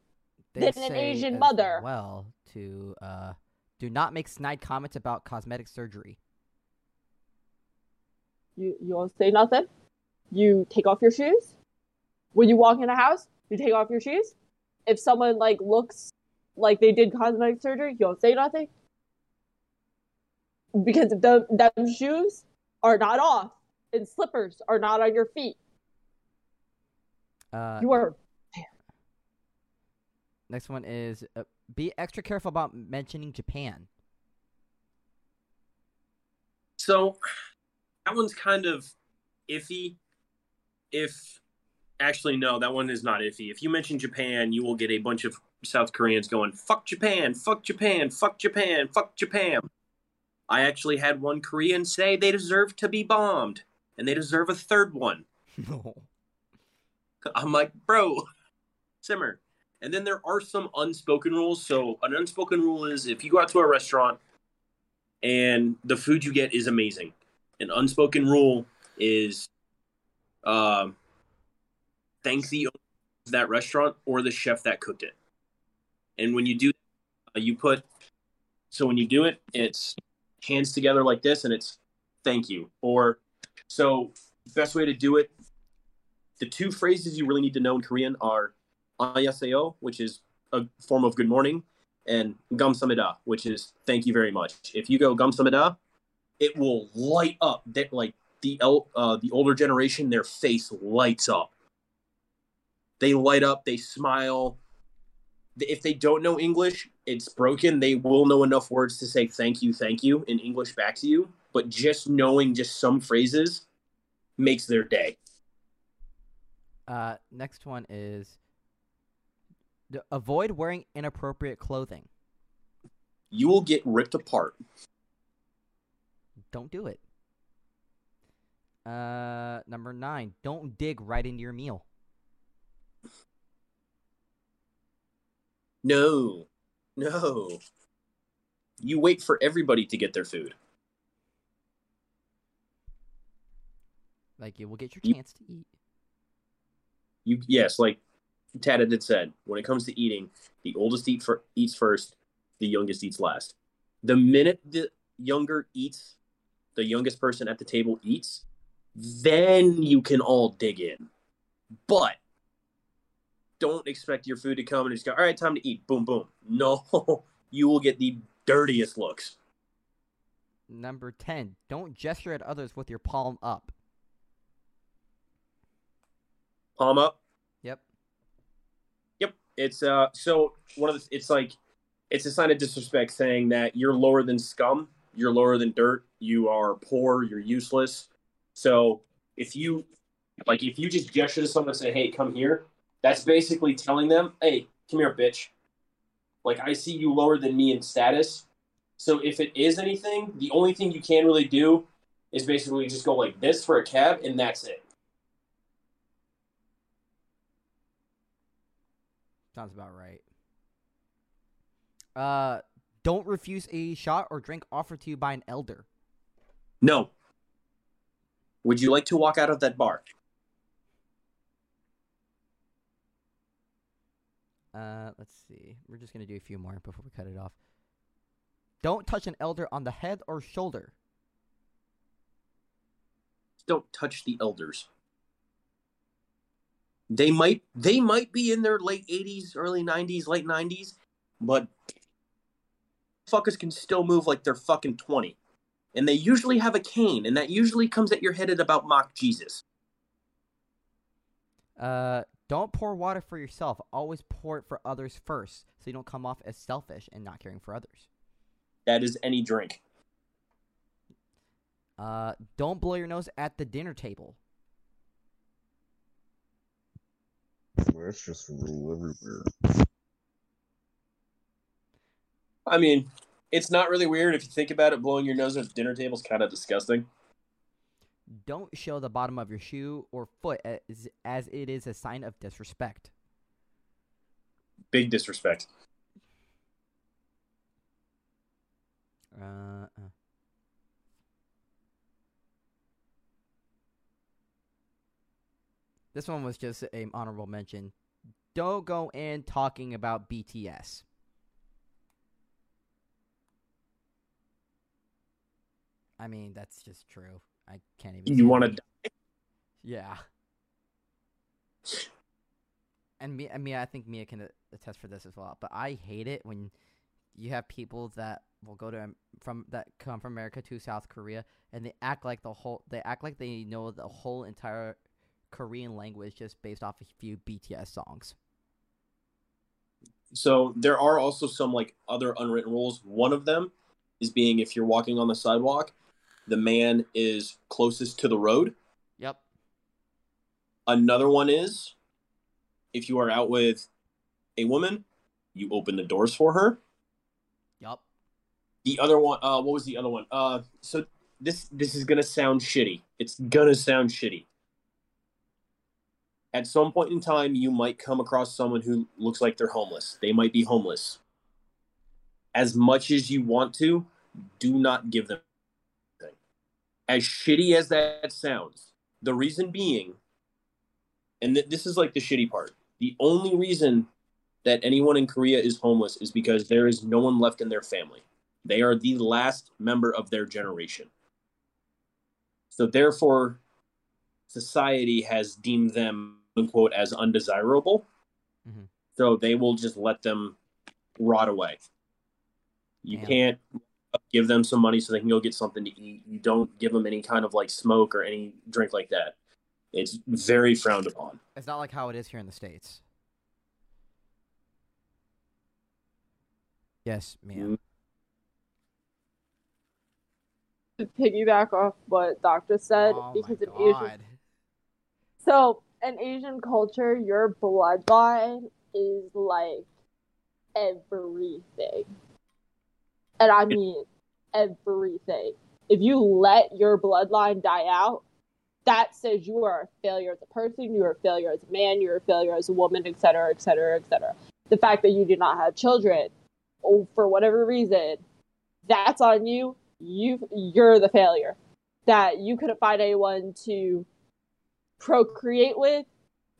they than an Asian mother. Well, to uh, do not make snide comments about cosmetic surgery. You you won't say nothing. You take off your shoes. When you walk in a house, you take off your shoes. If someone like looks like they did cosmetic surgery, you don't say nothing. Because if them, them shoes are not off, and slippers are not on your feet. Uh, you are. Next one is uh, be extra careful about mentioning Japan. So that one's kind of iffy. If actually, no, that one is not iffy. If you mention Japan, you will get a bunch of South Koreans going, fuck Japan, fuck Japan, fuck Japan, fuck Japan. I actually had one Korean say they deserve to be bombed. And they deserve a third one. No. I'm like, bro, simmer. And then there are some unspoken rules. So an unspoken rule is if you go out to a restaurant and the food you get is amazing. An unspoken rule is uh, thank the owner of that restaurant or the chef that cooked it. And when you do, uh, you put, so when you do it, it's hands together like this and it's thank you. Or so the best way to do it, the two phrases you really need to know in Korean are annyeonghaseyo, which is a form of good morning, and gamsamida, which is thank you very much. If you go gamsamida, it will light up. They, like the uh, the older generation, their face lights up. They light up. They smile. If they don't know English, it's broken. They will know enough words to say thank you, thank you in English back to you. But just knowing just some phrases makes their day. Uh, next one is avoid wearing inappropriate clothing. You will get ripped apart. Don't do it. Uh, number nine, don't dig right into your meal. No, no. You wait for everybody to get their food. Like you will get your chance you- to eat. You, yes, like Tata did said, when it comes to eating, the oldest eat for, eats first, the youngest eats last. The minute the younger eats, the youngest person at the table eats, then you can all dig in. But don't expect your food to come and just go, all right, time to eat, boom, boom. No, you will get the dirtiest looks. Number ten, don't gesture at others with your palm up. Palm up. Yep. Yep. It's uh. So one of the. It's like, it's a sign of disrespect saying that you're lower than scum. You're lower than dirt. You are poor. You're useless. So if you, like, if you just gesture to someone and say, "Hey, come here," that's basically telling them, "Hey, come here, bitch." Like, I see you lower than me in status. So if it is anything, the only thing you can really do is basically just go like this for a cab, and that's it. Sounds about right. Uh, don't refuse a shot or drink offered to you by an elder. No. Would you like to walk out of that bar? Uh, let's see. We're just going to do a few more before we cut it off. Don't touch an elder on the head or shoulder. Don't touch the elders. They might they might be in their late eighties, early nineties, late nineties, but fuckers can still move like they're fucking twenty. And they usually have a cane, and that usually comes at your head at about Mach Jesus. Uh, don't pour water for yourself. Always pour it for others first, so you don't come off as selfish and not caring for others. That is any drink. Uh, don't blow your nose at the dinner table. That's just a rule everywhere. I mean, it's not really weird if you think about it. Blowing your nose at the dinner table is kind of disgusting. Don't show the bottom of your shoe or foot as, as it is a sign of disrespect. Big disrespect. Uh. This one was just an honorable mention. Don't go in talking about B T S. I mean, that's just true. I can't even. You want to die? Yeah. And Mia, Mia, I think Mia can attest for this as well. But I hate it when you have people that will go to from that come from America to South Korea, and they act like the whole they act like they know the whole entire Korean language just based off a few B T S songs. So there are also some like other unwritten rules. One of them is being if you're walking on the sidewalk, the man is closest to the road. Yep. Another one is if you are out with a woman, you open the doors for her. Yep. The other one, uh, what was the other one? Uh, so this this is gonna sound shitty. It's gonna sound shitty. At some point in time, you might come across someone who looks like they're homeless. They might be homeless. As much as you want to, do not give them anything. As shitty as that sounds, the reason being, and th- this is like the shitty part, the only reason that anyone in Korea is homeless is because there is no one left in their family. They are the last member of their generation. So therefore, society has deemed them quote as undesirable, mm-hmm. So they will just let them rot away. You Damn. Can't give them some money so they can go get something to eat. You don't give them any kind of like smoke or any drink like that. It's very frowned upon. It's not like how it is here in the States. Yes, ma'am. To piggyback off what Doctor said, oh because of Asian. So. In Asian culture, your bloodline is like everything. And I mean everything. If you let your bloodline die out, that says you are a failure as a person, you are a failure as a man, you are a failure as a woman, et cetera, et cetera, et cetera. The fact that you do not have children, or for whatever reason, that's on you. You you're the failure. That you couldn't find anyone to procreate with,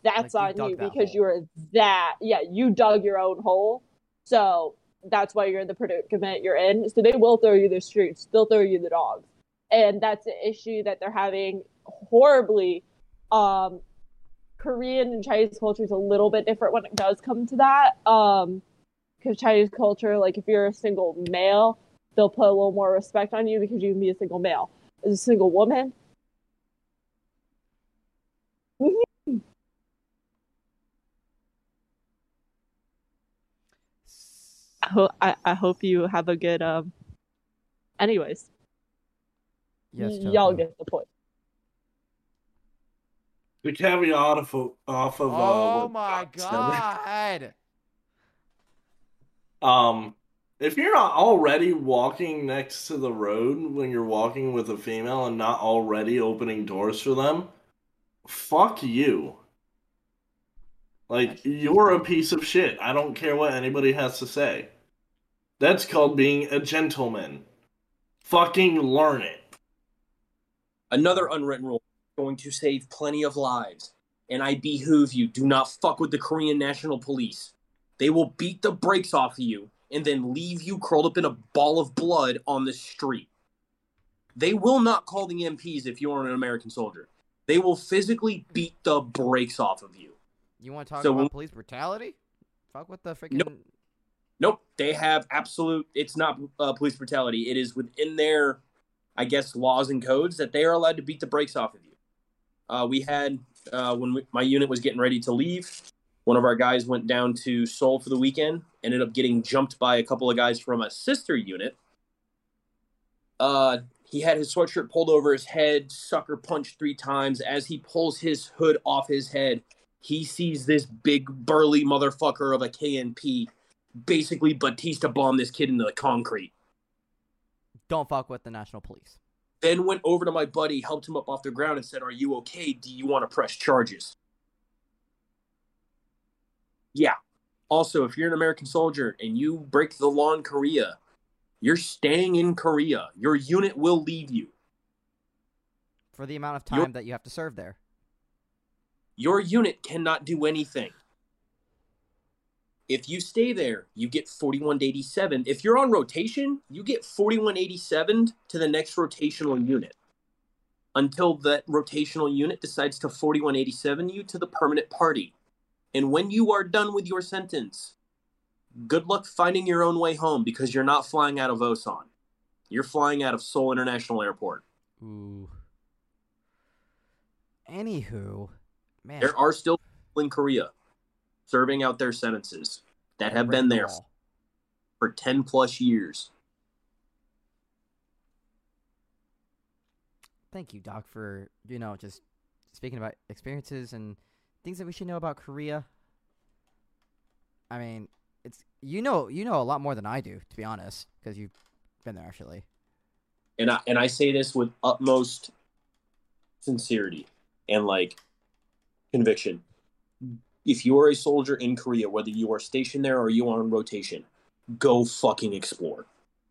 that's like you on you because hole. You were that yeah you dug your own hole, so that's why you're in the predicament you're in. So they will throw you the streets, they'll throw you the dogs, and that's an issue that they're having horribly. um Korean and Chinese culture is a little bit different when it does come to that, um because Chinese culture, like if you're a single male, they'll put a little more respect on you because you can be a single male. As a single woman, I, I hope you have a good um anyways. Yes, y- y'all get the point. You're telling me off of off of Oh uh, my god. um if you're not already walking next to the road when you're walking with a female and not already opening doors for them, fuck you. Like, you're a piece of shit. I don't care what anybody has to say. That's called being a gentleman. Fucking learn it. Another unwritten rule is going to save plenty of lives. And I behoove you, do not fuck with the Korean National Police. They will beat the brakes off of you and then leave you curled up in a ball of blood on the street. They will not call the M Ps if you are an American soldier. They will physically beat the brakes off of you. You want to talk so, about police brutality? Fuck with the freaking... Nope. Nope. They have absolute... It's not uh, police brutality. It is within their, I guess, laws and codes that they are allowed to beat the brakes off of you. Uh, we had... Uh, when we, my unit was getting ready to leave, one of our guys went down to Seoul for the weekend, ended up getting jumped by a couple of guys from a sister unit. Uh, he had his sweatshirt pulled over his head, sucker punched three times. As he pulls his hood off his head, he sees this big burly motherfucker of a K N P basically Batista bomb this kid into the concrete. Don't fuck with the National Police. Then went over to my buddy, helped him up off the ground, and said, "Are you okay? Do you want to press charges?" Yeah. Also, if you're an American soldier and you break the law in Korea, you're staying in Korea. Your unit will leave you. For the amount of time your, that you have to serve there. Your unit cannot do anything. If you stay there, you get forty-one eighty-seven. If you're on rotation, you get forty-one eighty-seven to the next rotational unit until that rotational unit decides to forty-one eighty-seven you to the permanent party. And when you are done with your sentence, good luck finding your own way home, because you're not flying out of Osan. You're flying out of Seoul International Airport. Ooh. Anywho, man. There are still people in Korea serving out their sentences that have been there for ten plus years. Thank you, Doc, for, you know, just speaking about experiences and things that we should know about Korea. I mean, it's, you know, you know a lot more than I do, to be honest, because you've been there, actually. And I, and I say this with utmost sincerity and, like, conviction. If you are a soldier in Korea, whether you are stationed there or you are on rotation, go fucking explore.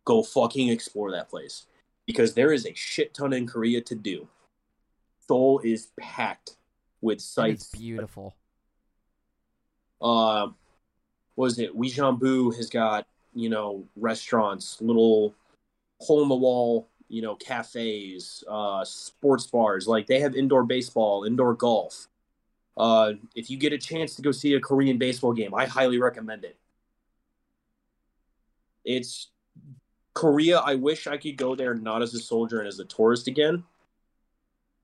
Go fucking explore that place. Because there is a shit ton in Korea to do. Seoul is packed with sights. It's beautiful. Uh, what is it? Weijambu has got, you know, restaurants, little hole-in-the-wall, you know, cafes, uh, sports bars. Like, they have indoor baseball, indoor golf. Uh, if you get a chance to go see a Korean baseball game, I highly recommend it. It's Korea. I wish I could go there not as a soldier and as a tourist again,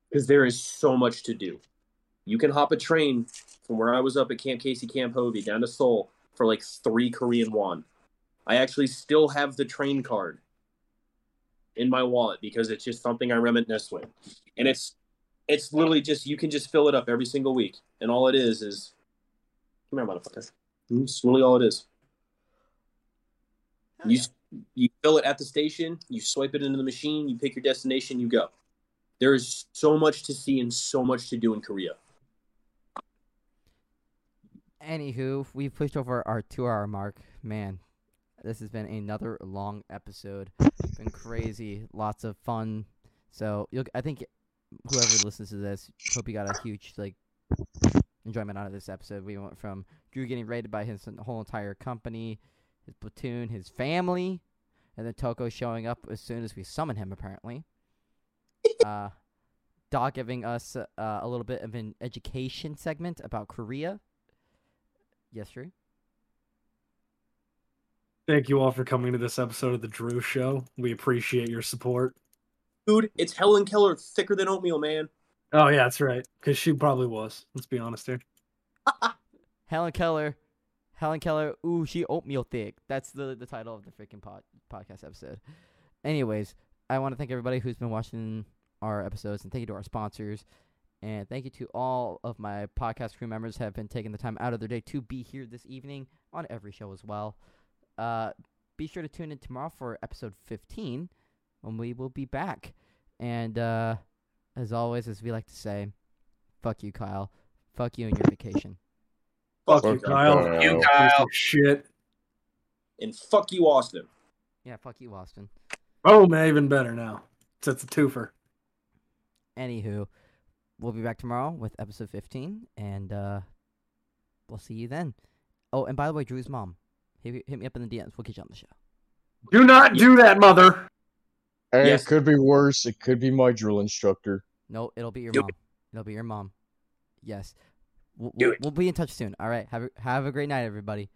because there is so much to do. You can hop a train from where I was up at Camp Casey, Camp Hovey, down to Seoul for like three Korean won. I actually still have the train card in my wallet because it's just something I reminisce with. And it's It's literally just, you can just fill it up every single week. And all it is is, come here, motherfucker. That's really all it is. Oh, you yeah. you fill it at the station, you swipe it into the machine, you pick your destination, you go. There is so much to see and so much to do in Korea. Anywho, we've pushed over our two-hour mark. Man, this has been another long episode. It's been crazy. Lots of fun. So, you'll, I think... whoever listens to this, hope you got a huge like enjoyment out of this episode. We went from Drew getting raided by his whole entire company, his platoon, his family, and then Toko showing up as soon as we summon him, apparently. uh, Doc giving us uh, a little bit of an education segment about Korea. Yes, Drew? Thank you all for coming to this episode of The Drew Show. We appreciate your support. Dude, it's Helen Keller thicker than oatmeal, man. Oh, yeah, that's right. Because she probably was. Let's be honest here. Helen Keller. Helen Keller. Ooh, she oatmeal thick. That's the, the title of the freaking pod, podcast episode. Anyways, I want to thank everybody who's been watching our episodes. And thank you to our sponsors. And thank you to all of my podcast crew members who have been taking the time out of their day to be here this evening on every show as well. Uh, be sure to tune in tomorrow for episode fifteen. And we will be back. And uh, as always, as we like to say, fuck you, Kyle. Fuck you and your vacation. Fuck, fuck you, Kyle. Fuck you, Kyle. Shit. And fuck you, Austin. Yeah, fuck you, Austin. Oh, man, even better now. So it's a twofer. Anywho, we'll be back tomorrow with episode fifteen. And uh, we'll see you then. Oh, and by the way, Drew's mom. Hit, hit me up in the D Ms. We'll get you on the show. Do not do that, mother. Hey, yes. It could be worse. It could be my drill instructor. No, it'll be your Dude. mom. It'll be your mom. Yes. We'll, Do it. We'll be in touch soon. All right. Have a, have a great night, everybody.